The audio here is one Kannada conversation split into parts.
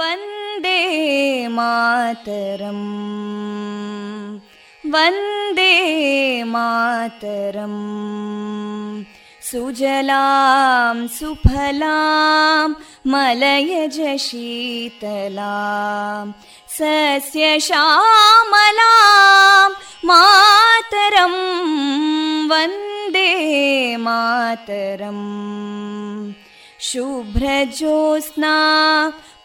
ವಂದೇ ಮಾತರಂ, ವಂದೇ ಮಾತರಂ. ಸುಜಲಾಂ ಸುಫಲಾಂ ಮಲಯಜ ಶೀತಲಾಂ ಸಸ್ಯಶ್ಯಾಮಲಾಂ ಮಾತರಂ ವಂದೇ ಮಾತರಂ. ಶುಭ್ರಜೋತ್ಸ್ನಾ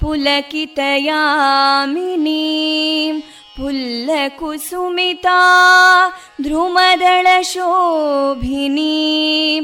ಪುಲಕಿತಯಾಮಿನೀಂ ಫುಲ್ಲಕುಸುಮಿತಾ ಧ್ರುಮದಳಶೋಭಿನೀಂ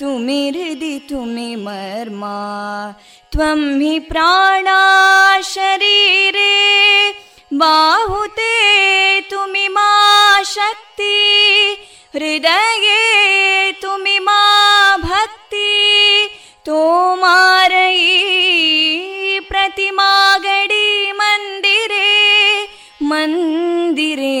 ತುಮಿ ಹೃದಿ ತುಮಿ ಮರ್ಮ, ತ್ವಂ ಹಿ ಪ್ರಾಣ ಶರೀರೇ ಬಾಹುತೇ ತುಮಿ ಮಾ ಶಕ್ತಿ, ಹೃದಯೇ ತುಮಿ ಮಾ ಭಕ್ತಿ, ತೋಮಾರಯಿ ಪ್ರತಿಮಾ ಗಡಿ ಮಂದಿರೇ ಮಂದಿರೇ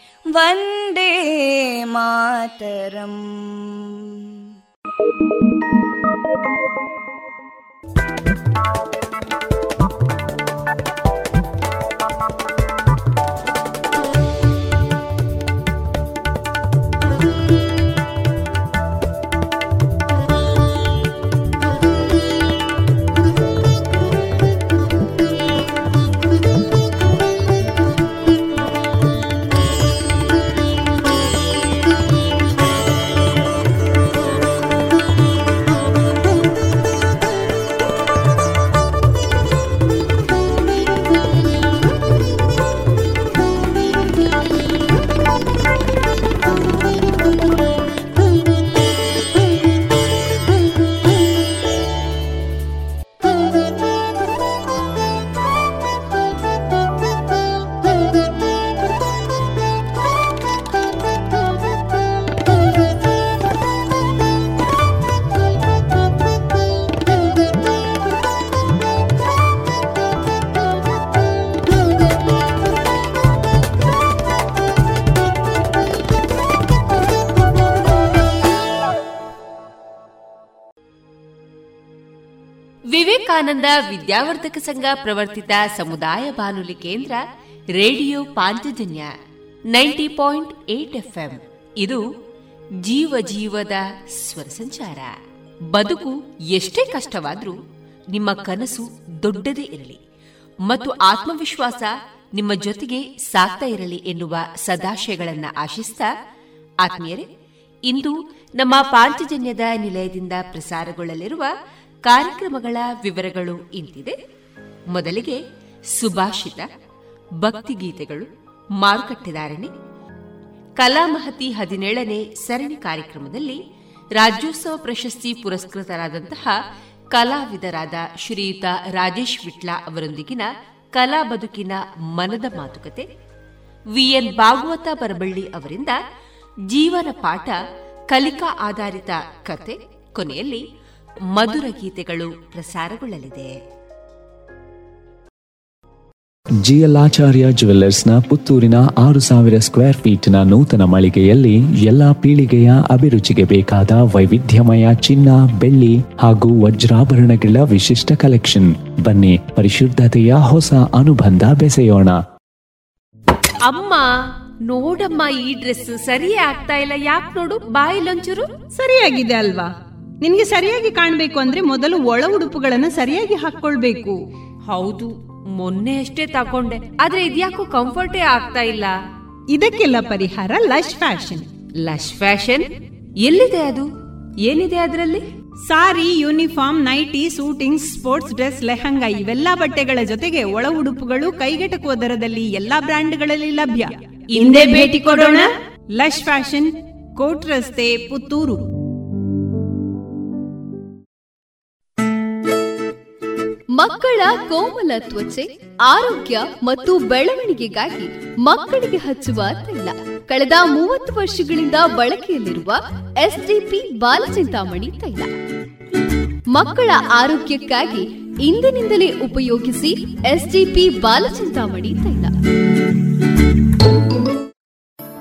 ವಂದೇ ಮಾತರಂ. ಆನಂದ ವಿದ್ಯಾವರ್ಧಕ ಸಂಘ ಪ್ರವರ್ತಿತ ಸಮುದಾಯ ಬಾನುಲಿ ಕೇಂದ್ರ ರೇಡಿಯೋ ಪಾಂಚಜನ್ಯ 90.8 FM. ಇದು ಜೀವ ಜೀವದ ಸ್ವರ ಸಂಚಾರ. ಬದುಕು ಎಷ್ಟೇ ಕಷ್ಟವಾದ್ರೂ ನಿಮ್ಮ ಕನಸು ದೊಡ್ಡದೇ ಇರಲಿ ಮತ್ತು ಆತ್ಮವಿಶ್ವಾಸ ನಿಮ್ಮ ಜೊತೆಗೆ ಸಾಕ್ತಾ ಇರಲಿ ಎನ್ನುವ ಸದಾಶಯಗಳನ್ನು ಆಶಿಸ್ತಾ ಆತ್ಮೀಯರೇ, ಇಂದು ನಮ್ಮ ಪಾಂಚಜನ್ಯದ ನಿಲಯದಿಂದ ಪ್ರಸಾರಗೊಳ್ಳಲಿರುವ ಕಾರ್ಯಕ್ರಮಗಳ ವಿವರಗಳು ಇಂತಿದೆ. ಮೊದಲಿಗೆ ಸುಭಾಷಿತ, ಭಕ್ತಿಗೀತೆಗಳು, ಮಾರುಕಟ್ಟೆದಾರಣೆ, ಕಲಾಮಹತಿ 17ನೇ ಸರಣಿ ಕಾರ್ಯಕ್ರಮದಲ್ಲಿ ರಾಜ್ಯೋತ್ಸವ ಪ್ರಶಸ್ತಿ ಪುರಸ್ಕೃತರಾದಂತಹ ಕಲಾವಿದರಾದ ಶ್ರೀಯುತ ರಾಜೇಶ್ ವಿಟ್ಲಾ ಅವರೊಂದಿಗಿನ ಕಲಾ ಬದುಕಿನ ಮನದ ಮಾತುಕತೆ, ವಿಎನ್ ಭಾಗವತ ಬರಬಳ್ಳಿ ಅವರಿಂದ ಜೀವನ ಪಾಠ, ಕಲಿಕಾ ಆಧಾರಿತ ಕತೆ, ಕೊನೆಯಲ್ಲಿ ಮಧುರ ಗೀತೆಗಳು ಪ್ರಸಾರಗೊಳ್ಳಲಿದೆ. ಜಿಯಲಾಚಾರ್ಯ ಜುವೆಲ್ಲರ್ಸ್ನ ಪುತ್ತೂರಿನ 6000 ಸ್ಕ್ವೇರ್ ಫೀಟ್ನ ನೂತನ ಮಳಿಗೆಯಲ್ಲಿ ಎಲ್ಲ ಪೀಳಿಗೆಯ ಅಭಿರುಚಿಗೆ ಬೇಕಾದ ವೈವಿಧ್ಯಮಯ ಚಿನ್ನ, ಬೆಳ್ಳಿ ಹಾಗೂ ವಜ್ರಾಭರಣಗಳ ವಿಶಿಷ್ಟ ಕಲೆಕ್ಷನ್. ಬನ್ನಿ, ಪರಿಶುದ್ಧತೆಯ ಹೊಸ ಅನುಬಂಧ ಬೆಸೆಯೋಣ. ಅಮ್ಮ ನೋಡಮ್ಮ, ಈ ಡ್ರೆಸ್ ಸರಿಯೇ ಆಗ್ತಾ ಇಲ್ಲ. ಯಾಕೆ ನೋಡು, ಬಾಯಿಲೊಂಚೂರು ಸರಿಯಾಗಿದೆ ಅಲ್ವಾ? ನಿನ್ಗೆ ಸರಿಯಾಗಿ ಕಾಣ್ಬೇಕು ಅಂದ್ರೆ ಮೊದಲು ಒಳ ಉಡುಪುಗಳನ್ನ ಸರಿಯಾಗಿ ಹಾಕೊಳ್ಬೇಕು. ಹೌದು, ಮೊನ್ನೆ ಅಷ್ಟೇ ತಕೊಂಡೆ, ಆದ್ರೆ ಇದ್ಯಾಕೋ ಕಂಫರ್ಟೇ ಆಗ್ತಾ ಇಲ್ಲ. ಇದಕ್ಕೆಲ್ಲ ಪರಿಹಾರ ಲಶ್ ಫ್ಯಾಷನ್. ಲಶ್ ಫ್ಯಾಷನ್ ಎಲ್ಲಿದೆ, ಅದು ಏನಿದೆ ಅದರಲ್ಲಿ? Sari, uniform, nighty, suiting, sports dress, lehenga ಇವೆಲ್ಲಾ ಬಟ್ಟೆಗಳ ಜೊತೆಗೆ ಒಳ ಉಡುಪುಗಳು ಕೈಗೆಟಕುವ ದರದಲ್ಲಿ ಎಲ್ಲಾ ಬ್ರ್ಯಾಂಡ್ಗಳಲ್ಲಿ ಲಭ್ಯ. ಇಂದೇ ಭೇಟಿ ಕೊಡೋಣ ಲಶ್ ಫ್ಯಾಷನ್, ಕೋಟ್ ರಸ್ತೆ, ಪುತ್ತೂರು. ಮಕ್ಕಳ ಕೋಮಲ ತ್ವಚೆ, ಆರೋಗ್ಯ ಮತ್ತು ಬೆಳವಣಿಗೆಗಾಗಿ ಮಕ್ಕಳಿಗೆ ಹಚ್ಚುವ ತೈಲ. ಕಳೆದ 30 ವರ್ಷಗಳಿಂದ ಬಳಕೆಯಲ್ಲಿರುವ ಎಸ್ಜಿಪಿ ಬಾಲಚಿಂತಾಮಣಿ ತೈಲ. ಮಕ್ಕಳ ಆರೋಗ್ಯಕ್ಕಾಗಿ ಇಂದಿನಿಂದಲೇ ಉಪಯೋಗಿಸಿ ಎಸ್ಜಿಪಿ ಬಾಲಚಿಂತಾಮಣಿ ತೈಲ.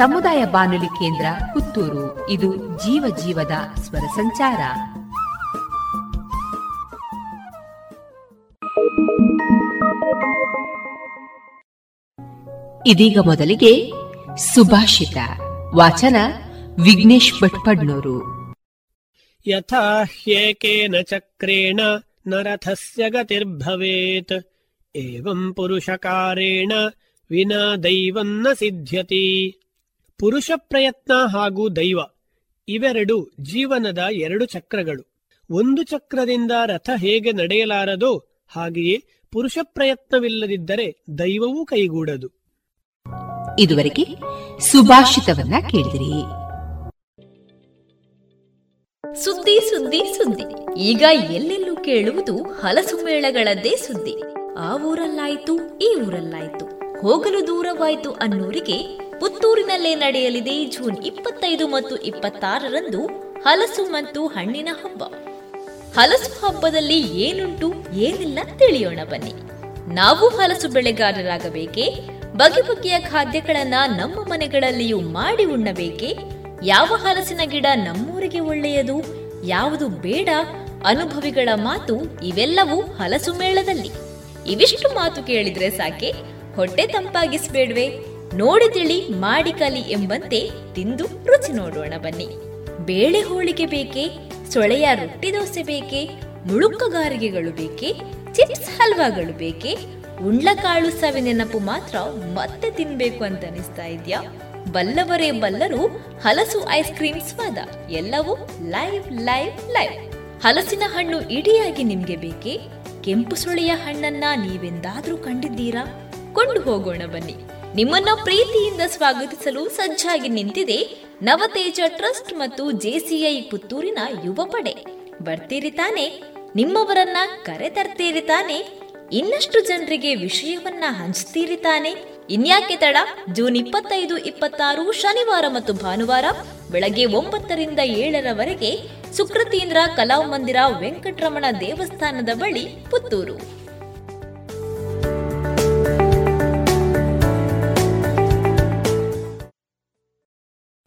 ಸಮುದಾಯ ಬಾನುಲಿ ಕೇಂದ್ರ ಪುತ್ತೂರು. ಇದು ಜೀವ ಜೀವದ ಸ್ವರ ಸಂಚಾರ. ಇದೀಗ ಮೊದಲಿಗೆ ಸುಭಾಷಿತ ವಾಚನ ವಿಘ್ನೇಶ್ ಭಟ್ಪಡ್ನೂರು. ಯಥಾ ಹ್ಯೇಕೇನ ಚಕ್ರೇಣ ನ ರಥಸ್ಯ ಗತಿರ್ಭವೇತ್ ಏವಂ ಪುರುಷಕಾರೇಣ ವಿನಾ ದೈವಂ ನ ಸಿದ್ಧ್ಯತಿ. ಪುರುಷ ಪ್ರಯತ್ನ ಹಾಗೂ ದೈವ ಇವೆರಡು ಜೀವನದ 2 ಚಕ್ರಗಳು. ಒಂದು ಚಕ್ರದಿಂದ ರಥ ಹೇಗೆ ನಡೆಯಲಾರದೋ ಹಾಗೆಯೇ ಪುರುಷ ಪ್ರಯತ್ನವಿಲ್ಲದಿದ್ದರೆ ದೈವವೂ ಕೈಗೂಡದು. ಇದುವರೆಗೆ ಸುಭಾಷಿತವನ್ನ ಕೇಳಿದಿರಿ. ಸುದ್ದಿ ಸುದ್ದಿ ಸುದ್ದಿ. ಈಗ ಎಲ್ಲೆಲ್ಲೂ ಕೇಳುವುದು ಹಲಸು ಮೇಳಗಳದ್ದೇ ಸುದ್ದಿ. ಆ ಊರಲ್ಲಾಯ್ತು, ಈ ಊರಲ್ಲಾಯ್ತು, ಹೋಗಲು ದೂರವಾಯ್ತು ಅನ್ನೋರಿಗೆ ಪುತ್ತೂರಿನಲ್ಲೇ ನಡೆಯಲಿದೆ ಜೂನ್ 25 ಮತ್ತು 26ರಂದು ಹಲಸು ಮತ್ತು ಹಣ್ಣಿನ ಹಬ್ಬ. ಹಲಸು ಹಬ್ಬದಲ್ಲಿ ಏನುಂಟು ಏನಿಲ್ಲ ತಿಳಿಯೋಣ ಬನ್ನಿ. ನಾವು ಹಲಸು ಬೆಳೆಗಾರರಾಗಬೇಕೇ? ಬಗೆ ಬಗೆಯ ಖಾದ್ಯಗಳನ್ನ ನಮ್ಮ ಮನೆಗಳಲ್ಲಿಯೂ ಮಾಡಿ ಉಣ್ಣಬೇಕೇ? ಯಾವ ಹಲಸಿನ ಗಿಡ ನಮ್ಮೂರಿಗೆ ಒಳ್ಳೆಯದು, ಯಾವುದು ಬೇಡ? ಅನುಭವಿಗಳ ಮಾತು ಇವೆಲ್ಲವೂ ಹಲಸು ಮೇಳದಲ್ಲಿ. ಇವಿಷ್ಟು ಮಾತು ಕೇಳಿದ್ರೆ ಸಾಕೆ, ಹೊಟ್ಟೆ ತಂಪಾಗಿಸ್ಬೇಡ್ವೆ? ನೋಡಿ ತಿಳಿ ಮಾಡಿ ಕಲಿ ಎಂಬಂತೆ ತಿಂದು ರುಚಿ ನೋಡೋಣ ಬನ್ನಿ. ಬೇಳೆ ಹೋಳಿಗೆ ಬೇಕೇ? ಸೊಳೆಯ ರೊಟ್ಟಿ ದೋಸೆ ಬೇಕೇ? ಮುಳುಕುಗಾರಿಕೆಗಳು ಬೇಕೇ? ಚಿಪ್ಸ್ ಹಲ್ವಾಗಳು ಬೇಕೇ? ಉಂಡ್ಲಕಾಳು ಸವೆ ನೆನಪು ಮಾತ್ರ ಮತ್ತೆ ತಿನ್ಬೇಕು ಅಂತ ಅನಿಸ್ತಾ ಇದೆಯಾ? ಬಲ್ಲವರೇ ಬಲ್ಲರು ಹಲಸು ಐಸ್ ಕ್ರೀಮ್ ಸ್ವಾದ. ಎಲ್ಲವೂ ಲೈವ್ ಲೈವ್ ಲೈವ್. ಹಲಸಿನ ಹಣ್ಣು ಇಡಿಯಾಗಿ ನಿಮ್ಗೆ ಬೇಕೇ? ಕೆಂಪು ಸೊಳೆಯ ಹಣ್ಣನ್ನ ನೀವೆಂದಾದ್ರೂ ಕಂಡಿದ್ದೀರಾ? ಕೊಂಡು ಹೋಗೋಣ ಬನ್ನಿ. ನಿಮ್ಮನ್ನ ಪ್ರೀತಿಯಿಂದ ಸ್ವಾಗತಿಸಲು ಸಜ್ಜಾಗಿ ನಿಂತಿದೆ ನವತೇಜ ಟ್ರಸ್ಟ್ ಮತ್ತು ಜೆಸಿಐ ಪುತ್ತೂರಿನ ಯುವ ಪಡೆ. ಬರ್ತೀರಿ ತಾನೆ? ನಿಮ್ಮವರನ್ನ ಕರೆತರ್ತೀರಿ ತಾನೆ, ಇನ್ನಷ್ಟು ಜನರಿಗೆ ವಿಷಯವನ್ನ ಹಂಚ್ತೀರಿ ತಾನೆ. ಇನ್ಯಾಕೆ ತಡ? ಜೂನ್ 25-26 ಶನಿವಾರ ಮತ್ತು ಭಾನುವಾರ ಬೆಳಗ್ಗೆ 9 to 7 ಸುಕೃತೀಂದ್ರ ಕಲಾ ಮಂದಿರ, ವೆಂಕಟರಮಣ ದೇವಸ್ಥಾನದ ಬಳಿ, ಪುತ್ತೂರು.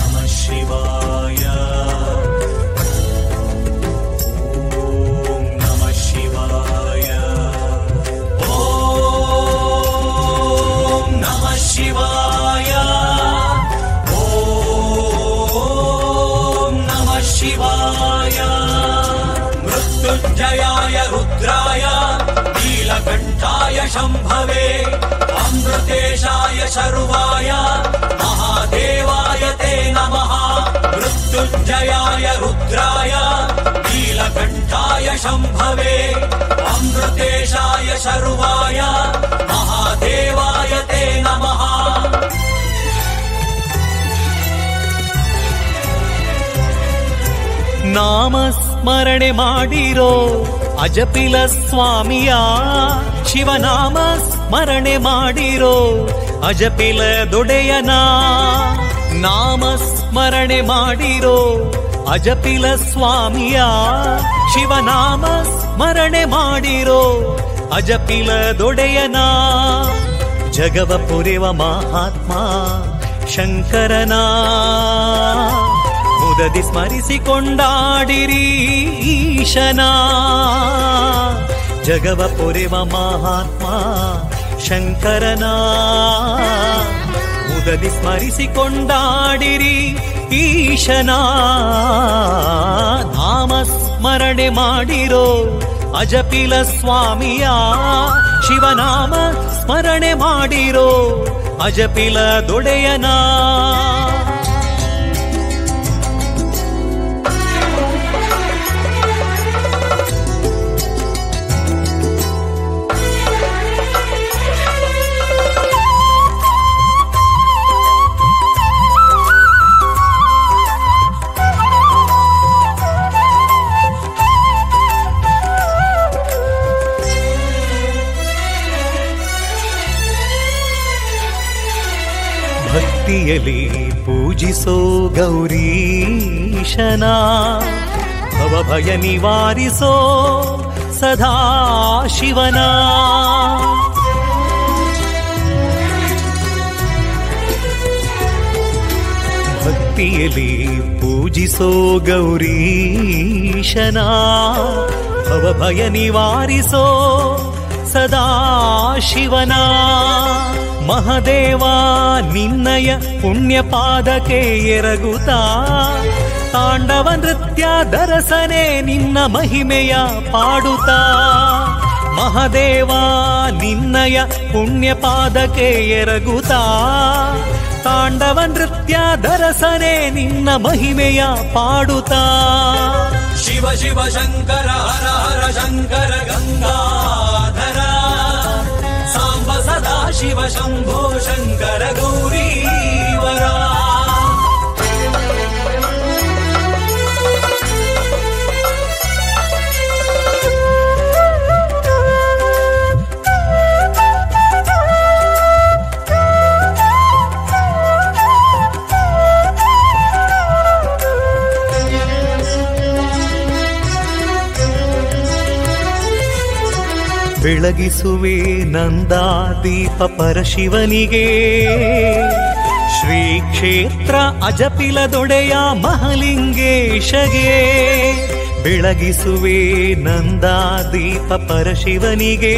ನಮಃ ಶಿವಾಯ, ಓಂ ನಮಃ ಶಿವಾಯ, ಓಂ ನಮಃ ಶಿವಾಯ, ಓಂ ನಮಃ ಶಿವಾಯ. ಮೃತ್ಯುಂಜಯಾಯ ರುದ್ರಾಯ ನೀಲಕಂಠಾಯ ಶಂಭವೇ, ಅಮೃತೇಶಾಯ ಶರ್ವಾಯ ಮಹಾದೇವಾಯ ತೇ ನಮಃ. ಮೃತ್ಯುಂಜಯಾಯ ರುದ್ರಾಯ ನೀಲಕಂಠಾಯ ಶಂಭವೇ, ಅಮೃತೇಶಾಯ ಶರ್ವಾಯ ಮಹಾದೇವಾಯ ತೇ ನಮಃ. ನಾಮಸ್ಮರಣೆ ಮಾಡಿರೋ ಅಜಪಿಲ ಸ್ವಾಮಿಯ, ಶಿವನಾಮ ಸ್ಮರಣೆ ಮಾಡಿರೋ ಅಜಪಿಲ ದೊಡೆಯನ. ನಾಮ ಸ್ಮರಣೆ ಮಾಡಿರೋ ಅಜಪಿಲ ಸ್ವಾಮಿಯ, ಶಿವನಾಮ ಸ್ಮರಣೆ ಮಾಡಿರೋ ಅಜಪಿಲ ದೊಡೆಯನ. ಜಗವ ಪುರಿವ ಮಹಾತ್ಮ ಶಂಕರನ, ಮುದದಿ ಸ್ಮರಿಸಿಕೊಂಡಾಡಿರಿ ಈಶನ. ಜಗವ ಪುರಿವ ಮಹಾತ್ಮ ಶಂಕರನ, ಮುದದಿ ಸ್ಮರಿಸಿಕೊಂಡಾಡಿರಿ ಈಶನ. ನಾಮಸ್ಮರಣೆ ಮಾಡಿರೋ ಅಜಪಿಲ ಸ್ವಾಮಿಯ, ಶಿವನಾಮ ಸ್ಮರಣೆ ಮಾಡಿರೋ ಅಜಪಿಲ ದೊಡೆಯನ. ಭಕ್ತಿಯಲ್ಲಿ ಪೂಜಿಸೋ ಗೌರೀಶನ, ಭವಭಯ ನಿವಾರಿಸೋ ಸದಾ ಶಿವನ. ಭಕ್ತಿಯಲ್ಲಿ ಪೂಜಿಸೋ ಗೌರೀಶನ, ಭವಭಯ ನಿವಾರಿಸೋ ಸದಾ ಶಿವನ. ಮಹದೇವ ನಿನ್ನಯ ಪುಣ್ಯಪಾದಕ್ಕೆ ಎರಗುತ್ತ, ತಾಂಡವ ನೃತ್ಯ ದರಸನೆ ನಿನ್ನ ಮಹಿಮೆಯ ಪಾಡುತ್ತ. ಮಹದೇವ ನಿನ್ನಯ ಪುಣ್ಯಪಾದಕ್ಕೆ ಎರಗುತ್ತ, ತಾಂಡವ ನೃತ್ಯ ದರಸನೆ ನಿನ್ನ ಮಹಿಮೆಯ ಪಾಡುತ್ತ. ಶಿವ ಶಿವ ಶಂಕರ ಹರ ಹರ ಶಂಕರ ಗಂಗಾಧರ, ಸಾಂಬ ಸದಾ ಶಿವ ಶಂಭೋ ಶಂಕರ ಗೌರೀವರ. ಬೆಳಗಿಸುವೆ ನಂದಾ ದೀಪ ಪರಶಿವನಿಗೆ, ಶ್ರೀ ಕ್ಷೇತ್ರ ಅಜಪಿಲ ದೊಡೆಯ ಮಹಲಿಂಗೇಶಗೆ. ಬೆಳಗಿಸುವೆ ನಂದಾ ದೀಪ ಪರಶಿವನಿಗೆ,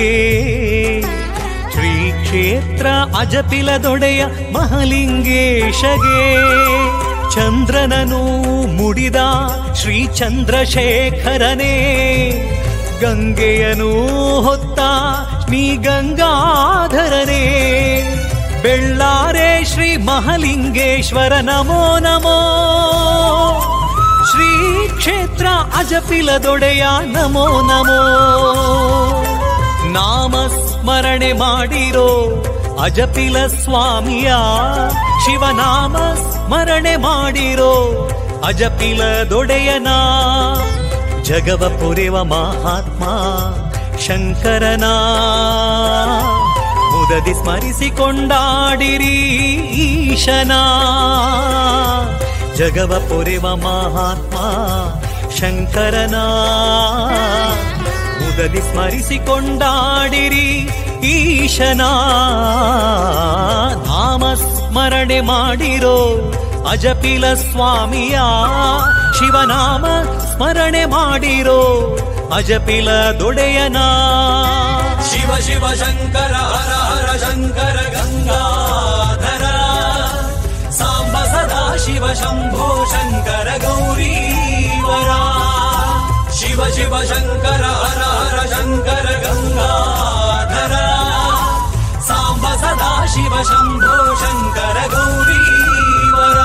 ಶ್ರೀ ಕ್ಷೇತ್ರ ಅಜಪಿಲ ದೊಡೆಯ ಮಹಲಿಂಗೇಶಗೆ. ಚಂದ್ರನನು ಮುಡಿದ ಶ್ರೀ ಚಂದ್ರಶೇಖರನೇ, ಗಂಗೆಯನೂ ಹೊತ್ತ ನೀ ಗಂಗಾಧರನೇ. ಬೆಳ್ಳಾರೆ ಶ್ರೀ ಮಹಲಿಂಗೇಶ್ವರ ನಮೋ ನಮೋ, ಶ್ರೀ ಕ್ಷೇತ್ರ ಅಜಪಿಲ ದೊಡೆಯ ನಮೋ ನಮೋ. ನಾಮಸ್ಮರಣೆ ಮಾಡಿರೋ ಅಜಪಿಲ ಸ್ವಾಮಿಯ ಶಿವನಾಮ ಸ್ಮರಣೆ ಮಾಡಿರೋ ಅಜಪಿಲ ದೊಡೆಯನ ಜಗವ ಪುರಿವ ಮಹಾತ್ಮ ಶಂಕರನ ಮುದದಿ ಸ್ಮರಿಸಿಕೊಂಡಾಡಿರಿ ಈಶನ ಜಗವ ಪುರಿವ ಮಹಾತ್ಮ ಶಂಕರನ ಮುದದಿ ಸ್ಮರಿಸಿಕೊಂಡಾಡಿರಿ ಈಶನ ಧಾಮ ಸ್ಮರಣೆ ಮಾಡಿರೋ ಅಜಪಿಲ ಸ್ವಾಮಿಯ ಶಿವನಾಮ ಸ್ಮರಣೆ ಮಾಡಿರೋ ಅಜಪಿಲ ದೊಡೆಯನ ಶಿವ ಶಿವ ಶಂಕರ ಹರ ಹರ ಶಂಕರ ಗಂಗಾಧರ ಸಾಂಬ ಸದಾ ಶಿವ ಶಂಭೋ ಶಂಕರ ಗೌರೀವರ ಶಿವ ಶಿವ ಶಂಕರ ಹರ ಹರ ಶಂಕರ ಗಂಗಾಧರ ಸಾಂಬ ಸದಾ ಶಿವ ಶಂಭೋ ಶಂಕರ ಗೌರೀವರ.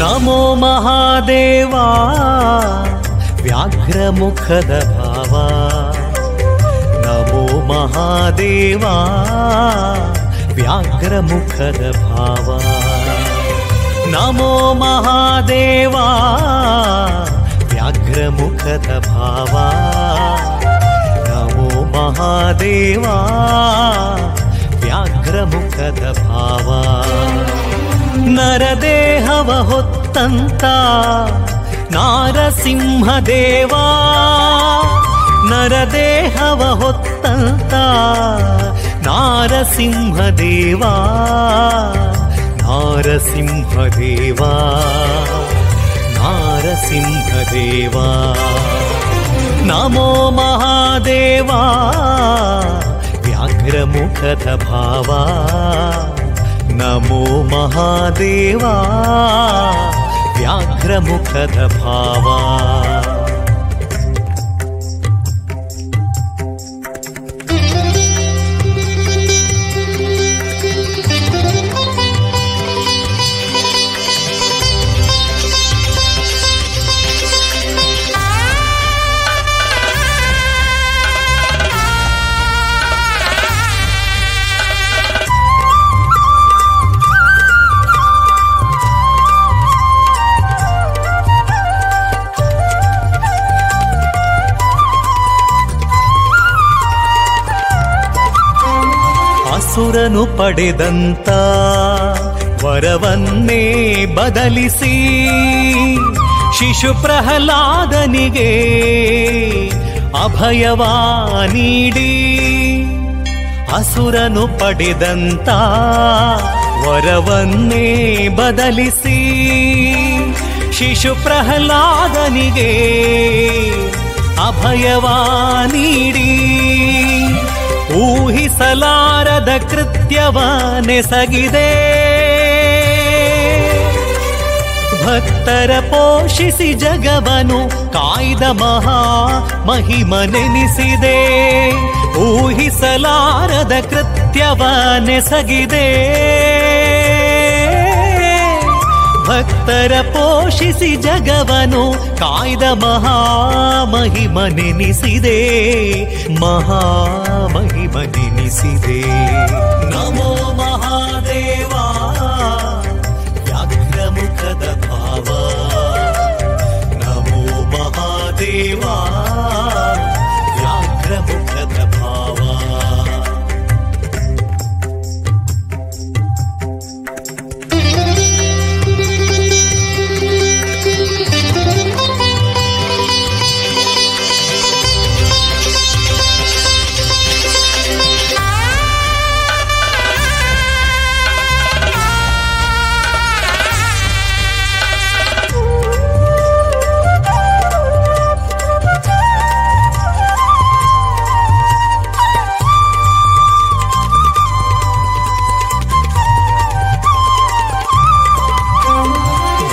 ನಮೋ ಮಹಾದೇವ ವ್ಯಾಘ್ರಮುಖದ ಭಾವ ನಮೋ ಮಹಾದೇವ ವ್ಯಾಘ್ರಮುಖದ ಭಾವ ನಮೋ ಮಹಾದೇವ ವ್ಯಾಘ್ರಮುಖದ ಭಾವ ನಮೋ ಮಹಾದೇವ ವ್ಯಾಘ್ರಮುಖದ ಭಾವ ನರದೇಹವ ಹೊತ್ತಂತ ನಾರಸಿಂಹದೇವ ನರದೇಹವ ಹೊತ್ತಂತ ನಾರಸಿಂಹದೇವ ನಾರಸಿಂಹದೇವ ನಾರಸಿಂಹದೇವ ನಮೋ ಮಹಾದೇವ ವ್ಯಾಘ್ರಮುಖದ ಭಾವ ನಮೋ ಮಹಾದೇವ ವ್ಯಾಘ್ರಮುಖದ ಭಾವ. ಸುರನು ಪಡೆದಂತ ವರವನ್ನೇ ಬದಲಿಸಿ ಶಿಶು ಪ್ರಹ್ಲಾದನಿಗೆ ಅಭಯವ ನೀಡಿ ಅಸುರನು ಪಡೆದಂತ ವರವನ್ನೇ ಬದಲಿಸಿ ಶಿಶು ಪ್ರಹ್ಲಾದನಿಗೆ ಅಭಯವ ನೀಡಿ ಊಹಿಸಲಾರದ ಕೃತ್ಯವನೆಸಗಿದೆ ಭಕ್ತರ ಪೋಷಿಸಿ ಜಗವನು ಕಾಯ್ದ ಮಹಾ ಮಹಿಮನೆನಿಸಿದೆ ಊಹಿಸಲಾರದ ಕೃತ್ಯವನೆಸಗಿದೆ ಭಕ್ತರ ಪೋಷಿಸಿ ಜಗವನು ಕಾಯ್ದ ಮಹಾಮಹಿಮನೆನಿಸಿದೆ ಮಹಾಮಹಿಮನೆನಿಸಿದೆ ನಮೋ ಮಹಾದೇವ ವ್ಯಾಘ್ರಮುಖದ ಭಾವ ನಮೋ ಮಹಾದೇವ ವ್ಯಾಘ್ರಮುಖದ ಭಾವ.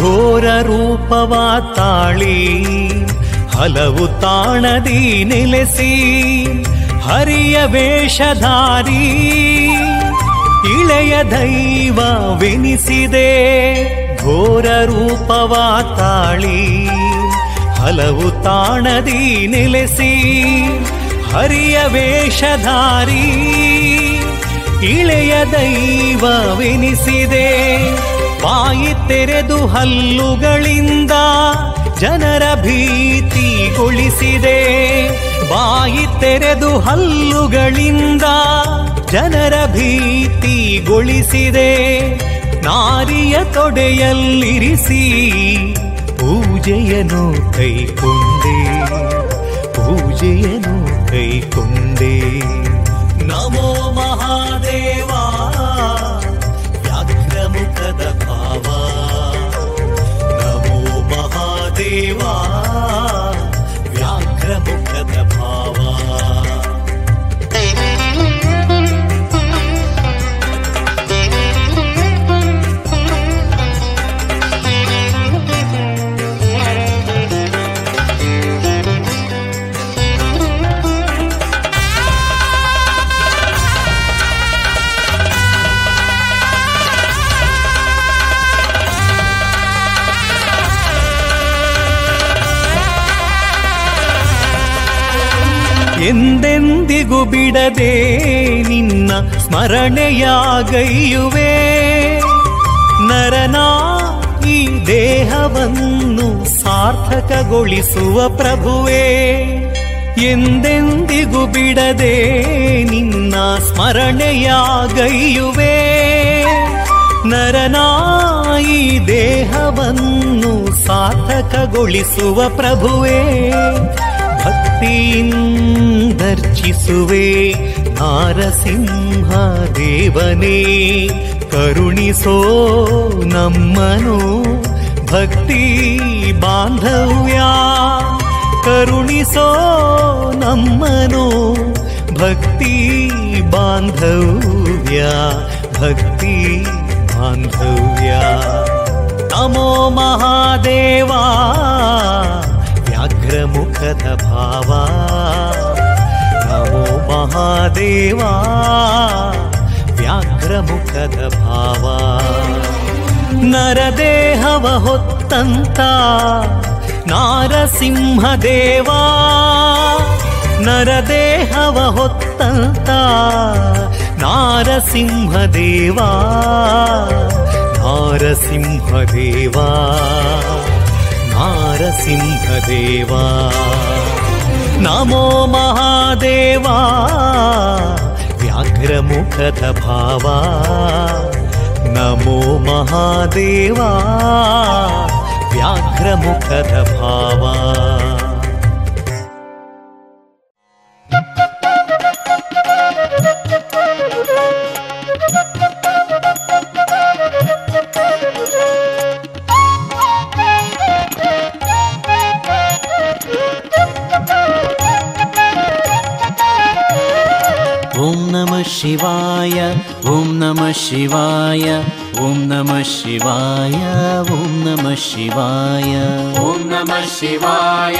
ಘೋರ ರೂಪವ ತಾಳಿ ಹಲವು ತಾಣದಿ ನೆಲೆಸಿ ಹರಿಯ ವೇಷಧಾರಿ ಇಳೆಯ ದೈವವೆನಿಸಿದೆ. ಘೋರ ರೂಪವ ತಾಳಿ ಹಲವು ತಾಣದಿ ನೆಲೆಸಿ ಹರಿಯ ವೇಷಧಾರಿ ಇಳೆಯ ದೈವವೆನಿಸಿದೆ. ಬಾಯಿ ತೆರೆದು ಹಲ್ಲುಗಳಿಂದ ಜನರ ಭೀತಿಗೊಳಿಸಿದೆ. ಬಾಯಿ ತೆರೆದು ಹಲ್ಲುಗಳಿಂದ ಜನರ ಭೀತಿಗೊಳಿಸಿದೆ. ನಾರಿಯ ತೊಡೆಯಲ್ಲಿರಿಸಿ ಪೂಜೆಯನ್ನು ಕೈಕೊಂಡೆ, ಪೂಜೆಯನ್ನು ಕೈಕೊಂಡೆ. ನಮೋ ಮಹಾದೇವ ವ್ಯಾಘ್ರಮುಖದ ಭಾವ, ನಮೋ ಮಹಾದೇವ ವ್ಯಾಘ್ರಮುಖದ ಭಾವ. ಎಂದೆಂದಿಗೂ ಬಿಡದೆ ನಿನ್ನ ಸ್ಮರಣೆಯಾಗೈಯುವೆ. ನರನಾ ಈ ದೇಹವನ್ನು ಸಾರ್ಥಕಗೊಳಿಸುವ ಪ್ರಭುವೇ. ಎಂದೆಂದಿಗೂ ಬಿಡದೆ ನಿನ್ನ ಸ್ಮರಣೆಯಾಗೈಯುವೆ. ನರನಾ ಈ ದೇಹವನ್ನು ಸಾರ್ಥಕಗೊಳಿಸುವ ಪ್ರಭುವೇ. ಭಕ್ತಿಯಿಂದರ್ಚಿಸುವೆ ನಾರಸಿಂಹ ದೇವನೇ, ಕರುಣಿಸೋ ನಮ್ಮನು ಭಕ್ತಿ ಬಾಂಧವ್ಯ, ಕರುಣಿಸೋ ನಮ್ಮನು ಭಕ್ತಿ ಬಾಂಧವ್ಯ, ಭಕ್ತಿ ಬಾಂಧವ್ಯ. ನಮೋ ಮಹಾದೇವ ವ್ಯಾಘ್ರಮುಖದ ಭಾವ, ನಮೋ ಮಹಾದೇವ ವ್ಯಾಘ್ರಮುಖದ ಭಾವ. ನರದೇಹವ ಹೊತ್ತಂತ ನಾರಸಿಂಹದೇವ, ನರದೇಹವ ಹೊತ್ತಂತ ನಾರಸಿಂಹದೇವ, ನಾರಸಿಂಹದೇವ, ನರಸಿಂಹದೇವ. ನಮೋ ಮಹಾದೇವ ವ್ಯಾಘ್ರಮುಖದ ಭಾವ, ನಮೋ ಮಹಾದೇವ ವ್ಯಾಘ್ರಮುಖದ ಭಾವ. ಶಿವಾಯ ಓಂ ನಮಃ ಶಿವಾಯ ಓಂ ನಮಃ ಶಿವಾಯ ಓಂ ನಮಃ ಶಿವಾಯ ಓಂ ನಮಃ ಶಿವಾಯ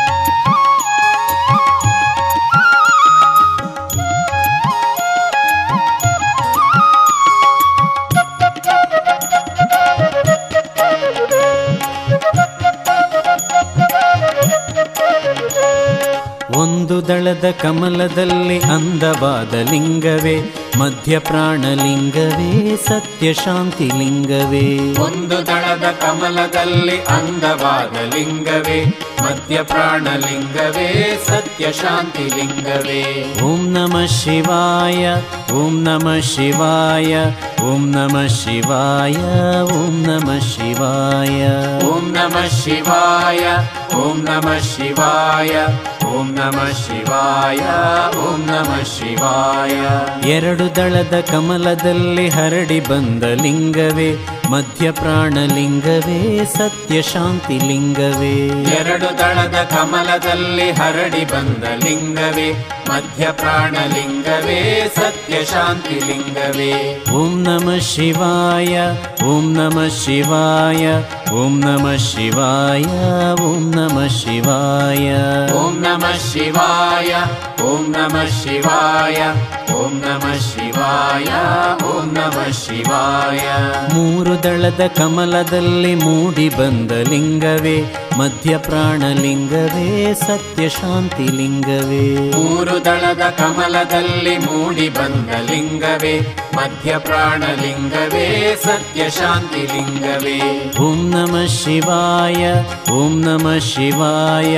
ಒಂದು ದಳದ ಕಮಲದಲ್ಲಿ ಅಂದವಾದ ಲಿಂಗವೇ ಮಧ್ಯಪ್ರಾಣಲಿಂಗವೇ ಸತ್ಯಶಾಂತಿ ಲಿಂಗವೇ. ಒಂದು ದಳದ ಕಮಲದಲ್ಲಿ ಅಂದವಾದ ಲಿಂಗವೇ ಮಧ್ಯಪ್ರಾಣಲಿಂಗವೇ ಸತ್ಯಶಾಂತಿ ಲಿಂಗವೇ. ಓಂ ನಮಃ ಶಿವಾಯ ಓಂ ನಮಃ ಶಿವಾಯ ಓಂ ನಮಃ ಶಿವಾಯ ಓಂ ನಮಃ ಶಿವಾಯ ಓಂ ನಮಃ ಶಿವಾಯ ಓಂ ನಮಃ ಶಿವಾಯ ಓಂ ನಮಃ ಶಿವಾಯ ಓಂ ನಮಃ ಶಿವಾಯ. ಎರಡು ದಳದ ಕಮಲದಲ್ಲಿ ಹರಡಿ ಬಂದ ಲಿಂಗವೇ ಮಧ್ಯಪ್ರಾಣಲಿಂಗವೇ ಸತ್ಯ ಶಾಂತಿ ಲಿಂಗವೇ. ಎರಡು ದಳದ ಕಮಲದಲ್ಲಿ ಹರಡಿ ಬಂದ ಲಿಂಗವೇ ಮಧ್ಯಪ್ರಾಣಲಿಂಗವೇ ಸತ್ಯ ಶಾಂತಿ ಲಿಂಗವೇ. ಓಂ ನಮಃ ಶಿವಾಯ ಓಂ ನಮಃ ಶಿವಾಯ ಓಂ ನಮಃ ಶಿವಾಯ ಓಂ ನಮಃ ಶಿವಾಯ ಓಂ ನಮಃ ಶಿವಾಯ ಓಂ ನಮಃ ಶಿವಾಯ ಓಂ ನಮಃ ಶಿವಾಯ ಓಂ ನಮಃ ಶಿವಾಯ. ಮೂರು ದಳದ ಕಮಲದಲ್ಲಿ ಮೂಡಿ ಬಂದ ಲಿಂಗವೇ ಮಧ್ಯಪ್ರಾಣಲಿಂಗವೇ ಸತ್ಯ ಶಾಂತಿ ಲಿಂಗವೇ. ಮೂರು ದಳದ ಕಮಲದಲ್ಲಿ ಮೂಡಿ ಬಂದ ಲಿಂಗವೇ ಮಧ್ಯಪ್ರಾಣಲಿಂಗವೇ ಸತ್ಯ ಶಾಂತಿ ಲಿಂಗವೇ. ಓಂ ನಮಃ ಶಿವಾಯ ಓಂ ನಮಃ ಶಿವಾಯ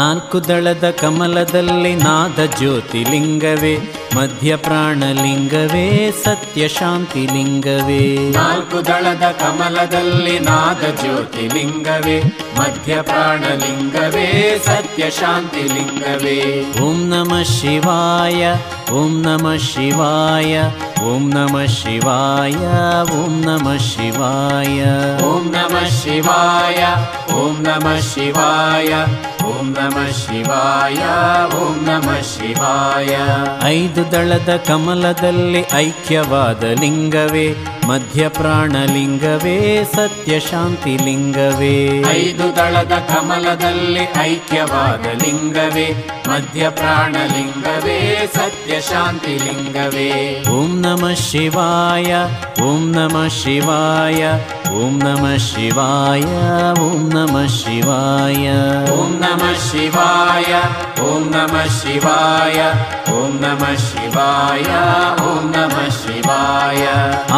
ನಾಲ್ಕು ದಳದ ಕಮಲದಲ್ಲಿ ನಾದ ಜ್ಯೋತಿಲಿಂಗವೇ ಮಧ್ಯಪ್ರಾಣಲಿಂಗವೇ ಸತ್ಯ ಶಾಂತಿ ಲಿಂಗವೇ. ನಾಲ್ಕು ದಳದ ಕಮಲದಲ್ಲಿ ನಾದ ಜ್ಯೋತಿಲಿಂಗವೇ ಮಧ್ಯಪ್ರಾಣಲಿಂಗವೇ ಸತ್ಯ ಶಾಂತಿ ಲಿಂಗವೇ. ಓಂ ನಮಃ ಶಿವಾಯ ಓಂ ನಮಃ ಶಿವಾಯ ಓಂ ನಮಃ ಶಿವಾಯ ಓಂ ನಮಃ ಶಿವಾಯ ಓಂ ನಮಃ ಶಿವಾಯ ಓಂ ನಮಃ ಶಿವಾಯ ಓಂ ನಮಃ ಶಿವಾಯ ಓಂ ನಮಃ ಶಿವಾಯ. ಐದು ದಳದ ಕಮಲದಲ್ಲಿ ಐಕ್ಯವಾದ ಲಿಂಗವೇ ಮಧ್ಯಪ್ರಾಣಲಿಂಗವೇ ಸತ್ಯ ಶಾಂತಿ ಲಿಂಗವೇ. ಐದು ದಳದ ಕಮಲದಲ್ಲಿ ಐಕ್ಯವಾದ ಲಿಂಗವೇ ಮಧ್ಯಪ್ರಾಣಲಿಂಗವೇ ಸತ್ಯ ಶಾಂತಿ ಲಿಂಗವೇ. ಓಂ ನಮಃ ಶಿವಾಯ ಓಂ ನಮಃ ಶಿವಾಯ ಓಂ ನಮಃ ಶಿವಾಯ ಓಂ ನಮಃ ಶಿವಾಯ ಓಂ ನಮಃ ಶಿವಾಯ ಓಂ ನಮಃ ಶಿವಾಯ ಓಂ ನಮಃ ಶಿವಾಯ ಓಂ ನಮಃ ಶಿವಾಯ.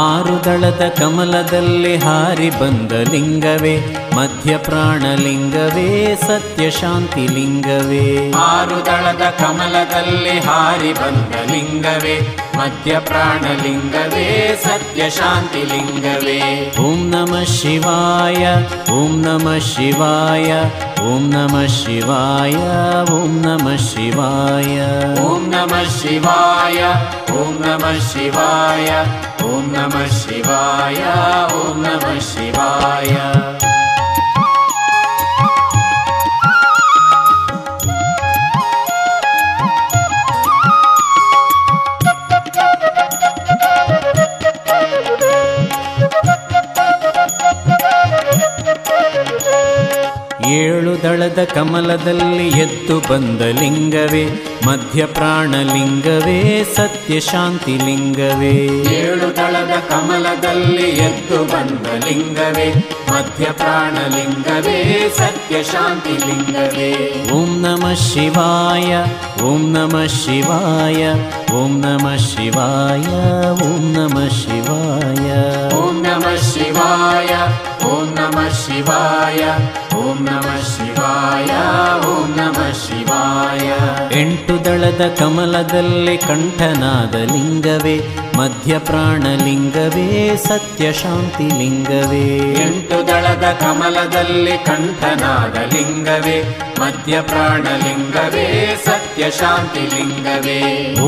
ಆರು ದಳದ ಕಮಲದಲ್ಲಿ ಹಾರಿ ಬಂದ ಲಿಂಗವೇ ಮಧ್ಯಪ್ರಾಣಲಿಂಗವೇ ಸತ್ಯ ಶಾಂತಿ ಲಿಂಗವೇ. ಆರು ದಳದ ಕಮಲದಲ್ಲಿ ಹಾರಿ ಬಂದ ಲಿಂಗವೇ ಮಧ್ಯಪ್ರಾಣಲಿಂಗವೇ ಸತ್ಯ ಶಾಂತಿ ಲಿಂಗವೇ. ಓಂ ನಮಃ ಶಿವಾಯ ಓಂ ನಮಃ ಶಿವಾಯ ಓಂ ನಮಃ ಶಿವಾಯ ಓಂ ನಮಃ ಶಿವಾಯ ಓಂ ನಮಃ ಶಿವಾಯ ಓಂ ನಮಃ ಶಿವಾಯ ಓಂ ನಮಃ ಶಿವಾಯ ಓಂ ನಮಃ ಶಿವಾಯ. ಏಳು ದಳದ ಕಮಲದಲ್ಲಿ ಎದ್ದು ಬಂದ ಲಿಂಗವೇ ಮಧ್ಯಪ್ರಾಣಲಿಂಗವೇ ಸತ್ಯ ಶಾಂತಿ ಲಿಂಗವೇ. ಏಳು ದಳದ ಕಮಲದಲ್ಲಿ ಎದ್ದು ಬಂದ ಲಿಂಗವೇ ಮಧ್ಯಪ್ರಾಣಲಿಂಗವೇ ಸತ್ಯ ಶಾಂತಿ ಲಿಂಗವೇ. ಓಂ ನಮಃ ಶಿವಾಯ ಓಂ ನಮಃ ಶಿವಾಯ ಓಂ ನಮಃ ಶಿವಾಯ ಓಂ ನಮಃ ಶಿವಾಯ ಓಂ ನಮಃ ಶಿವಾಯ ಓಂ ನಮಃ ಶಿವಾಯ ಓಂ ನಮಃ ಶಿವಾಯ ಓಂ ನಮಃ ಶಿವಾಯ. ಎಂಟು ದಳದ ಕಮಲದಲ್ಲಿ ಕಂಠನಾದ ಲಿಂಗವೇ ಮಧ್ಯಪ್ರಾಣಲಿಂಗವೇ ಸತ್ಯ ಶಾಂತಿ ಲಿಂಗವೇ. ಎಂಟು ದಳದ ಕಮಲದಲ್ಲಿ ಕಂಠನಾದ ಲಿಂಗವೇ ಮಧ್ಯಪ್ರಾಣಲಿಂಗವೇ ಸತ್ಯ ಶಾಂತಿ ಲಿಂಗವೇ.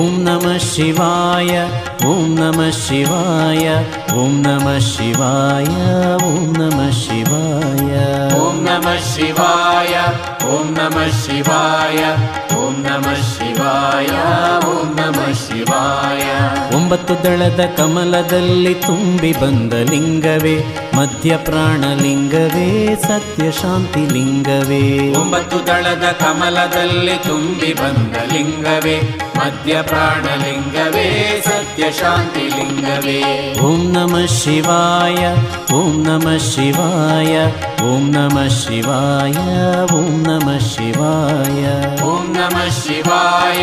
ಓಂ ನಮಃ ಶಿವಾಯ ಓಂ ನಮಃ ಶಿವಾಯ ಓಂ ನಮಃ ಶಿವಾಯ ಓಂ ನಮಃ ಶಿವಾಯ ಓಂ ನಮಃ ಶಿವಾಯ ಓಂ ನಮಃ ಶಿವಾಯ ಓಂ ನಮಃ ಶಿವಾಯ ಓಂ ನಮಃ ಶಿವಾಯ. ಒಂಬತ್ತು ದಳದ ಕಮಲದಲ್ಲಿ ತುಂಬಿ ಬಂದ ಲಿಂಗವೇ ಮಧ್ಯಪ್ರಾಣಲಿಂಗವೇ ಸತ್ಯ ಶಾಂತಿ ಲಿಂಗವೇ. ಒಂಬತ್ತು ದಳದ ಕಮಲದಲ್ಲಿ ತುಂಬಿ ಬಂದ ಲಿಂಗವೇ ಮಧ್ಯಪ್ರಾಣಲಿಂಗವೇ ಸತ್ಯ ನಿತ್ಯ ಶಾಂತಿ ಲಿಂಗವೇ. ಓಂ ನಮಃ ಶಿವಾಯ ಓಂ ನಮಃ ಶಿವಾಯ ಓಂ ನಮಃ ಶಿವಾಯ ಓಂ ನಮಃ ಶಿವಾಯ ಓಂ ನಮಃ ಶಿವಾಯ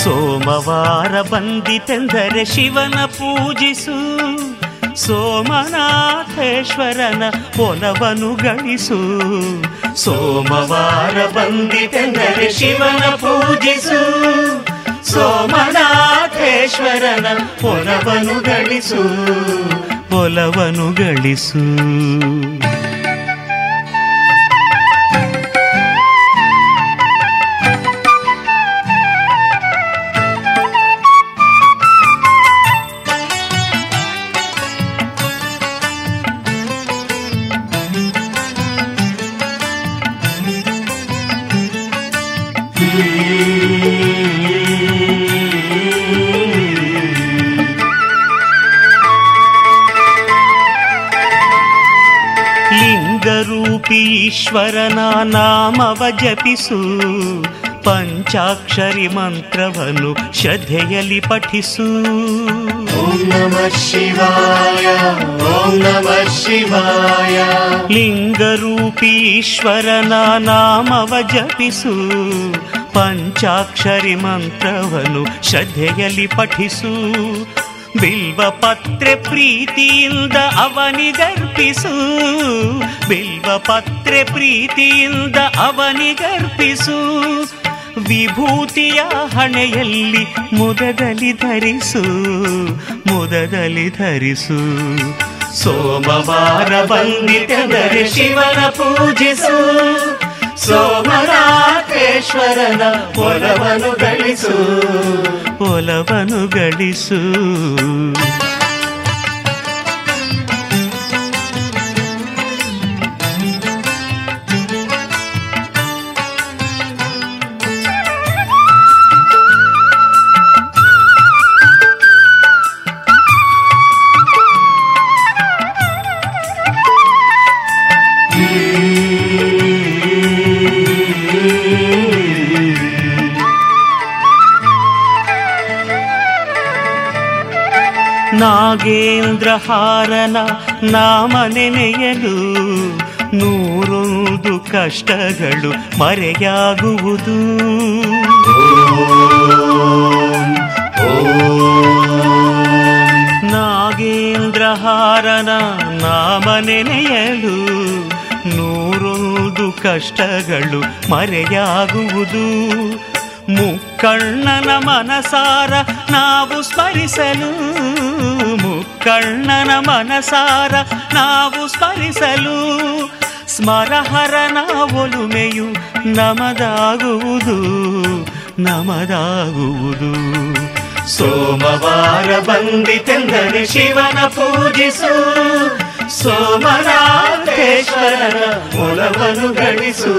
ಸೋಮವಾರ ಬಂದಿತೆಂದರೆ ಶಿವನ ಪೂಜಿಸು, ಸೋಮನಾಥೇಶ್ವರನ ಒಲವನ್ನು ಗಳಿಸು. ಸೋಮವಾರ ಬಂದಿತೆಂದರೆ ಶಿವನ ಪೂಜಿಸು, ಸೋಮನಾಥೇಶ್ವರನ ಒಲವನ್ನು ಗಳಿಸು, ಒಲವನ್ನು ಗಳಿಸು. ಈಶ್ವರನ ನಾಮವ ಜಪಿಸು, ಪಂಚಾಕ್ಷರಿ ಮಂತ್ರವನ್ನು ಶ್ರದ್ಧೆಯಲ್ಲಿ ಪಠಿಸು. ಓಂ ನಮಃ ಶಿವಾಯ ಓಂ ನಮಃ ಶಿವಾಯ. ಲಿಂಗರೂಪಿ ಈಶ್ವರನ ನಾಮವ ಜಪಿಸು, ಪಂಚಾಕ್ಷರಿ ಮಂತ್ರವನ್ನು ಶ್ರದ್ಧೆಯಲ್ಲಿ ಪಠಿಸು. ಬಿಲ್ವ ಪತ್ರೆ ಪ್ರೀತಿಯಿಂದ ಅವನಿಗರ್ಪಿಸು, ಬಿಲ್ವ ಪತ್ರೆ ಪ್ರೀತಿಯಿಂದ ಅವನಿಗರ್ಪಿಸು. ವಿಭೂತಿಯ ಹಣೆಯಲ್ಲಿ ಮುದದಲ್ಲಿ ಧರಿಸು, ಮುದದಲ್ಲಿ ಧರಿಸು. ಸೋಮವಾರ ಬಂದಿತೆಂದರೆ ಶಿವನ ಪೂಜಿಸು, ಸೋಮನಾಥೇಶ್ವರನ ಒಲವನ್ನು ಗಳಿಸು, ಒಲವನ್ನು ಗಳಿಸು. ನಾಗೇಂದ್ರ ಹಾರನ ನಾಮ ನೆನೆಯಲು ನೂರೊಂದು ಕಷ್ಟಗಳು ಮರೆಯಾಗುವುದು. ನಾಗೇಂದ್ರ ಹಾರನ ನಾಮ ನೆನೆಯಲು ನೂರೊಂದು ಕಷ್ಟಗಳು ಮರೆಯಾಗುವುದು. ಮುಕ್ಕಣ್ಣನ ಮನಸಾರ ನಾವು ಸ್ಮರಿಸಲು, ಮುಕ್ಕಣ್ಣನ ಮನಸಾರ ನಾವು ಸ್ಮರಿಸಲು, ಸ್ಮರಹರನ ಒಲುಮೆಯು ನಮದಾಗುವುದು, ನಮದಾಗುವುದು. ಸೋಮವಾರ ಬಂದಿತೆಂದರೆ ಶಿವನ ಪೂಜಿಸು, ಸೋಮನಾಥೇಶ್ವರನ ಒಲವನ್ನು ಗಳಿಸು,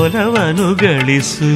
ಒಲವನ್ನು ಗಳಿಸು.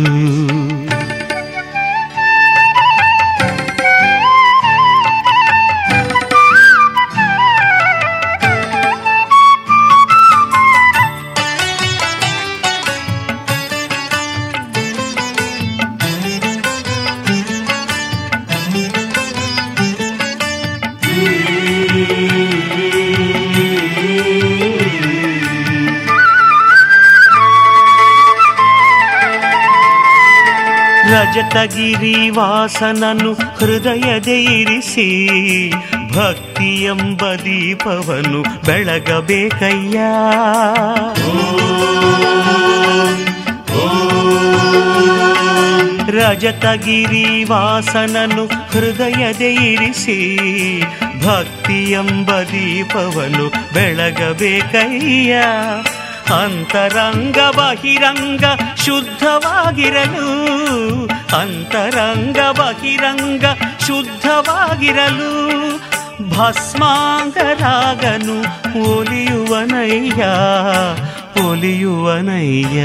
ರಜತಗಿರಿ ವಾಸನನು ಹೃದಯದೈರಿಸಿ ಭಕ್ತಿಯೆಂಬ ದೀಪವನು ಬೆಳಗಬೇಕಯ್ಯ. ರಜತಗಿರಿ ವಾಸನನು ಹೃದಯದೈರಿಸಿ ಭಕ್ತಿಯೆಂಬ ದೀಪವನು ಬೆಳಗಬೇಕಯ್ಯ. ಅಂತರಂಗ ಬಹಿರಂಗ ಶುದ್ಧವಾಗಿರಲು, ಅಂತರಂಗ ಬಹಿರಂಗ ಶುದ್ಧವಾಗಿರಲು ಭಸ್ಮಾಂಗರಾಗನು ಒಲಿಯುವನಯ್ಯ, ಒಲಿಯುವನಯ್ಯ.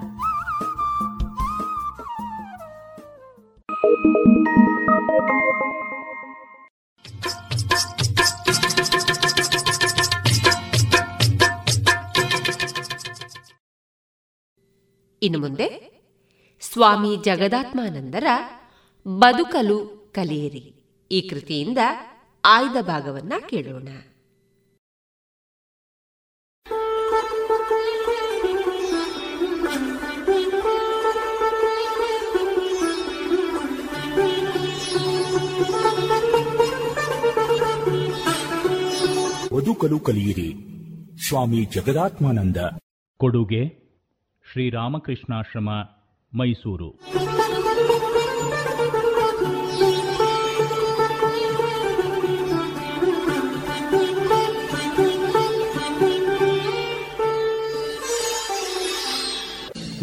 ಇನ್ನು ಮುಂದೆ ಸ್ವಾಮಿ ಜಗದಾತ್ಮಾನಂದರ ಬದುಕಲು ಕಲಿಯಿರಿ ಈ ಕೃತಿಯಿಂದ ಆಯ್ದ ಭಾಗವನ್ನ ಕೇಳೋಣ. ಬದುಕಲು ಕಲಿಯಿರಿ, ಸ್ವಾಮಿ ಜಗದಾತ್ಮಾನಂದ. ಕೊಡುಗೆ ಶ್ರೀ ರಾಮಕೃಷ್ಣಾಶ್ರಮ ಮೈಸೂರು.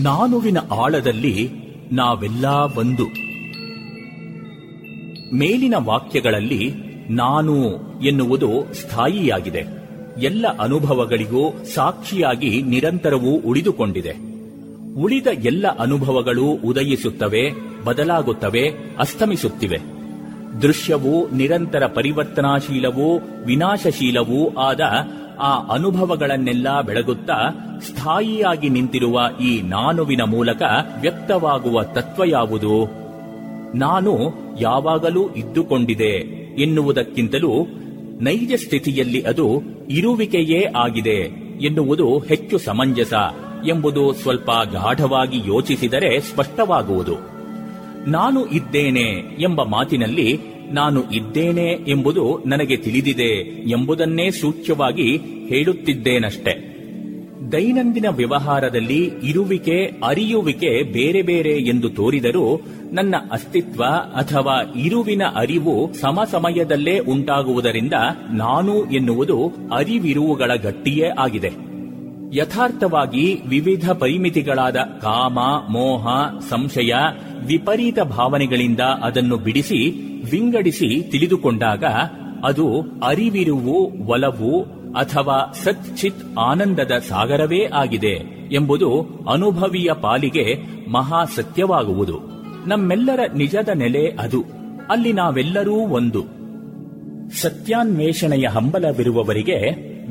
ನಾನುವಿನ ಆಳದಲ್ಲಿ ನಾವೆಲ್ಲ ಒಂದು. ಮೇಲಿನ ವಾಕ್ಯಗಳಲ್ಲಿ ನಾನು ಎನ್ನುವುದು ಸ್ಥಾಯಿಯಾಗಿದೆ, ಎಲ್ಲ ಅನುಭವಗಳಿಗೂ ಸಾಕ್ಷಿಯಾಗಿ ನಿರಂತರವೂ ಉಳಿದುಕೊಂಡಿದೆ. ಉಳಿದ ಎಲ್ಲ ಅನುಭವಗಳು ಉದಯಿಸುತ್ತವೆ, ಬದಲಾಗುತ್ತವೆ, ಅಸ್ತಮಿಸುತ್ತಿವೆ. ದೃಶ್ಯವೂ ನಿರಂತರ ಪರಿವರ್ತನಾಶೀಲವೂ ವಿನಾಶಶೀಲವೂ ಆದ ಆ ಅನುಭವಗಳನ್ನೆಲ್ಲ ಬೆಳಗುತ್ತಾ ಸ್ಥಾಯಿಯಾಗಿ ನಿಂತಿರುವ ಈ ನಾನುವಿನ ಮೂಲಕ ವ್ಯಕ್ತವಾಗುವ ತತ್ವ ಯಾವುದು? ನಾನು ಯಾವಾಗಲೂ ಇದ್ದುಕೊಂಡಿದೆ ಎನ್ನುವುದಕ್ಕಿಂತಲೂ ನೈಜ ಸ್ಥಿತಿಯಲ್ಲಿ ಅದು ಇರುವಿಕೆಯೇ ಆಗಿದೆ ಎನ್ನುವುದು ಹೆಚ್ಚು ಸಮಂಜಸ ಎಂಬುದು ಸ್ವಲ್ಪ ಗಾಢವಾಗಿ ಯೋಚಿಸಿದರೆ ಸ್ಪಷ್ಟವಾಗುವುದು. ನಾನು ಇದ್ದೇನೆ ಎಂಬ ಮಾತಿನಲ್ಲಿ ನಾನು ಇದ್ದೇನೆ ಎಂಬುದು ನನಗೆ ತಿಳಿದಿದೆ ಎಂಬುದನ್ನೇ ಸೂಚ್ಯವಾಗಿ ಹೇಳುತ್ತಿದ್ದೇನಷ್ಟೆ. ದೈನಂದಿನ ವ್ಯವಹಾರದಲ್ಲಿ ಇರುವಿಕೆ, ಅರಿಯುವಿಕೆ ಬೇರೆ ಬೇರೆ ಎಂದು ತೋರಿದರೂ ನನ್ನ ಅಸ್ತಿತ್ವ ಅಥವಾ ಇರುವಿನ ಅರಿವು ಸಮಸಮಯದಲ್ಲೇ ಉಂಟಾಗುವುದರಿಂದ ನಾನು ಎನ್ನುವುದು ಅರಿವಿರುವುಗಳ ಗಟ್ಟಿಯೇ ಆಗಿದೆ. ಯಥಾರ್ಥವಾಗಿ ವಿವಿಧ ಪರಿಮಿತಿಗಳಾದ ಕಾಮ, ಮೋಹ, ಸಂಶಯ, ವಿಪರೀತ ಭಾವನೆಗಳಿಂದ ಅದನ್ನು ಬಿಡಿಸಿ ವಿಂಗಡಿಸಿ ತಿಳಿದುಕೊಂಡಾಗ ಅದು ಅರಿವಿರುವು, ಒಲವು ಅಥವಾ ಸಚ್ಚಿತ್ ಆನಂದದ ಸಾಗರವೇ ಆಗಿದೆ ಎಂಬುದು ಅನುಭವಿಯ ಪಾಲಿಗೆ ಮಹಾ ಸತ್ಯವಾಗುವುದು. ನಮ್ಮೆಲ್ಲರ ನಿಜದ ನೆಲೆ ಅದು. ಅಲ್ಲಿ ನಾವೆಲ್ಲರೂ ಒಂದು. ಸತ್ಯಾನ್ವೇಷಣೆಯ ಹಂಬಲವಿರುವವರಿಗೆ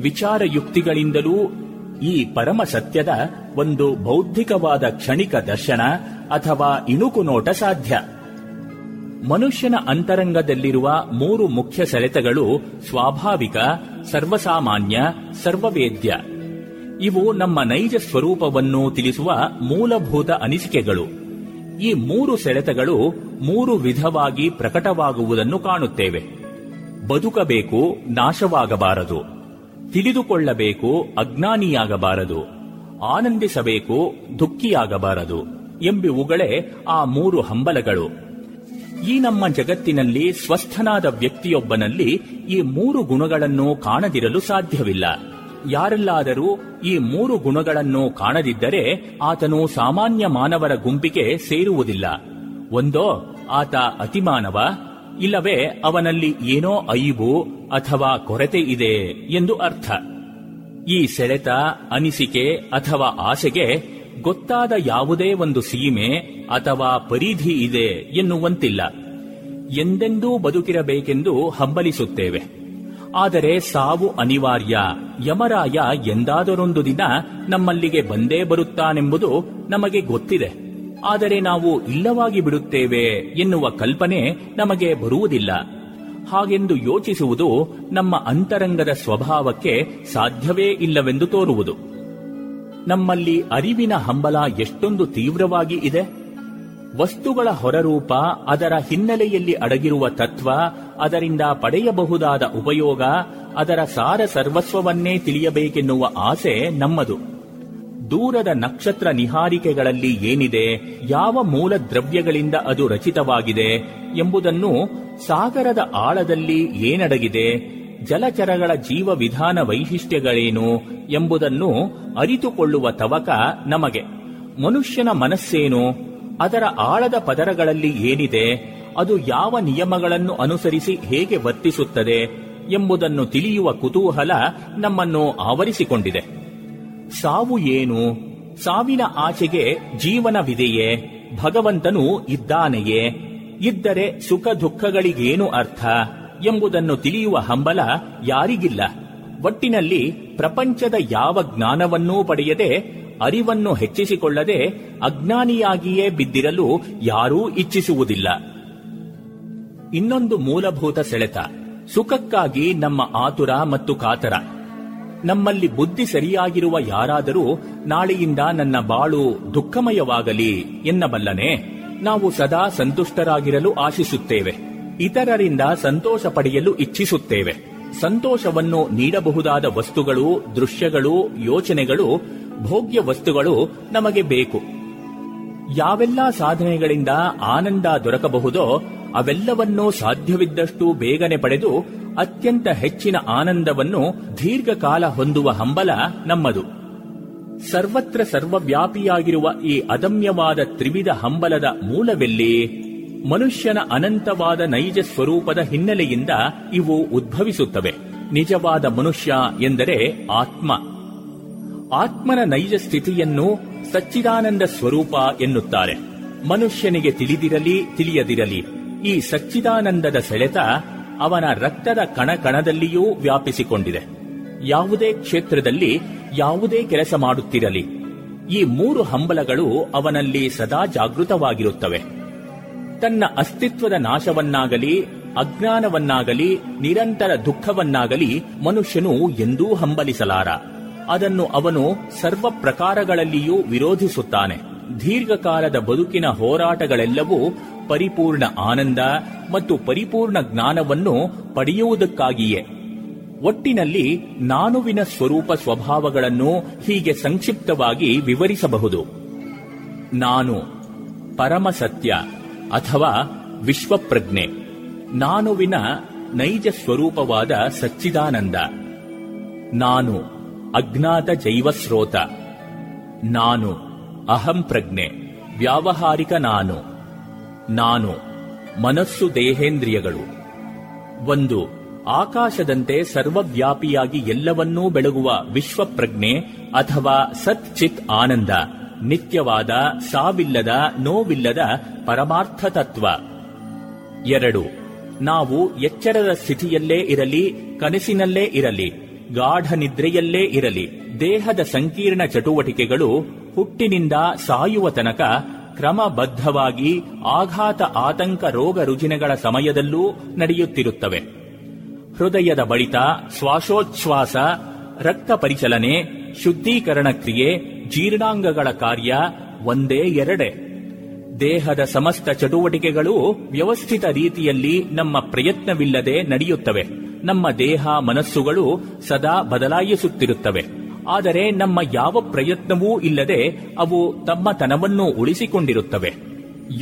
ವಿಚಾರಯುಕ್ತಿಗಳಿಂದಲೂ ಈ ಪರಮ ಸತ್ಯದ ಒಂದು ಬೌದ್ಧಿಕವಾದ ಕ್ಷಣಿಕ ದರ್ಶನ ಅಥವಾ ಇಣುಕು ನೋಟ ಸಾಧ್ಯ. ಮನುಷ್ಯನ ಅಂತರಂಗದಲ್ಲಿರುವ ಮೂರು ಮುಖ್ಯ ಸೆಳೆತಗಳು ಸ್ವಾಭಾವಿಕ, ಸರ್ವಸಾಮಾನ್ಯ, ಸರ್ವವೇದ್ಯ. ಇವು ನಮ್ಮ ನೈಜ ಸ್ವರೂಪವನ್ನು ತಿಳಿಸುವ ಮೂಲಭೂತ ಅನಿಸಿಕೆಗಳು. ಈ ಮೂರು ಸೆಳೆತಗಳು ಮೂರು ವಿಧವಾಗಿ ಪ್ರಕಟವಾಗುವುದನ್ನು ಕಾಣುತ್ತೇವೆ. ಬದುಕಬೇಕು, ನಾಶವಾಗಬಾರದು. ತಿಳಿದುಕೊಳ್ಳಬೇಕು, ಅಜ್ಞಾನಿಯಾಗಬಾರದು. ಆನಂದಿಸಬೇಕು, ದುಃಖಿಯಾಗಬಾರದು ಎಂಬಿವುಗಳೇ ಆ ಮೂರು ಹಂಬಲಗಳು. ಈ ನಮ್ಮ ಜಗತ್ತಿನಲ್ಲಿ ಸ್ವಸ್ಥನಾದ ವ್ಯಕ್ತಿಯೊಬ್ಬನಲ್ಲಿ ಈ ಮೂರು ಗುಣಗಳನ್ನು ಕಾಣದಿರಲು ಸಾಧ್ಯವಿಲ್ಲ. ಯಾರಲ್ಲಾದರೂ ಈ ಮೂರು ಗುಣಗಳನ್ನು ಕಾಣದಿದ್ದರೆ ಆತನು ಸಾಮಾನ್ಯ ಮಾನವರ ಗುಂಪಿಗೆ ಸೇರುವುದಿಲ್ಲ. ಒಂದೋ ಆತ ಅತಿಮಾನವ, ಇಲ್ಲವೇ ಅವನಲ್ಲಿ ಏನೋ ಐಬು ಅಥವಾ ಕೊರತೆ ಇದೆ ಎಂದು ಅರ್ಥ. ಈ ಸೆಳೆತ, ಅನಿಸಿಕೆ ಅಥವಾ ಆಸೆಗೆ ಗೊತ್ತಾದ ಯಾವುದೇ ಒಂದು ಸೀಮೆ ಅಥವಾ ಪರಿಧಿ ಇದೆ ಎನ್ನುವಂತಿಲ್ಲ. ಎಂದೆಂದೂ ಬದುಕಿರಬೇಕೆಂದು ಹಂಬಲಿಸುತ್ತೇವೆ. ಆದರೆ ಸಾವು ಅನಿವಾರ್ಯ. ಯಮರಾಯ ಎಂದಾದರೊಂದು ದಿನ ನಮ್ಮಲ್ಲಿಗೆ ಬಂದೇ ಬರುತ್ತಾನೆಂಬುದು ನಮಗೆ ಗೊತ್ತಿದೆ. ಆದರೆ ನಾವು ಇಲ್ಲವಾಗಿ ಬಿಡುತ್ತೇವೆ ಎನ್ನುವ ಕಲ್ಪನೆ ನಮಗೆ ಬರುವುದಿಲ್ಲ. ಹಾಗೆಂದು ಯೋಚಿಸುವುದು ನಮ್ಮ ಅಂತರಂಗದ ಸ್ವಭಾವಕ್ಕೆ ಸಾಧ್ಯವೇ ಇಲ್ಲವೆಂದು ತೋರುವುದು. ನಮ್ಮಲ್ಲಿ ಅರಿವಿನ ಹಂಬಲ ಎಷ್ಟೊಂದು ತೀವ್ರವಾಗಿ ಇದೆ. ವಸ್ತುಗಳ ಹೊರರೂಪ, ಅದರ ಹಿನ್ನೆಲೆಯಲ್ಲಿ ಅಡಗಿರುವ ತತ್ವ, ಅದರಿಂದ ಪಡೆಯಬಹುದಾದ ಉಪಯೋಗ, ಅದರ ಸಾರ ಸರ್ವಸ್ವವನ್ನೇ ತಿಳಿಯಬೇಕೆನ್ನುವ ಆಸೆ ನಮ್ಮದು. ದೂರದ ನಕ್ಷತ್ರ ನಿಹಾರಿಕೆಗಳಲ್ಲಿ ಏನಿದೆ, ಯಾವ ಮೂಲ ದ್ರವ್ಯಗಳಿಂದ ಅದು ರಚಿತವಾಗಿದೆ ಎಂಬುದನ್ನು, ಸಾಗರದ ಆಳದಲ್ಲಿ ಏನಡಗಿದೆ, ಜಲಚರಗಳ ಜೀವ ವಿಧಾನ ವೈಶಿಷ್ಟ್ಯಗಳೇನು ಎಂಬುದನ್ನು ಅರಿತುಕೊಳ್ಳುವ ತವಕ ನಮಗೆ. ಮನುಷ್ಯನ ಮನಸ್ಸೇನು, ಅದರ ಆಳದ ಪದರಗಳಲ್ಲಿ ಏನಿದೆ, ಅದು ಯಾವ ನಿಯಮಗಳನ್ನು ಅನುಸರಿಸಿ ಹೇಗೆ ವರ್ತಿಸುತ್ತದೆ ಎಂಬುದನ್ನು ತಿಳಿಯುವ ಕುತೂಹಲ ನಮ್ಮನ್ನು ಆವರಿಸಿಕೊಂಡಿದೆ. ಸಾವು ಏನು, ಸಾವಿನ ಆಚೆಗೆ ಜೀವನವಿದೆಯೇ, ಭಗವಂತನು ಇದ್ದಾನೆಯೇ, ಇದ್ದರೆ ಸುಖ ದುಃಖಗಳಿಗೇನು ಅರ್ಥ ಎಂಬುದನ್ನು ತಿಳಿಯುವ ಹಂಬಲ ಯಾರಿಗಿಲ್ಲ. ಒಟ್ಟಿನಲ್ಲಿ ಪ್ರಪಂಚದ ಯಾವ ಜ್ಞಾನವನ್ನೂ ಪಡೆಯದೆ, ಅರಿವನ್ನು ಹೆಚ್ಚಿಸಿಕೊಳ್ಳದೆ ಅಜ್ಞಾನಿಯಾಗಿಯೇ ಬಿದ್ದಿರಲು ಯಾರೂ ಇಚ್ಛಿಸುವುದಿಲ್ಲ. ಇನ್ನೊಂದು ಮೂಲಭೂತ ಸೆಳೆತ ಸುಖಕ್ಕಾಗಿ ನಮ್ಮ ಆತುರ ಮತ್ತು ಕಾತರ. ನಮ್ಮಲ್ಲಿ ಬುದ್ಧಿ ಸರಿಯಾಗಿರುವ ಯಾರಾದರೂ ನಾಳೆಯಿಂದ ನನ್ನ ಬಾಳು ದುಃಖಮಯವಾಗಲಿ ಎನ್ನಬಲ್ಲನೆ. ನಾವು ಸದಾ ಸಂತುಷ್ಟರಾಗಿರಲು ಆಶಿಸುತ್ತೇವೆ. ಇತರರಿಂದ ಸಂತೋಷ ಪಡೆಯಲು ಇಚ್ಛಿಸುತ್ತೇವೆ. ಸಂತೋಷವನ್ನು ನೀಡಬಹುದಾದ ವಸ್ತುಗಳು, ದೃಶ್ಯಗಳು, ಯೋಚನೆಗಳು, ಭೋಗ್ಯ ವಸ್ತುಗಳು ನಮಗೆ ಬೇಕು. ಯಾವೆಲ್ಲ ಸಾಧನೆಗಳಿಂದ ಆನಂದ ದೊರಕಬಹುದೋ ಅವೆಲ್ಲವನ್ನೂ ಸಾಧ್ಯವಿದ್ದಷ್ಟು ಬೇಗನೆ ಪಡೆದು ಅತ್ಯಂತ ಹೆಚ್ಚಿನ ಆನಂದವನ್ನು ದೀರ್ಘಕಾಲ ಹೊಂದುವ ಹಂಬಲ ನಮ್ಮದು. ಸರ್ವತ್ರ ಸರ್ವವ್ಯಾಪಿಯಾಗಿರುವ ಈ ಅದಮ್ಯವಾದ ತ್ರಿವಿಧ ಹಂಬಲದ ಮೂಲವೆಲ್ಲಿ? ಮನುಷ್ಯನ ಅನಂತವಾದ ನೈಜ ಸ್ವರೂಪದ ಹಿನ್ನೆಲೆಯಿಂದ ಇವು ಉದ್ಭವಿಸುತ್ತವೆ. ನಿಜವಾದ ಮನುಷ್ಯ ಎಂದರೆ ಆತ್ಮ. ಆತ್ಮನ ನೈಜ ಸ್ಥಿತಿಯನ್ನು ಸಚ್ಚಿದಾನಂದ ಸ್ವರೂಪ ಎನ್ನುತ್ತಾರೆ. ಮನುಷ್ಯನಿಗೆ ತಿಳಿದಿರಲಿ ತಿಳಿಯದಿರಲಿ, ಈ ಸಚ್ಚಿದಾನಂದದ ಸೆಳೆತ ಅವನ ರಕ್ತದ ಕಣಕಣದಲ್ಲಿಯೂ ವ್ಯಾಪಿಸಿಕೊಂಡಿದೆ. ಯಾವುದೇ ಕ್ಷೇತ್ರದಲ್ಲಿ ಯಾವುದೇ ಕೆಲಸ ಮಾಡುತ್ತಿರಲಿ, ಈ ಮೂರು ಹಂಬಲಗಳು ಅವನಲ್ಲಿ ಸದಾ ಜಾಗೃತವಾಗಿರುತ್ತವೆ. ತನ್ನ ಅಸ್ತಿತ್ವದ ನಾಶವನ್ನಾಗಲಿ, ಅಜ್ಞಾನವನ್ನಾಗಲಿ, ನಿರಂತರ ದುಃಖವನ್ನಾಗಲಿ ಮನುಷ್ಯನು ಎಂದೂ ಹಂಬಲಿಸಲಾರ. ಅದನ್ನು ಅವನು ಸರ್ವ ಪ್ರಕಾರಗಳಲ್ಲಿಯೂ ವಿರೋಧಿಸುತ್ತಾನೆ. ದೀರ್ಘಕಾಲದ ಬದುಕಿನ ಹೋರಾಟಗಳೆಲ್ಲವೂ ಪರಿಪೂರ್ಣ ಆನಂದ ಮತ್ತು ಪರಿಪೂರ್ಣ ಜ್ಞಾನವನ್ನು ಪಡೆಯುವುದಕ್ಕಾಗಿಯೇ. ಒಟ್ಟಿನಲ್ಲಿ ನಾನುವಿನ ಸ್ವರೂಪ ಸ್ವಭಾವಗಳನ್ನು ಹೀಗೆ ಸಂಕ್ಷಿಪ್ತವಾಗಿ ವಿವರಿಸಬಹುದು. ನಾನು ಪರಮಸತ್ಯ ಅಥವಾ ವಿಶ್ವಪ್ರಜ್ಞೆ, ನಾನುವಿನ ನೈಜ ಸ್ವರೂಪವಾದ ಸಚ್ಚಿದಾನಂದ. ನಾನು ಅಜ್ಞಾತ ಜೈವಸ್ರೋತ, ನಾನು ಅಹಂ ಪ್ರಜ್ಞೆ, ವ್ಯಾವಹಾರಿಕ ನಾನು, ನಾನು ಮನಸ್ಸು ದೇಹೇಂದ್ರಿಯಗಳು. ಒಂದು, ಆಕಾಶದಂತೆ ಸರ್ವವ್ಯಾಪಿಯಾಗಿ ಎಲ್ಲವನ್ನೂ ಬೆಳಗುವ ವಿಶ್ವಪ್ರಜ್ಞೆ ಅಥವಾ ಸತ್ಚಿತ್ ಆನಂದ, ನಿತ್ಯವಾದ, ಸಾವಿಲ್ಲದ, ನೋವಿಲ್ಲದ ಪರಮಾರ್ಥ ತತ್ವ. ಎರಡು, ನಾವು ಎಚ್ಚರದ ಸ್ಥಿತಿಯಲ್ಲೇ ಇರಲಿ, ಕನಸಿನಲ್ಲೇ ಇರಲಿ, ಗಾಢ ನಿದ್ರೆಯಲ್ಲೇ ಇರಲಿ, ದೇಹದ ಸಂಕೀರ್ಣ ಚಟುವಟಿಕೆಗಳು ಹುಟ್ಟಿನಿಂದ ಸಾಯುವ ತನಕ ಕ್ರಮಬದ್ಧವಾಗಿ ಆಘಾತ, ಆತಂಕ, ರೋಗ ರುಜಿನಗಳ ಸಮಯದಲ್ಲೂ ನಡೆಯುತ್ತಿರುತ್ತವೆ. ಹೃದಯದ ಬಡಿತ, ಶ್ವಾಸೋಚ್ಛ್ವಾಸ, ರಕ್ತ ಪರಿಚಲನೆ, ಶುದ್ಧೀಕರಣ ಕ್ರಿಯೆ, ಜೀರ್ಣಾಂಗಗಳ ಕಾರ್ಯ ಒಂದೇ ಎರಡೇ. ದೇಹದ ಸಮಸ್ತ ಚಟುವಟಿಕೆಗಳು ವ್ಯವಸ್ಥಿತ ರೀತಿಯಲ್ಲಿ ನಮ್ಮ ಪ್ರಯತ್ನವಿಲ್ಲದೆ ನಡೆಯುತ್ತವೆ. ನಮ್ಮ ದೇಹ, ಮನಸ್ಸುಗಳು ಸದಾ ಬದಲಾಯಿಸುತ್ತಿರುತ್ತವೆ. ಆದರೆ ನಮ್ಮ ಯಾವ ಪ್ರಯತ್ನವೂ ಇಲ್ಲದೆ ಅವು ತಮ್ಮ ತನವನ್ನು ಉಳಿಸಿಕೊಂಡಿರುತ್ತವೆ.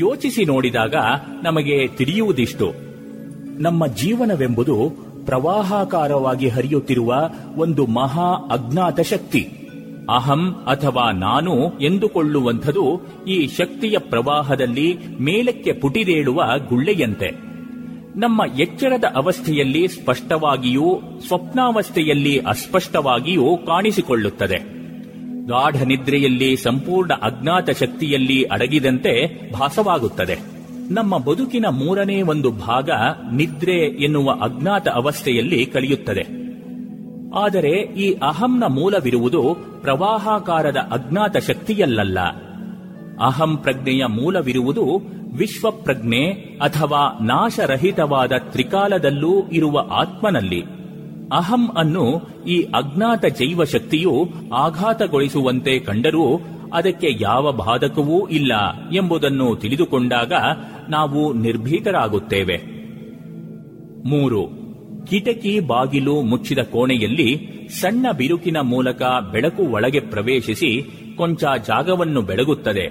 ಯೋಚಿಸಿ ನೋಡಿದಾಗ ನಮಗೆ ತಿಳಿಯುವುದಿಷ್ಟು. ನಮ್ಮ ಜೀವನವೆಂಬುದು ಪ್ರವಾಹಾಕಾರವಾಗಿ ಹರಿಯುತ್ತಿರುವ ಒಂದು ಮಹಾ ಅಜ್ಞಾತ ಶಕ್ತಿ. ಅಹಂ ಅಥವಾ ನಾನು ಎಂದುಕೊಳ್ಳುವಂಥದು ಈ ಶಕ್ತಿಯ ಪ್ರವಾಹದಲ್ಲಿ ಮೇಲಕ್ಕೆ ಪುಟಿದೇಳುವ ಗುಳ್ಳೆಯಂತೆ. ನಮ್ಮ ಎಚ್ಚರದ ಅವಸ್ಥೆಯಲ್ಲಿ ಸ್ಪಷ್ಟವಾಗಿಯೂ ಸ್ವಪ್ನಾವಸ್ಥೆಯಲ್ಲಿ ಅಸ್ಪಷ್ಟವಾಗಿಯೂ ಕಾಣಿಸಿಕೊಳ್ಳುತ್ತದೆ. ಗಾಢ ನಿದ್ರೆಯಲ್ಲಿ ಸಂಪೂರ್ಣ ಅಜ್ಞಾತ ಶಕ್ತಿಯಲ್ಲಿ ಅಡಗಿದಂತೆ ಭಾಸವಾಗುತ್ತದೆ. ನಮ್ಮ ಬದುಕಿನ ಮೂರನೇ ಒಂದು ಭಾಗ ನಿದ್ರೆ ಎನ್ನುವ ಅಜ್ಞಾತ ಅವಸ್ಥೆಯಲ್ಲಿ ಕಳೆಯುತ್ತದೆ. ಆದರೆ ಈ ಅಹಂನ ಮೂಲವಿರುವುದು ಪ್ರವಾಹಾಕಾರದ ಅಜ್ಞಾತ ಶಕ್ತಿಯಲ್ಲ. ಅಹಂ ಪ್ರಜ್ಞೆಯ ಮೂಲವಿರುವುದು ವಿಶ್ವಪ್ರಜ್ಞೆ ಅಥವಾ ನಾಶರಹಿತವಾದ ತ್ರಿಕಾಲದಲ್ಲೂ ಇರುವ ಆತ್ಮನಲ್ಲಿ. ಅಹಂ ಅನ್ನು ಈ ಅಜ್ಞಾತ ಜೈವಶಕ್ತಿಯು ಆಘಾತಗೊಳಿಸುವಂತೆ ಕಂಡರೂ ಅದಕ್ಕೆ ಯಾವ ಬಾಧಕವೂ ಇಲ್ಲ ಎಂಬುದನ್ನು ತಿಳಿದುಕೊಂಡಾಗ ನಾವು ನಿರ್ಭೀತರಾಗುತ್ತೇವೆ. 3. ಕಿಟಕಿ ಬಾಗಿಲು ಮುಚ್ಚಿದ ಕೋಣೆಯಲ್ಲಿ ಸಣ್ಣ ಬಿರುಕಿನ ಮೂಲಕ ಬೆಳಕು ಒಳಗೆ ಪ್ರವೇಶಿಸಿ ಕೊಂಚ ಜಾಗವನ್ನು ಬೆಳಗುತ್ತದೆ.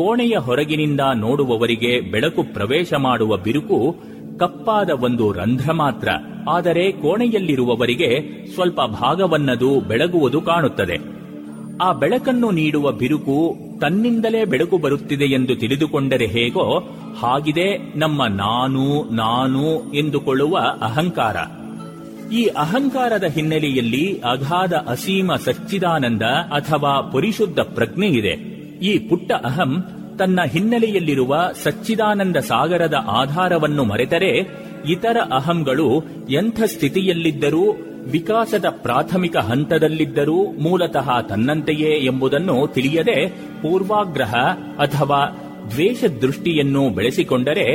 ಕೋಣೆಯ ಹೊರಗಿನಿಂದ ನೋಡುವವರಿಗೆ ಬೆಳಕು ಪ್ರವೇಶ ಮಾಡುವ ಬಿರುಕು ಕಪ್ಪಾದ ಒಂದು ರಂಧ್ರ ಮಾತ್ರ. ಆದರೆ ಕೋಣೆಯಲ್ಲಿರುವವರಿಗೆ ಸ್ವಲ್ಪ ಭಾಗವನ್ನದು ಬೆಳಗುವುದು ಕಾಣುತ್ತದೆ. ಆ ಬೆಳಕನ್ನು ನೀಡುವ ಬಿರುಕು ತನ್ನಿಂದಲೇ ಬೆಳಕು ಬರುತ್ತಿದೆ ಎಂದು ತಿಳಿದುಕೊಂಡರೆ ಹೇಗೋ ಹಾಗಿದೆ ನಮ್ಮ ನಾನು ನಾನು ಎಂದುಕೊಳ್ಳುವ ಅಹಂಕಾರ. ಈ ಅಹಂಕಾರದ ಹಿನ್ನೆಲೆಯಲ್ಲಿ ಅಗಾಧ ಅಸೀಮ ಸಚ್ಚಿದಾನಂದ ಅಥವಾ ಪರಿಶುದ್ಧ ಪ್ರಜ್ಞೆ ಇದೆ. ಈ ಪುಟ್ಟ ಅಹಂ ತನ್ನ ಹಿನ್ನೆಲೆಯಲ್ಲಿರುವ ಸಚ್ಚಿದಾನಂದ ಸಾಗರದ ಆಧಾರವನ್ನು ಮರೆತರೆ ಇತರ ಅಹಂಗಳು ಎಂಥ ಸ್ಥಿತಿಯಲ್ಲಿದ್ದರೂ, ವಿಕಾಸದ ಪ್ರಾಥಮಿಕ ಹಂತದಲ್ಲಿದ್ದರೂ ಮೂಲತಃ ತನ್ನಂತೆಯೇ ಎಂಬುದನ್ನು ತಿಳಿಯದೆ ಪೂರ್ವಾಗ್ರಹ ಅಥವಾ ದ್ವೇಷದೃಷ್ಟಿಯನ್ನು ಬೆಳೆಸಿಕೊಂಡರೆ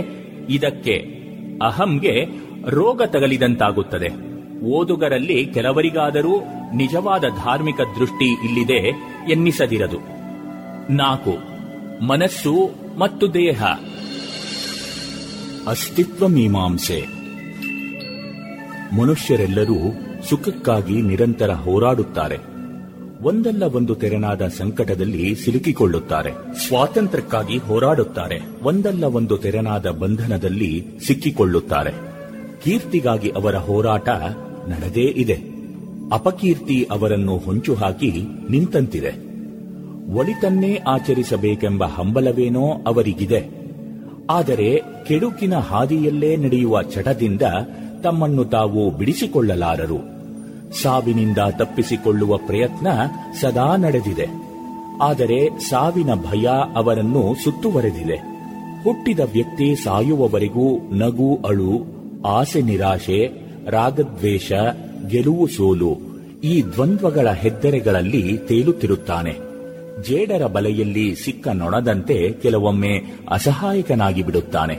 ಇದಕ್ಕೆ ಅಹಂಗೆ ರೋಗ ತಗಲಿದಂತಾಗುತ್ತದೆ. ಓದುಗರಲ್ಲಿ ಕೆಲವರಿಗಾದರೂ ನಿಜವಾದ ಧಾರ್ಮಿಕ ದೃಷ್ಟಿ ಇಲ್ಲಿದೆ ಎನ್ನಿಸದಿರದು. 4. ಮನಸ್ಸು ಮತ್ತು ದೇಹ ಅಸ್ತಿತ್ವ ಮೀಮಾಂಸೆ. ಮನುಷ್ಯರೆಲ್ಲರೂ ಸುಖಕ್ಕಾಗಿ ನಿರಂತರ ಹೋರಾಡುತ್ತಾರೆ. ಒಂದಲ್ಲ ಒಂದು ತೆರನಾದ ಸಂಕಟದಲ್ಲಿ ಸಿಲುಕಿಕೊಳ್ಳುತ್ತಾರೆ. ಸ್ವಾತಂತ್ರ್ಯಕ್ಕಾಗಿ ಹೋರಾಡುತ್ತಾರೆ. ಒಂದಲ್ಲ ಒಂದು ತೆರನಾದ ಬಂಧನದಲ್ಲಿ ಸಿಕ್ಕಿಕೊಳ್ಳುತ್ತಾರೆ. ಕೀರ್ತಿಗಾಗಿ ಅವರ ಹೋರಾಟ ನಡೆದೇ ಇದೆ. ಅಪಕೀರ್ತಿ ಅವರನ್ನು ಹೊಂಚು ಹಾಕಿ ನಿಂತಂತಿದೆ. ಒಳಿತನ್ನೇ ಆಚರಿಸಬೇಕೆಂಬ ಹಂಬಲವೇನೋ ಅವರಿಗಿದೆ. ಆದರೆ ಕೆಡುಕಿನ ಹಾದಿಯಲ್ಲೇ ನಡೆಯುವ ಚಟದಿಂದ ತಮ್ಮನ್ನು ತಾವು ಬಿಡಿಸಿಕೊಳ್ಳಲಾರರು. ಸಾವಿನಿಂದ ತಪ್ಪಿಸಿಕೊಳ್ಳುವ ಪ್ರಯತ್ನ ಸದಾ ನಡೆದಿದೆ. ಆದರೆ ಸಾವಿನ ಭಯ ಅವರನ್ನು ಸುತ್ತುವರೆದಿದೆ. ಹುಟ್ಟಿದ ವ್ಯಕ್ತಿ ಸಾಯುವವರೆಗೂ ನಗು, ಅಳು, ಆಸೆ, ನಿರಾಶೆ, ರಾಗದ್ವೇಷ, ಗೆಲುವು, ಸೋಲು ಈ ದ್ವಂದ್ವಗಳ ಹೆದ್ದರೆಗಳಲ್ಲಿ ತೇಲುತ್ತಿರುತ್ತಾನೆ. ಜೇಡರ ಬಲೆಯಲ್ಲಿ ಸಿಕ್ಕ ನೊಣದಂತೆ ಕೆಲವೊಮ್ಮೆ ಅಸಹಾಯಕನಾಗಿ ಬಿಡುತ್ತಾನೆ.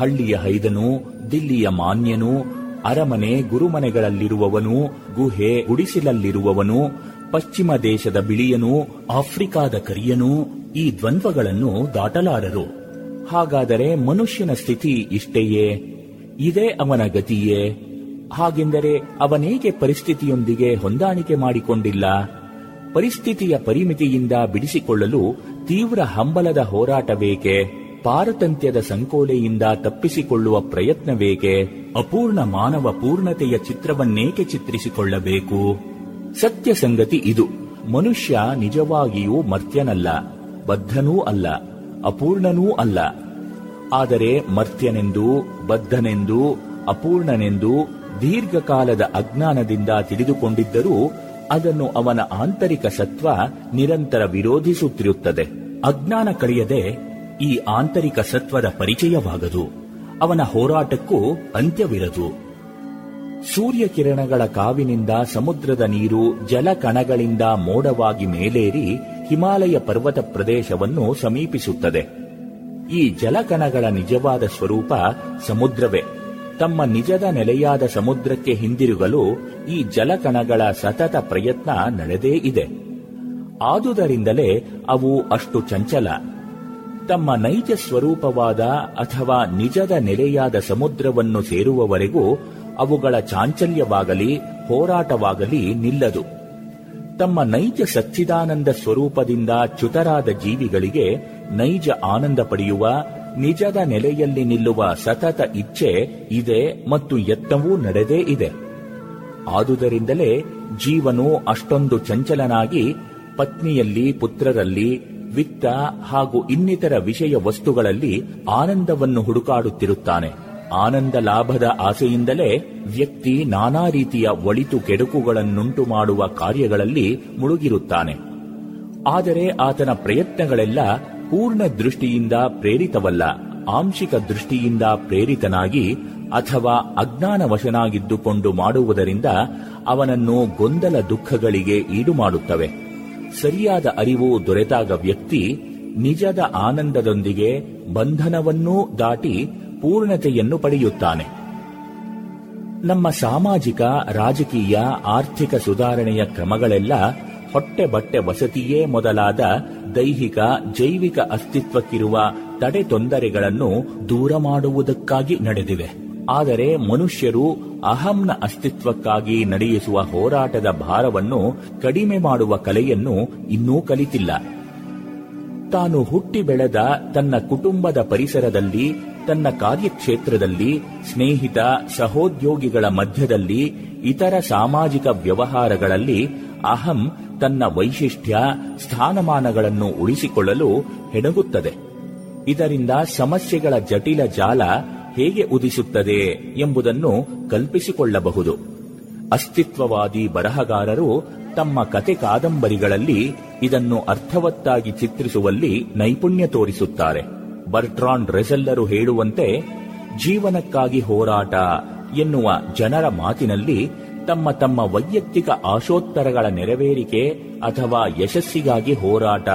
ಹಳ್ಳಿಯ ಹೈದನೂ, ದಿಲ್ಲಿಯ ಮಾನ್ಯನೂ, ಅರಮನೆ ಗುರುಮನೆಗಳಲ್ಲಿರುವವನೂ, ಗುಹೆ ಗುಡಿಸಿಲಲ್ಲಿರುವವನೂ, ಪಶ್ಚಿಮ ದೇಶದ ಬಿಳಿಯನೂ, ಆಫ್ರಿಕಾದ ಕರಿಯನೂ ಈ ದ್ವಂದ್ವಗಳನ್ನು ದಾಟಲಾರರು. ಹಾಗಾದರೆ ಮನುಷ್ಯನ ಸ್ಥಿತಿ ಇಷ್ಟೆಯೇ? ಇದೇ ಅವನ ಗತಿಯೇ? ಹಾಗೆಂದರೆ ಅವನೇಕೆ ಪರಿಸ್ಥಿತಿಯೊಂದಿಗೆ ಹೊಂದಾಣಿಕೆ ಮಾಡಿಕೊಂಡಿಲ್ಲ? ಪರಿಸ್ಥಿತಿಯ ಪರಿಮಿತಿಯಿಂದ ಬಿಡಿಸಿಕೊಳ್ಳಲು ತೀವ್ರ ಹಂಬಲದ ಹೋರಾಟಬೇಕೆ? ಪಾರತಂತ್ಯದ ಸಂಕೋಲೆಯಿಂದ ತಪ್ಪಿಸಿಕೊಳ್ಳುವ ಪ್ರಯತ್ನವೇಕೆ? ಅಪೂರ್ಣ ಮಾನವ ಪೂರ್ಣತೆಯ ಚಿತ್ರವನ್ನೇಕೆ ಚಿತ್ರಿಸಿಕೊಳ್ಳಬೇಕು? ಸತ್ಯ ಸಂಗತಿ ಇದು. ಮನುಷ್ಯ ನಿಜವಾಗಿಯೂ ಮರ್ತ್ಯನಲ್ಲ, ಬದ್ಧನೂ ಅಲ್ಲ, ಅಪೂರ್ಣನೂ ಅಲ್ಲ. ಆದರೆ ಮರ್ತ್ಯನೆಂದು, ಬದ್ಧನೆಂದು, ಅಪೂರ್ಣನೆಂದು ದೀರ್ಘಕಾಲದ ಅಜ್ಞಾನದಿಂದ ತಿಳಿದುಕೊಂಡಿದ್ದರೂ ಅದನ್ನು ಅವನ ಆಂತರಿಕ ಸತ್ವ ನಿರಂತರ ವಿರೋಧಿಸುತ್ತಿರುತ್ತದೆ. ಅಜ್ಞಾನ ಕಳೆಯದೆ ಈ ಆಂತರಿಕ ಸತ್ವದ ಪರಿಚಯವಾಗದು. ಅವನ ಹೋರಾಟಕ್ಕೂ ಅಂತ್ಯವಿರದು. ಸೂರ್ಯ ಕಿರಣಗಳ ಕಾವಿನಿಂದ ಸಮುದ್ರದ ನೀರು ಜಲಕಣಗಳಿಂದ ಮೋಡವಾಗಿ ಮೇಲೇರಿ ಹಿಮಾಲಯ ಪರ್ವತ ಪ್ರದೇಶವನ್ನು ಸಮೀಪಿಸುತ್ತದೆ. ಈ ಜಲಕಣಗಳ ನಿಜವಾದ ಸ್ವರೂಪ ಸಮುದ್ರವೇ. ತಮ್ಮ ನಿಜದ ನೆಲೆಯಾದ ಸಮುದ್ರಕ್ಕೆ ಹಿಂದಿರುಗಲು ಈ ಜಲಕಣಗಳ ಸತತ ಪ್ರಯತ್ನ ನಡೆದೇ ಇದೆ. ಆದುದರಿಂದಲೇ ಅವು ಅಷ್ಟು ಚಂಚಲ. ತಮ್ಮ ನೈಜ ಸ್ವರೂಪವಾದ ಅಥವಾ ನಿಜದ ನೆಲೆಯಾದ ಸಮುದ್ರವನ್ನು ಸೇರುವವರೆಗೂ ಅವುಗಳ ಚಾಂಚಲ್ಯವಾಗಲಿ ಹೋರಾಟವಾಗಲಿ ನಿಲ್ಲದು. ತಮ್ಮ ನೈಜ ಸಚ್ಚಿದಾನಂದ ಸ್ವರೂಪದಿಂದ ಚ್ಯುತರಾದ ಜೀವಿಗಳಿಗೆ ನೈಜ ಆನಂದ ಪಡೆಯುವ ನಿಜದ ನೆಲೆಯಲ್ಲಿ ನಿಲ್ಲುವ ಸತತ ಇಚ್ಛೆ ಇದೆ ಮತ್ತು ಯತ್ನವೂ ನಡೆದೇ ಇದೆ. ಆದುದರಿಂದಲೇ ಜೀವನು ಅಷ್ಟೊಂದು ಚಂಚಲನಾಗಿ ಪತ್ನಿಯಲ್ಲಿ, ಪುತ್ರರಲ್ಲಿ, ವಿತ್ತ ಹಾಗೂ ಇನ್ನಿತರ ವಿಷಯ ವಸ್ತುಗಳಲ್ಲಿ ಆನಂದವನ್ನು ಹುಡುಕಾಡುತ್ತಿರುತ್ತಾನೆ. ಆನಂದ ಲಾಭದ ಆಸೆಯಿಂದಲೇ ವ್ಯಕ್ತಿ ನಾನಾ ರೀತಿಯ ಒಳಿತು ಕೆಡುಕುಗಳನ್ನುಂಟು ಮಾಡುವ ಕಾರ್ಯಗಳಲ್ಲಿ ಮುಳುಗಿರುತ್ತಾನೆ. ಆದರೆ ಆತನ ಪ್ರಯತ್ನಗಳೆಲ್ಲ ಪೂರ್ಣ ದೃಷ್ಟಿಯಿಂದ ಪ್ರೇರಿತವಲ್ಲ, ಆಂಶಿಕ ದೃಷ್ಟಿಯಿಂದ ಪ್ರೇರಿತನಾಗಿ ಅಥವಾ ಅಜ್ಞಾನವಶನಾಗಿದ್ದುಕೊಂಡು ಮಾಡುವುದರಿಂದ ಅವನನ್ನು ಗೊಂದಲ ದುಃಖಗಳಿಗೆ ಈಡು ಮಾಡುತ್ತವೆ. ಸರಿಯಾದ ಅರಿವು ದೊರೆತಾಗ ವ್ಯಕ್ತಿ ನಿಜದ ಆನಂದದೊಂದಿಗೆ ಬಂಧನವನ್ನೂ ದಾಟಿ ಪೂರ್ಣತೆಯನ್ನು ಪಡೆಯುತ್ತಾನೆ. ನಮ್ಮ ಸಾಮಾಜಿಕ, ರಾಜಕೀಯ, ಆರ್ಥಿಕ ಸುಧಾರಣೆಯ ಕ್ರಮಗಳೆಲ್ಲ ಹೊಟ್ಟೆ, ಬಟ್ಟೆ, ವಸತಿಯೇ ಮೊದಲಾದ ದೈಹಿಕ, ಜೈವಿಕ ಅಸ್ತಿತ್ವಕ್ಕಿರುವ ತಡೆ ತೊಂದರೆಗಳನ್ನು ದೂರ ಮಾಡುವುದಕ್ಕಾಗಿ ನಡೆದಿವೆ. ಆದರೆ ಮನುಷ್ಯರು ಅಹಂನ ಅಸ್ತಿತ್ವಕ್ಕಾಗಿ ನಡೆಯಿಸುವ ಹೋರಾಟದ ಭಾರವನ್ನು ಕಡಿಮೆ ಮಾಡುವ ಕಲೆಯನ್ನು ಇನ್ನೂ ಕಲಿತಿಲ್ಲ. ತಾನು ಹುಟ್ಟಿ ಬೆಳೆದ ತನ್ನ ಕುಟುಂಬದ ಪರಿಸರದಲ್ಲಿ, ತನ್ನ ಕಾರ್ಯಕ್ಷೇತ್ರದಲ್ಲಿ, ಸ್ನೇಹಿತ ಸಹೋದ್ಯೋಗಿಗಳ ಮಧ್ಯದಲ್ಲಿ, ಇತರ ಸಾಮಾಜಿಕ ವ್ಯವಹಾರಗಳಲ್ಲಿ ಅಹಂ ತನ್ನ ವೈಶಿಷ್ಟ್ಯ, ಸ್ಥಾನಮಾನಗಳನ್ನು ಉಳಿಸಿಕೊಳ್ಳಲು ಹೆಣಗುತ್ತದೆ. ಇದರಿಂದ ಸಮಸ್ಯೆಗಳ ಜಟಿಲ ಜಾಲ ಹೇಗೆ ಉದಿಸುತ್ತದೆ ಎಂಬುದನ್ನು ಕಲ್ಪಿಸಿಕೊಳ್ಳಬಹುದು. ಅಸ್ತಿತ್ವವಾದಿ ಬರಹಗಾರರು ತಮ್ಮ ಕತೆ, ಕಾದಂಬರಿಗಳಲ್ಲಿ ಇದನ್ನು ಅರ್ಥವತ್ತಾಗಿ ಚಿತ್ರಿಸುವಲ್ಲಿ ನೈಪುಣ್ಯ ತೋರಿಸುತ್ತಾರೆ. ಬರ್ಟ್ರಾಂಡ್ ರೆಸೆಲ್ಲರು ಹೇಳುವಂತೆ, ಜೀವನಕ್ಕಾಗಿ ಹೋರಾಟ ಎನ್ನುವ ಜನರ ಮಾತಿನಲ್ಲಿ ತಮ್ಮ ತಮ್ಮ ವೈಯಕ್ತಿಕ ಆಶೋತ್ತರಗಳ ನೆರವೇರಿಕೆ ಅಥವಾ ಯಶಸ್ಸಿಗಾಗಿ ಹೋರಾಟ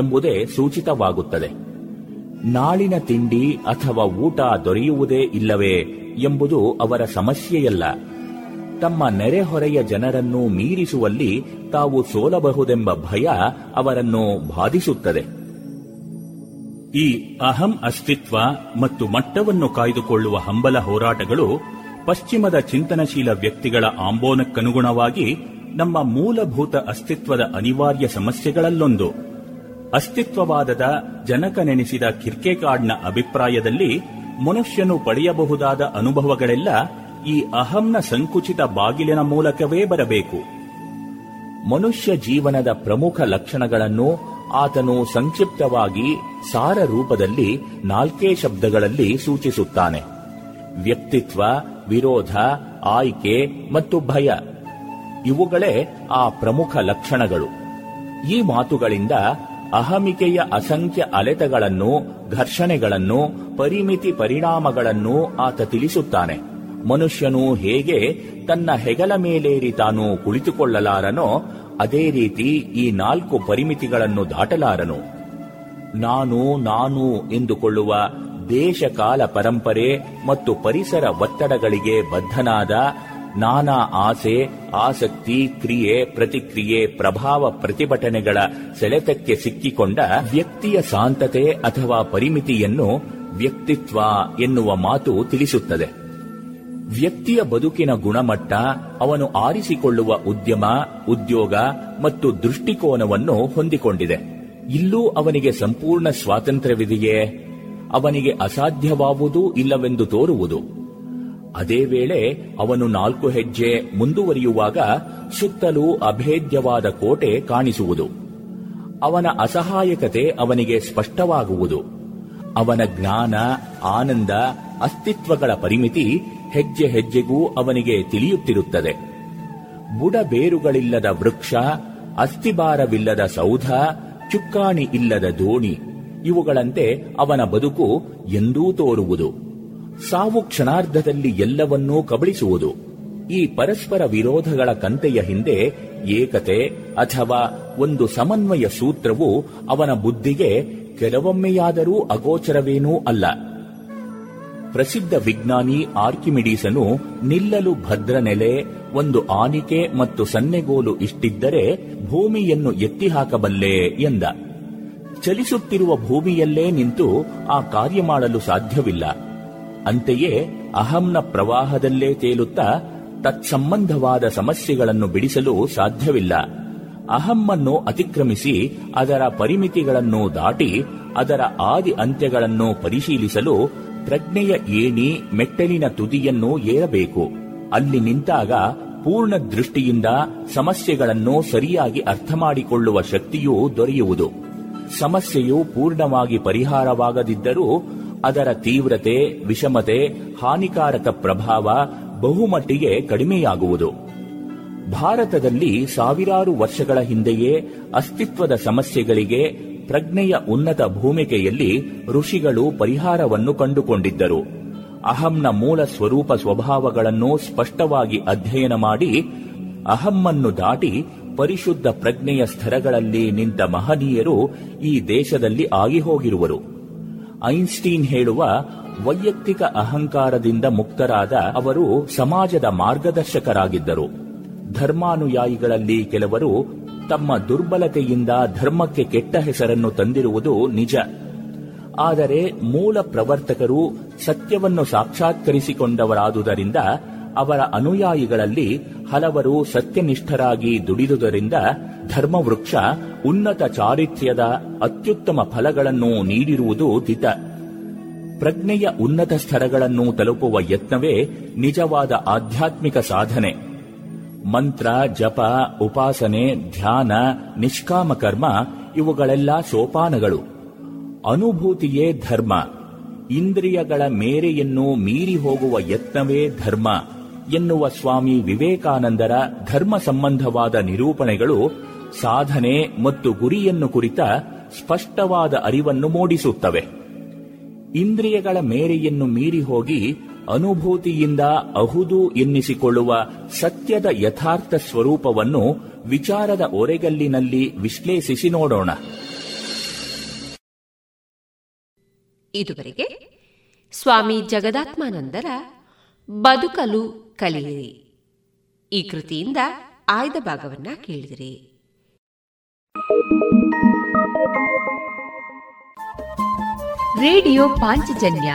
ಎಂಬುದೇ ಸೂಚಿತವಾಗುತ್ತದೆ. ನಾಳಿನ ತಿಂಡಿ ಅಥವಾ ಊಟ ದೊರೆಯುವುದೇ ಇಲ್ಲವೇ ಎಂಬುದು ಅವರ ಸಮಸ್ಯೆಯಲ್ಲ. ತಮ್ಮ ನೆರೆಹೊರೆಯ ಜನರನ್ನು ಮೀರಿಸುವಲ್ಲಿ ತಾವು ಸೋಲಬಹುದೆಂಬ ಭಯ ಅವರನ್ನು ಬಾಧಿಸುತ್ತದೆ. ಈ ಅಹಂ ಅಸ್ತಿತ್ವ ಮತ್ತು ಮಟ್ಟವನ್ನು ಕಾಯ್ದುಕೊಳ್ಳುವ ಹಂಬಲ ಹೋರಾಟಗಳು ಪಶ್ಚಿಮದ ಚಿಂತನಶೀಲ ವ್ಯಕ್ತಿಗಳ ಆಂಬೋನಕ್ಕನುಗುಣವಾಗಿ ನಮ್ಮ ಮೂಲಭೂತ ಅಸ್ತಿತ್ವದ ಅನಿವಾರ್ಯ ಸಮಸ್ಯೆಗಳಲ್ಲೊಂದು. ಅಸ್ತಿತ್ವವಾದದ ಜನಕನೆನಿಸಿದ ಕಿರ್ಕೆಗಾಡ್ನ ಅಭಿಪ್ರಾಯದಲ್ಲಿ ಮನುಷ್ಯನು ಪಡೆಯಬಹುದಾದ ಅನುಭವಗಳೆಲ್ಲ ಈ ಅಹಂನ ಸಂಕುಚಿತ ಬಾಗಿಲಿನ ಮೂಲಕವೇ ಬರಬೇಕು. ಮನುಷ್ಯ ಜೀವನದ ಪ್ರಮುಖ ಲಕ್ಷಣಗಳನ್ನು ಆತನು ಸಂಕ್ಷಿಪ್ತವಾಗಿ ಸಾರ ರೂಪದಲ್ಲಿ 4 ಶಬ್ದಗಳಲ್ಲಿ ಸೂಚಿಸುತ್ತಾನೆ: ವ್ಯಕ್ತಿತ್ವ, ವಿರೋಧ, ಆಯ್ಕೆ ಮತ್ತು ಭಯ. ಇವುಗಳೇ ಆ ಪ್ರಮುಖ ಲಕ್ಷಣಗಳು. ಈ ಮಾತುಗಳಿಂದ ಅಹಮಿಕೆಯ ಅಸಂಖ್ಯ ಅಲೆತಗಳನ್ನು, ಘರ್ಷಣೆಗಳನ್ನು, ಪರಿಮಿತಿ ಪರಿಣಾಮಗಳನ್ನು ಆತ ತಿಳಿಸುತ್ತಾನೆ. ಮನುಷ್ಯನು ಹೇಗೆ ತನ್ನ ಹೆಗಲ ಮೇಲೇರಿ ತಾನು ಕುಳಿತುಕೊಳ್ಳಲಾರನೋ ಅದೇ ರೀತಿ ಈ 4 ಪರಿಮಿತಿಗಳನ್ನು ದಾಟಲಾರನು. ನಾನು ನಾನು ಎಂದುಕೊಳ್ಳುವ ದೇಶ, ಕಾಲ, ಪರಂಪರೆ ಮತ್ತು ಪರಿಸರ ಒತ್ತಡಗಳಿಗೆ ಬದ್ಧನಾದ ನಾನಾ ಆಸೆ, ಆಸಕ್ತಿ, ಕ್ರಿಯೆ, ಪ್ರತಿಕ್ರಿಯೆ, ಪ್ರಭಾವ, ಪ್ರತಿಭಟನೆಗಳ ಸೆಳೆತಕ್ಕೆ ಸಿಕ್ಕಿಕೊಂಡ ವ್ಯಕ್ತಿಯ ಸಾಂತತೆ ಅಥವಾ ಪರಿಮಿತಿಯನ್ನು ವ್ಯಕ್ತಿತ್ವ ಎನ್ನುವ ಮಾತು ತಿಳಿಸುತ್ತದೆ. ವ್ಯಕ್ತಿಯ ಬದುಕಿನ ಗುಣಮಟ್ಟ, ಅವನು ಆರಿಸಿಕೊಳ್ಳುವ ಉದ್ಯಮ, ಉದ್ಯೋಗ ಮತ್ತು ದೃಷ್ಟಿಕೋನವನ್ನು ಹೊಂದಿಕೊಂಡಿದೆ. ಇಲ್ಲೂ ಅವನಿಗೆ ಸಂಪೂರ್ಣ ಸ್ವಾತಂತ್ರ್ಯವಿದೆಯೇ? ಅವನಿಗೆ ಅಸಾಧ್ಯವಾಗುವುದೂ ಇಲ್ಲವೆಂದು ತೋರುವುದು. ಅದೇ ವೇಳೆ ಅವನು 4 ಹೆಜ್ಜೆ ಮುಂದುವರಿಯುವಾಗ ಸುತ್ತಲೂ ಅಭೇದ್ಯವಾದ ಕೋಟೆ ಕಾಣಿಸುವುದು. ಅವನ ಅಸಹಾಯಕತೆ ಅವನಿಗೆ ಸ್ಪಷ್ಟವಾಗುವುದು. ಅವನ ಜ್ಞಾನ, ಆನಂದ, ಅಸ್ತಿತ್ವಗಳ ಪರಿಮಿತಿ ಹೆಜ್ಜೆ ಹೆಜ್ಜೆಗೂ ಅವನಿಗೆ ತಿಳಿಯುತ್ತಿರುತ್ತದೆ. ಬುಡಬೇರುಗಳಿಲ್ಲದ ವೃಕ್ಷ, ಅಸ್ಥಿಭಾರವಿಲ್ಲದ ಸೌಧ, ಚುಕ್ಕಾಣಿ ಇಲ್ಲದ ದೋಣಿ ಇವುಗಳಂತೆ ಅವನ ಬದುಕು ಎಂದೂ ತೋರುವುದು. ಸಾವು ಕ್ಷಣಾರ್ಧದಲ್ಲಿ ಎಲ್ಲವನ್ನೂ ಕಬಳಿಸುವುದು. ಈ ಪರಸ್ಪರ ವಿರೋಧಗಳ ಕಂತೆಯ ಹಿಂದೆ ಏಕತೆ ಅಥವಾ ಒಂದು ಸಮನ್ವಯ ಸೂತ್ರವು ಅವನ ಬುದ್ಧಿಗೆ ಕೆಲವೊಮ್ಮೆಯಾದರೂ ಅಗೋಚರವೇನೂ ಅಲ್ಲ. ಪ್ರಸಿದ್ಧ ವಿಜ್ಞಾನಿ ಆರ್ಕಿಮಿಡೀಸನು ನಿಲ್ಲಲು ಭದ್ರ ನೆಲೆ, ಒಂದು ಆನಿಕೆ ಮತ್ತು ಸನ್ನೆಗೋಲು ಇಷ್ಟಿದ್ದರೆ ಭೂಮಿಯನ್ನು ಎತ್ತಿಹಾಕಬಲ್ಲೆ ಎಂದ. ಚಲಿಸುತ್ತಿರುವ ಭೂಮಿಯಲ್ಲೇ ನಿಂತು ಆ ಕಾರ್ಯ ಮಾಡಲು ಸಾಧ್ಯವಿಲ್ಲ. ಅಂತೆಯೇ ಅಹಂನ ಪ್ರವಾಹದಲ್ಲೇ ತೇಲುತ್ತಾ ತತ್ಸಂಬಂಧವಾದ ಸಮಸ್ಯೆಗಳನ್ನು ಬಿಡಿಸಲು ಸಾಧ್ಯವಿಲ್ಲ. ಅಹಮ್ಮನ್ನು ಅತಿಕ್ರಮಿಸಿ ಅದರ ಪರಿಮಿತಿಗಳನ್ನು ದಾಟಿ ಅದರ ಆದಿ ಅಂತ್ಯಗಳನ್ನು ಪರಿಶೀಲಿಸಲು ಪ್ರಜ್ಞೆಯ ಏಣಿ ಮೆಟ್ಟಲಿನ ತುದಿಯನ್ನು ಏರಬೇಕು. ಅಲ್ಲಿ ನಿಂತಾಗ ಪೂರ್ಣ ದೃಷ್ಟಿಯಿಂದ ಸಮಸ್ಯೆಗಳನ್ನು ಸರಿಯಾಗಿ ಅರ್ಥ ಮಾಡಿಕೊಳ್ಳುವ ಶಕ್ತಿಯೂ ದೊರೆಯುವುದು. ಸಮಸ್ಯೆಯು ಪೂರ್ಣವಾಗಿ ಪರಿಹಾರವಾಗದಿದ್ದರೂ ಅದರ ತೀವ್ರತೆ, ವಿಷಮತೆ, ಹಾನಿಕಾರಕ ಪ್ರಭಾವ ಬಹುಮಟ್ಟಿಗೆ ಕಡಿಮೆಯಾಗುವುದು. ಭಾರತದಲ್ಲಿ ಸಾವಿರಾರು ವರ್ಷಗಳ ಹಿಂದೆಯೇ ಅಸ್ತಿತ್ವದ ಸಮಸ್ಯೆಗಳಿಗೆ ಪ್ರಜ್ಞೆಯ ಉನ್ನತ ಭೂಮಿಕೆಯಲ್ಲಿ ಋಷಿಗಳು ಪರಿಹಾರವನ್ನು ಕಂಡುಕೊಂಡಿದ್ದರು. ಅಹಂನ ಮೂಲ ಸ್ವರೂಪ ಸ್ವಭಾವಗಳನ್ನು ಸ್ಪಷ್ಟವಾಗಿ ಅಧ್ಯಯನ ಮಾಡಿ ಅಹಮ್ಮನ್ನು ದಾಟಿ ಪರಿಶುದ್ಧ ಪ್ರಜ್ಞೆಯ ಸ್ತರಗಳಲ್ಲಿ ನಿಂತ ಮಹನೀಯರು ಈ ದೇಶದಲ್ಲಿ ಆಗಿಹೋಗಿರುವರು. ಐನ್ಸ್ಟೀನ್ ಹೇಳುವ ವೈಯಕ್ತಿಕ ಅಹಂಕಾರದಿಂದ ಮುಕ್ತರಾದ ಅವರು ಸಮಾಜದ ಮಾರ್ಗದರ್ಶಕರಾಗಿದ್ದರು. ಧರ್ಮಾನುಯಾಯಿಗಳಲ್ಲಿ ಕೆಲವರು ತಮ್ಮ ದುರ್ಬಲತೆಯಿಂದ ಧರ್ಮಕ್ಕೆ ಕೆಟ್ಟ ಹೆಸರನ್ನು ತಂದಿರುವುದು ನಿಜ. ಆದರೆ ಮೂಲ ಪ್ರವರ್ತಕರು ಸತ್ಯವನ್ನು ಸಾಕ್ಷಾತ್ಕರಿಸಿಕೊಂಡವರಾದುದರಿಂದ ಅವರ ಅನುಯಾಯಿಗಳಲ್ಲಿ ಹಲವರು ಸತ್ಯನಿಷ್ಠರಾಗಿ ದುಡಿದುದರಿಂದ ಧರ್ಮವೃಕ್ಷ ಉನ್ನತ ಚಾರಿತ್ರ್ಯದ ಅತ್ಯುತ್ತಮ ಫಲಗಳನ್ನು ನೀಡಿರುವುದು ದಿತ. ಪ್ರಜ್ಞೆಯ ಉನ್ನತ ಸ್ತರಗಳನ್ನು ತಲುಪುವ ಯತ್ನವೇ ನಿಜವಾದ ಆಧ್ಯಾತ್ಮಿಕ ಸಾಧನೆ. ಮಂತ್ರ, ಜಪ, ಉಪಾಸನೆ, ಧ್ಯಾನ, ನಿಷ್ಕಾಮ ಕರ್ಮ ಇವುಗಳೆಲ್ಲ ಸೋಪಾನಗಳು. ಅನುಭೂತಿಯೇ ಧರ್ಮ. ಇಂದ್ರಿಯಗಳ ಮೇರೆಯನ್ನು ಮೀರಿ ಹೋಗುವ ಯತ್ನವೇ ಧರ್ಮ ಎನ್ನುವ ಸ್ವಾಮಿ ವಿವೇಕಾನಂದರ ಧರ್ಮ ಸಂಬಂಧವಾದ ನಿರೂಪಣೆಗಳು ಸಾಧನೆ ಮತ್ತು ಗುರಿಯನ್ನು ಕುರಿತ ಸ್ಪಷ್ಟವಾದ ಅರಿವನ್ನು ಮೂಡಿಸುತ್ತವೆ. ಇಂದ್ರಿಯಗಳ ಮೇರೆಯನ್ನು ಮೀರಿ ಹೋಗಿ ಅನುಭೂತಿಯಿಂದ ಅಹುದು ಎನ್ನಿಸಿಕೊಳ್ಳುವ ಸತ್ಯದ ಯಥಾರ್ಥ ಸ್ವರೂಪವನ್ನು ವಿಚಾರದ ಒರೆಗಲ್ಲಿನಲ್ಲಿ ವಿಶ್ಲೇಷಿಸಿ ನೋಡೋಣ. ಇದುವರೆಗೆ ಸ್ವಾಮಿ ಜಗದಾತ್ಮಾನಂದರ ಬದುಕಲು ಕಲಿಯಿರಿ ಈ ಕೃತಿಯಿಂದ ಆಯ್ದ ಭಾಗವನ್ನ ಕೇಳಿದಿರಿ. ರೇಡಿಯೋ ಪಾಂಚಜನ್ಯ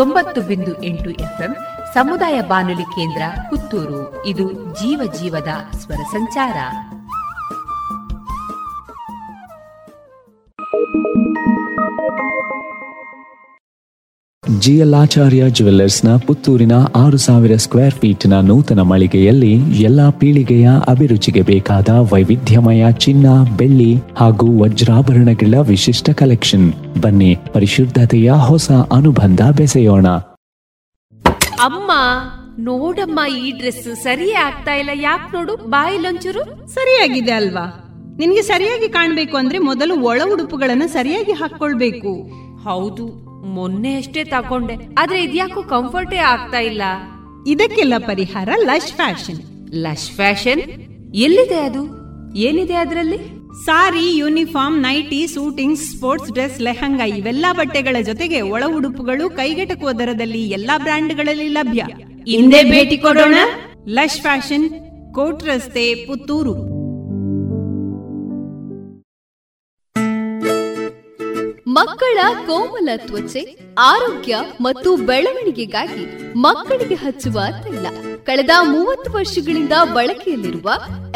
90.8 FM ಸಮುದಾಯ ಬಾನುಲಿ ಕೇಂದ್ರ ಪುತ್ತೂರು. ಇದು ಜೀವ ಜೀವದ ಸ್ವರ ಸಂಚಾರ. ಜಿಯಲಾಚಾರ್ಯ ಜುವೆಲ್ಲರ್ಸ್ನ ಪುತ್ತೂರಿನ 6000 ಸ್ಕ್ವೇರ್ ಫೀಟ್ನ ನೂತನ ಮಳಿಗೆಯಲ್ಲಿ ಎಲ್ಲ ಪೀಳಿಗೆಯ ಅಭಿರುಚಿಗೆ ಬೇಕಾದ ವೈವಿಧ್ಯಮಯ ಚಿನ್ನ, ಬೆಳ್ಳಿ ಹಾಗೂ ವಜ್ರಾಭರಣಗಳ ವಿಶಿಷ್ಟ ಕಲೆಕ್ಷನ್. ಬನ್ನಿ, ಪರಿಶುದ್ಧತೆಯ ಹೊಸ ಅನುಬಂಧ ಬೆಸೆಯೋಣ. ಅಮ್ಮ ನೋಡಮ್ಮ, ಈ ಡ್ರೆಸ್ ಸರಿಯೇ ಆಗ್ತಾ ಇಲ್ಲ. ಯಾಕೆ ನೋಡು, ಬಾಯಿಲೊಂಚೂರು ಸರಿಯಾಗಿದೆ ಅಲ್ವಾ? ನಿನ್ಗೆ ಸರಿಯಾಗಿ ಕಾಣ್ಬೇಕು ಅಂದ್ರೆ ಮೊದಲು ಒಳ ಉಡುಪುಗಳನ್ನ ಸರಿಯಾಗಿ ಹಾಕೊಳ್ಬೇಕು. ಹೌದು, ಮೊನ್ನೆ ಅಷ್ಟೇ ತಗೊಂಡೆ, ಆದ್ರೆ ಇದ್ಯಾಕೋ ಕಂಫರ್ಟೇ ಆಗ್ತಾ ಇಲ್ಲ. ಇದಕ್ಕೆಲ್ಲ ಪರಿಹಾರ ಲಶ್ ಫ್ಯಾಷನ್. ಲಶ್ ಫ್ಯಾಷನ್ ಎಲ್ಲಿದೆ, ಅದು ಏನಿದೆ ಅದರಲ್ಲಿ? Sari, uniform, nighty, suiting, sports dress, lehenga ಇವೆಲ್ಲಾ ಬಟ್ಟೆಗಳ ಜೊತೆಗೆ ಒಳ ಉಡುಪುಗಳು ಕೈಗೆಟಕುವ ದರದಲ್ಲಿ ಎಲ್ಲಾ ಬ್ರ್ಯಾಂಡ್ಗಳಲ್ಲಿ ಲಭ್ಯ. ಹಿಂದೆ ಭೇಟಿ ಕೊಡೋಣ ಲಶ್ ಫ್ಯಾಷನ್, ಕೋಟ್ ರಸ್ತೆ, ಪುತ್ತೂರು. ಮಕ್ಕಳ ಕೋಮಲ ತ್ವಚೆ, ಆರೋಗ್ಯ ಮತ್ತು ಬೆಳವಣಿಗೆಗಾಗಿ ಮಕ್ಕಳಿಗೆ ಹಚ್ಚುವ ತೈಲ. ಕಳೆದ 30 ವರ್ಷಗಳಿಂದ ಬಳಕೆಯಲ್ಲಿರುವ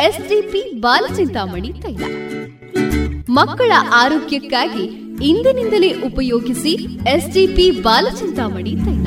ಎಸ್ಜಿಪಿ ಬಾಲಚಿಂತಾಮಣಿ ತೈಲ ಮಕ್ಕಳ ಆರೋಗ್ಯಕ್ಕಾಗಿ ಇಂದಿನಿಂದಲೇ ಉಪಯೋಗಿಸಿ. ಎಸ್ಜಿಪಿ ಬಾಲಚಿಂತಾಮಣಿ ತೈಲ.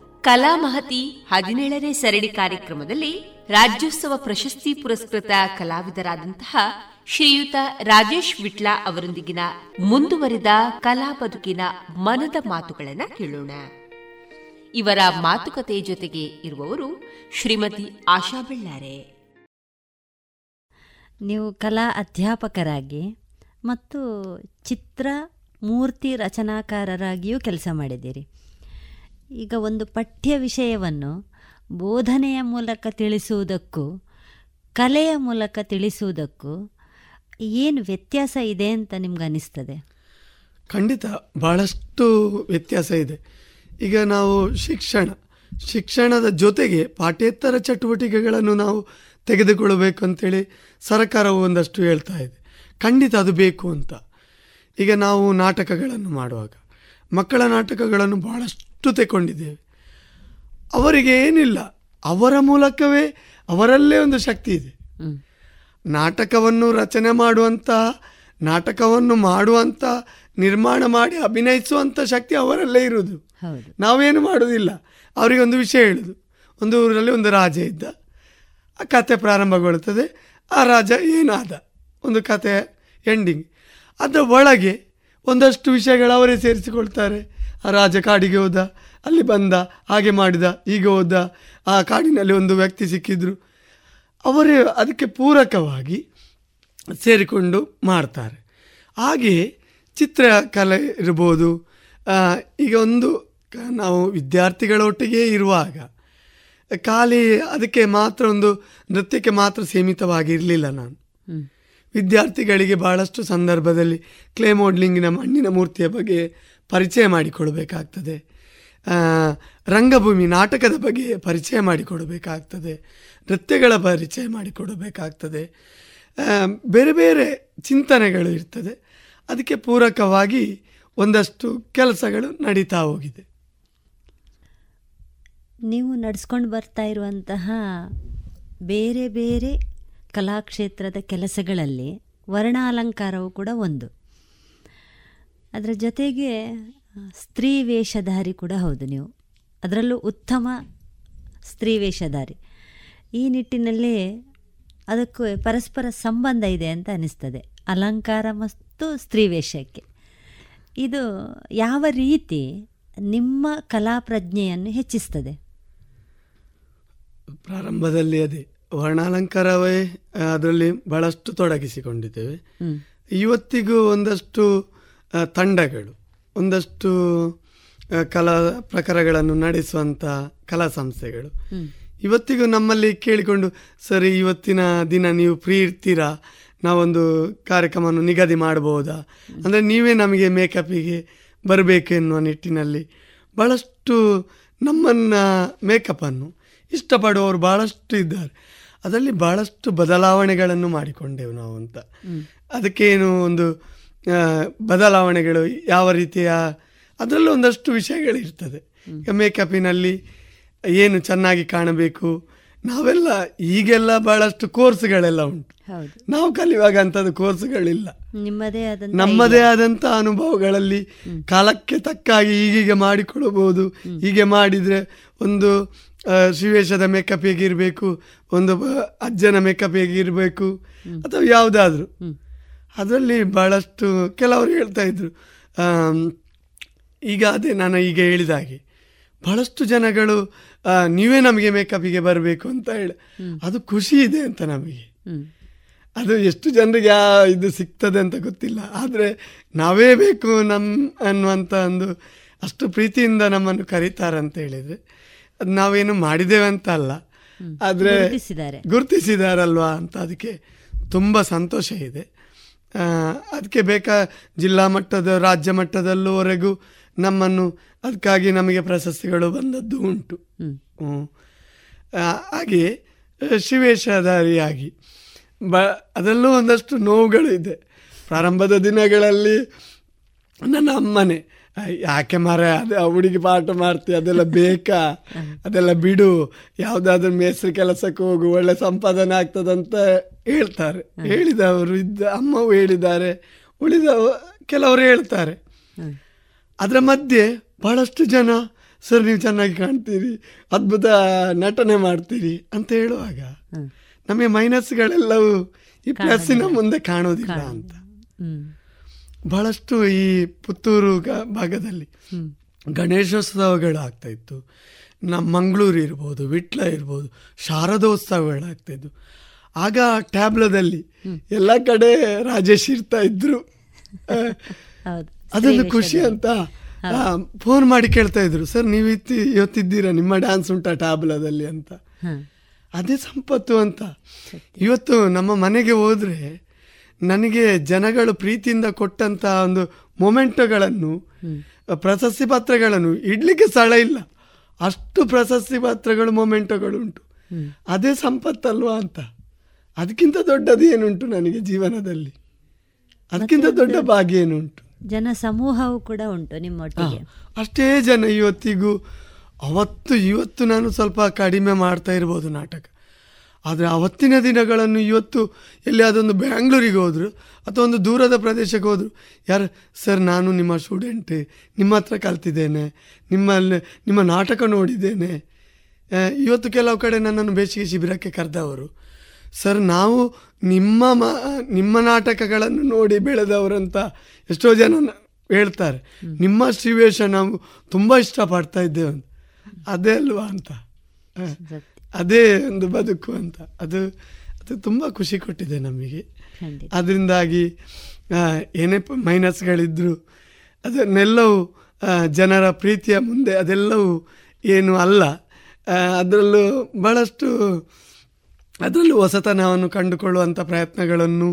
ಕಲಾ ಮಹತಿ 17ನೇ ಸರಣಿ ಕಾರ್ಯಕ್ರಮದಲ್ಲಿ ರಾಜ್ಯೋತ್ಸವ ಪ್ರಶಸ್ತಿ ಪುರಸ್ಕೃತ ಕಲಾವಿದರಾದಂತಹ ಶ್ರೀಯುತ ರಾಜೇಶ್ ವಿಟ್ಲಾ ಅವರೊಂದಿಗಿನ ಮುಂದುವರಿದ ಕಲಾ ಬದುಕಿನ ಮನದ ಮಾತುಗಳನ್ನು ಕೇಳೋಣ. ಇವರ ಮಾತುಕತೆ ಜೊತೆಗೆ ಇರುವವರು ಶ್ರೀಮತಿ ಆಶಾ ಬಳ್ಳಾರೆ. ನೀವು ಕಲಾ ಅಧ್ಯಾಪಕರಾಗಿ ಮತ್ತು ಚಿತ್ರ ಮೂರ್ತಿ ರಚನಾಕಾರರಾಗಿಯೂ ಕೆಲಸ ಮಾಡಿದ್ದೀರಿ. ಈಗ ಒಂದು ಪಠ್ಯ ವಿಷಯವನ್ನು ಬೋಧನೆಯ ಮೂಲಕ ತಿಳಿಸುವುದಕ್ಕೂ ಕಲೆಯ ಮೂಲಕ ತಿಳಿಸುವುದಕ್ಕೂ ಏನು ವ್ಯತ್ಯಾಸ ಇದೆ ಅಂತ ನಿಮ್ಗೆ ಅನ್ನಿಸ್ತದೆ? ಖಂಡಿತ ಭಾಳಷ್ಟು ವ್ಯತ್ಯಾಸ ಇದೆ. ಈಗ ನಾವು ಶಿಕ್ಷಣದ ಜೊತೆಗೆ ಪಾಠ್ಯೇತರ ಚಟುವಟಿಕೆಗಳನ್ನು ನಾವು ತೆಗೆದುಕೊಳ್ಳಬೇಕು ಅಂತೇಳಿ ಸರ್ಕಾರವು ಒಂದಷ್ಟು ಹೇಳ್ತಾ ಇದೆ. ಖಂಡಿತ ಅದು ಬೇಕು ಅಂತ. ಈಗ ನಾವು ನಾಟಕಗಳನ್ನು ಮಾಡುವಾಗ ಮಕ್ಕಳ ನಾಟಕಗಳನ್ನು ಭಾಳಷ್ಟು ತೆಗೊಂಡಿದ್ದೇವೆ. ಅವರಿಗೆ ಏನಿಲ್ಲ, ಅವರ ಮೂಲಕವೇ ಅವರಲ್ಲೇ ಒಂದು ಶಕ್ತಿ ಇದೆ. ನಾಟಕವನ್ನು ರಚನೆ ಮಾಡುವಂತಹ, ನಾಟಕವನ್ನು ಮಾಡುವಂಥ, ನಿರ್ಮಾಣ ಮಾಡಿ ಅಭಿನಯಿಸುವಂಥ ಶಕ್ತಿ ಅವರಲ್ಲೇ ಇರುವುದು. ನಾವೇನು ಮಾಡೋದಿಲ್ಲ. ಅವರಿಗೊಂದು ವಿಷಯ ಹೇಳುದು. ಒಂದು ಊರಲ್ಲಿ ಒಂದು ರಾಜ ಇದ್ದ, ಆ ಕತೆ ಪ್ರಾರಂಭಗೊಳ್ಳುತ್ತದೆ, ಆ ರಾಜ ಏನಾದ, ಒಂದು ಕತೆ ಎಂಡಿಂಗ್. ಅದರ ಒಳಗೆ ಒಂದಷ್ಟು ವಿಷಯಗಳು ಅವರೇ ಸೇರಿಸಿಕೊಳ್ತಾರೆ. ಆ ರಾಜ ಕಾಡಿಗೆ ಹೋದ, ಅಲ್ಲಿ ಬಂದ, ಹಾಗೆ ಮಾಡಿದ, ಈಗ ಹೋದ, ಆ ಕಾಡಿನಲ್ಲಿ ಒಂದು ವ್ಯಕ್ತಿ ಸಿಕ್ಕಿದ್ರು, ಅವರೇ ಅದಕ್ಕೆ ಪೂರಕವಾಗಿ ಸೇರಿಕೊಂಡು ಮಾಡ್ತಾರೆ. ಹಾಗೆಯೇ ಚಿತ್ರಕಲೆ ಇರ್ಬೋದು. ಈಗ ಒಂದು ನಾವು ವಿದ್ಯಾರ್ಥಿಗಳೊಟ್ಟಿಗೆ ಇರುವಾಗ ಖಾಲಿ ಅದಕ್ಕೆ ಮಾತ್ರ, ಒಂದು ನೃತ್ಯಕ್ಕೆ ಮಾತ್ರ ಸೀಮಿತವಾಗಿರಲಿಲ್ಲ ನಾನು. ವಿದ್ಯಾರ್ಥಿಗಳಿಗೆ ಭಾಳಷ್ಟು ಸಂದರ್ಭದಲ್ಲಿ ಕ್ಲೇ ಮೋಡ್ಲಿಂಗಿನ ಮಣ್ಣಿನ ಮೂರ್ತಿಯ ಬಗ್ಗೆ ಪರಿಚಯ ಮಾಡಿಕೊಡಬೇಕಾಗ್ತದೆ, ರಂಗಭೂಮಿ ನಾಟಕದ ಬಗ್ಗೆ ಪರಿಚಯ ಮಾಡಿಕೊಡಬೇಕಾಗ್ತದೆ, ನೃತ್ಯಗಳ ಪರಿಚಯ ಮಾಡಿಕೊಡಬೇಕಾಗ್ತದೆ, ಬೇರೆ ಬೇರೆ ಚಿಂತನೆಗಳು ಇರ್ತದೆ. ಅದಕ್ಕೆ ಪೂರಕವಾಗಿ ಒಂದಷ್ಟು ಕೆಲಸಗಳು ನಡೀತಾ ಹೋಗಿದೆ. ನೀವು ನಡೆಸ್ಕೊಂಡು ಬರ್ತಾ ಇರುವಂತಹ ಬೇರೆ ಬೇರೆ ಕಲಾಕ್ಷೇತ್ರದ ಕೆಲಸಗಳಲ್ಲಿ ವರ್ಣಾಲಂಕಾರವು ಕೂಡ ಒಂದು, ಅದರ ಜೊತೆಗೆ ಸ್ತ್ರೀ ವೇಷಧಾರಿ ಕೂಡ ಹೌದು ನೀವು, ಅದರಲ್ಲೂ ಉತ್ತಮ ಸ್ತ್ರೀ ವೇಷಧಾರಿ. ಈ ನಿಟ್ಟಿನಲ್ಲಿ ಅದಕ್ಕೂ ಪರಸ್ಪರ ಸಂಬಂಧ ಇದೆ ಅಂತ ಅನ್ನಿಸ್ತದೆ, ಅಲಂಕಾರ ಮತ್ತು ಸ್ತ್ರೀ ವೇಷಕ್ಕೆ. ಇದು ಯಾವ ರೀತಿ ನಿಮ್ಮ ಕಲಾ ಪ್ರಜ್ಞೆಯನ್ನು ಹೆಚ್ಚಿಸ್ತದೆ? ಪ್ರಾರಂಭದಲ್ಲಿ ಅದೇ ವರ್ಣಾಲಂಕಾರವೇ ಅದರಲ್ಲಿ ಬಹಳಷ್ಟು ತೊಡಗಿಸಿಕೊಂಡಿದ್ದೇವೆ. ಇವತ್ತಿಗೂ ಒಂದಷ್ಟು ತಂಡಗಳು, ಒಂದಷ್ಟು ಕಲಾ ಪ್ರಕಾರಗಳನ್ನು ನಡೆಸುವಂಥ ಕಲಾ ಸಂಸ್ಥೆಗಳು ಇವತ್ತಿಗೂ ನಮ್ಮಲ್ಲಿ ಕೇಳಿಕೊಂಡು, ಸರಿ ಇವತ್ತಿನ ದಿನ ನೀವು ಫ್ರೀ ಇರ್ತೀರಾ, ನಾವೊಂದು ಕಾರ್ಯಕ್ರಮವನ್ನು ನಿಗದಿ ಮಾಡ್ಬೋದಾ, ಅಂದರೆ ನೀವೇ ನಮಗೆ ಮೇಕಪ್ಪಿಗೆ ಬರಬೇಕು ಎನ್ನುವ ನಿಟ್ಟಿನಲ್ಲಿ ಭಾಳಷ್ಟು ನಮ್ಮನ್ನು ಮೇಕಪ್ಪನ್ನು ಇಷ್ಟಪಡುವವರು ಭಾಳಷ್ಟು ಇದ್ದಾರೆ. ಅದರಲ್ಲಿ ಭಾಳಷ್ಟು ಬದಲಾವಣೆಗಳನ್ನು ಮಾಡಿಕೊಂಡೆವು ನಾವು ಅಂತ. ಅದಕ್ಕೇನು ಒಂದು ಬದಲಾವಣೆಗಳು ಯಾವ ರೀತಿಯ, ಅದರಲ್ಲೂ ಒಂದಷ್ಟು ವಿಷಯಗಳಿರ್ತದೆ. ಈಗ ಮೇಕಪ್ಪಿನಲ್ಲಿ ಏನು ಚೆನ್ನಾಗಿ ಕಾಣಬೇಕು, ನಾವೆಲ್ಲ ಈಗೆಲ್ಲ ಬಹಳಷ್ಟು ಕೋರ್ಸ್ಗಳೆಲ್ಲ ಉಂಟು, ನಾವು ಕಲಿಯುವಾಗ ಅಂಥದ್ದು ಕೋರ್ಸ್ಗಳಿಲ್ಲ. ನಮ್ಮದೇ ಆದಂಥ ಅನುಭವಗಳಲ್ಲಿ ಕಾಲಕ್ಕೆ ತಕ್ಕಾಗಿ ಈಗೀಗೆ ಮಾಡಿಕೊಡಬಹುದು. ಹೀಗೆ ಮಾಡಿದರೆ ಒಂದು ಶಿವೇಶದ ಮೇಕಪ್ ಹೇಗಿರಬೇಕು, ಒಂದು ಅಜ್ಜನ ಮೇಕಪ್ ಹೇಗಿರಬೇಕು, ಅಥವಾ ಯಾವುದಾದ್ರೂ ಅದರಲ್ಲಿ ಬಹಳಷ್ಟು ಕೆಲವರು ಹೇಳ್ತಾ ಇದ್ರು. ಈಗ ಅದೇ ನಾನು ಈಗ ಹೇಳಿದ ಹಾಗೆ ಬಹಳಷ್ಟು ಜನಗಳು ನೀವೇ ನಮಗೆ ಮೇಕಪ್ಪಿಗೆ ಬರಬೇಕು ಅಂತ ಹೇಳಿ, ಅದು ಖುಷಿ ಇದೆ ಅಂತ ನಮಗೆ. ಅದು ಎಷ್ಟು ಜನರಿಗೆ ಇದು ಸಿಗ್ತದೆ ಅಂತ ಗೊತ್ತಿಲ್ಲ, ಆದರೆ ನಾವೇ ಬೇಕು ಅನ್ನುವಂಥ ಒಂದು ಅಷ್ಟು ಪ್ರೀತಿಯಿಂದ ನಮ್ಮನ್ನು ಕರೀತಾರಂತ ಹೇಳಿದರೆ ಅದು ನಾವೇನು ಮಾಡಿದ್ದೇವೆ ಅಂತ ಅಲ್ಲ, ಆದರೆ ಗುರುತಿಸಿದಾರಲ್ವಾ ಅಂತ ಅದಕ್ಕೆ ತುಂಬ ಸಂತೋಷ ಇದೆ. ಅದಕ್ಕೆ ಬೇಕಾ ಜಿಲ್ಲಾ ಮಟ್ಟದ ರಾಜ್ಯ ಮಟ್ಟದಲ್ಲೂವರೆಗೂ ನಮ್ಮನ್ನು ಅದಕ್ಕಾಗಿ ನಮಗೆ ಪ್ರಶಸ್ತಿಗಳು ಬಂದದ್ದು ಉಂಟು. ಹಾಗೆಯೇ ಶಿವೇಶಧಾರಿಯಾಗಿ ಅದರಲ್ಲೂ ಒಂದಷ್ಟು ನೋವುಗಳು ಇದೆ. ಪ್ರಾರಂಭದ ದಿನಗಳಲ್ಲಿ ನನ್ನ ಅಮ್ಮನೇ, ಯಾಕೆ ಮಾರ ಅದು ಹುಡುಗಿ ಪಾಠ ಮಾಡ್ತೀವಿ, ಅದೆಲ್ಲ ಬೇಕಾ, ಅದೆಲ್ಲ ಬಿಡು, ಯಾವುದಾದ್ರೂ ಮೇಸ್ತ್ರಿ ಕೆಲಸಕ್ಕೆ ಹೋಗು, ಒಳ್ಳೆ ಸಂಪಾದನೆ ಆಗ್ತದಂತ ಹೇಳ್ತಾರೆ. ಹೇಳಿದವರು ಅಮ್ಮವು ಹೇಳಿದ್ದಾರೆ, ಉಳಿದ ಕೆಲವರು ಹೇಳ್ತಾರೆ. ಅದರ ಮಧ್ಯೆ ಬಹಳಷ್ಟು ಜನ ಸರ್ ನೀವು ಚೆನ್ನಾಗಿ ಕಾಣ್ತೀರಿ, ಅದ್ಭುತ ನಟನೆ ಮಾಡ್ತೀರಿ ಅಂತ ಹೇಳುವಾಗ ನಮಗೆ ಮೈನಸ್ಗಳೆಲ್ಲವೂ ಈ ಪ್ಲಸ್ಸಿನ ಮುಂದೆ ಕಾಣೋದಿಲ್ಲ ಅಂತ. ಬಹಳಷ್ಟು ಈ ಪುತ್ತೂರು ಭಾಗದಲ್ಲಿ ಗಣೇಶೋತ್ಸವಗಳು ಆಗ್ತಾ ಇತ್ತು, ನಮ್ಮ ಮಂಗಳೂರು ಇರ್ಬೋದು, ವಿಟ್ಲ ಇರ್ಬೋದು, ಶಾರದೋತ್ಸವಗಳಾಗ್ತಾಯಿದ್ದು. ಆಗ ಟ್ಯಾಬ್ಲೋದಲ್ಲಿ ಎಲ್ಲ ಕಡೆ ರಾಜೇಶ್ ಇರ್ತಾ ಇದ್ರು. ಅದೊಂದು ಖುಷಿ ಅಂತ ಫೋನ್ ಮಾಡಿ ಕೇಳ್ತಾ ಇದ್ರು, ಸರ್ ನೀವು ಇವತ್ತಿದ್ದೀರಾ, ನಿಮ್ಮ ಡ್ಯಾನ್ಸ್ ಉಂಟಾ ಟ್ಯಾಬ್ಲೋದಲ್ಲಿ ಅಂತ. ಅದೇ ಸಂಪತ್ತು ಅಂತ. ಇವತ್ತು ನಮ್ಮ ಮನೆಗೆ ಹೋದರೆ ನನಗೆ ಜನಗಳು ಪ್ರೀತಿಯಿಂದ ಕೊಟ್ಟಂಥ ಒಂದು ಮೊಮೆಂಟುಗಳನ್ನು, ಪ್ರಶಸ್ತಿ ಪತ್ರಗಳನ್ನು ಇಡಲಿಕ್ಕೆ ಸ್ಥಳ ಇಲ್ಲ, ಅಷ್ಟು ಪ್ರಶಸ್ತಿ ಪತ್ರಗಳು ಮೊಮೆಂಟುಗಳು ಉಂಟು. ಅದೇ ಸಂಪತ್ತಲ್ವಾ ಅಂತ. ಅದಕ್ಕಿಂತ ದೊಡ್ಡದು ಏನುಂಟು ನನಗೆ ಜೀವನದಲ್ಲಿ, ಅದಕ್ಕಿಂತ ದೊಡ್ಡ ಭಾಗ್ಯ ಏನುಂಟು. ಜನ ಸಮೂಹವೂ ಕೂಡ ಉಂಟು ನಿಮ್ಮೊಟ್ಟಿಗೆ, ಅಷ್ಟೇ ಜನ ಇವತ್ತಿಗೂ. ಇವತ್ತು ನಾನು ಸ್ವಲ್ಪ ಕಡಿಮೆ ಮಾಡ್ತಾ ಇರ್ಬೋದು ನಾಟಕ, ಆದರೆ ಅವತ್ತಿನ ದಿನಗಳನ್ನು ಇವತ್ತು ಎಲ್ಲಿ ಅದೊಂದು ಬ್ಯಾಂಗ್ಳೂರಿಗೆ ಹೋದರು ಅಥವಾ ಒಂದು ದೂರದ ಪ್ರದೇಶಕ್ಕೆ ಹೋದರು, ಯಾರು ಸರ್ ನಾನು ನಿಮ್ಮ ಸ್ಟೂಡೆಂಟ್, ನಿಮ್ಮ ಹತ್ರ ಕಲ್ತಿದ್ದೇನೆ, ನಿಮ್ಮ ನಾಟಕ ನೋಡಿದ್ದೇನೆ. ಇವತ್ತು ಕೆಲವು ಕಡೆ ನನ್ನನ್ನು ಬೇಸಿಗೆ ಶಿಬಿರಕ್ಕೆ ಕರೆದವರು, ಸರ್ ನಾವು ನಿಮ್ಮ ನಾಟಕಗಳನ್ನು ನೋಡಿ ಬೆಳೆದವರಂತ ಎಷ್ಟೋ ಜನ ಹೇಳ್ತಾರೆ. ನಿಮ್ಮ ಶಿವೇಶ ನಾವು ತುಂಬ ಇಷ್ಟಪಡ್ತಾ ಇದ್ದೇವೆ ಅಂತ. ಅದೇ ಅಲ್ವಾ ಅಂತ, ಅದೇ ಒಂದು ಬದುಕು ಅಂತ. ಅದು ತುಂಬ ಖುಷಿ ಕೊಟ್ಟಿದೆ ನಮಗೆ. ಅದರಿಂದಾಗಿ ಏನೇ ಮೈನಸ್ಗಳಿದ್ರು ಅದನ್ನೆಲ್ಲವೂ ಜನರ ಪ್ರೀತಿಯ ಮುಂದೆ ಅದೆಲ್ಲವೂ ಏನು ಅಲ್ಲ. ಅದರಲ್ಲೂ ಭಾಳಷ್ಟು ಅದರಲ್ಲೂ ಹೊಸತನವನ್ನು ಕಂಡುಕೊಳ್ಳುವಂಥ ಪ್ರಯತ್ನಗಳನ್ನು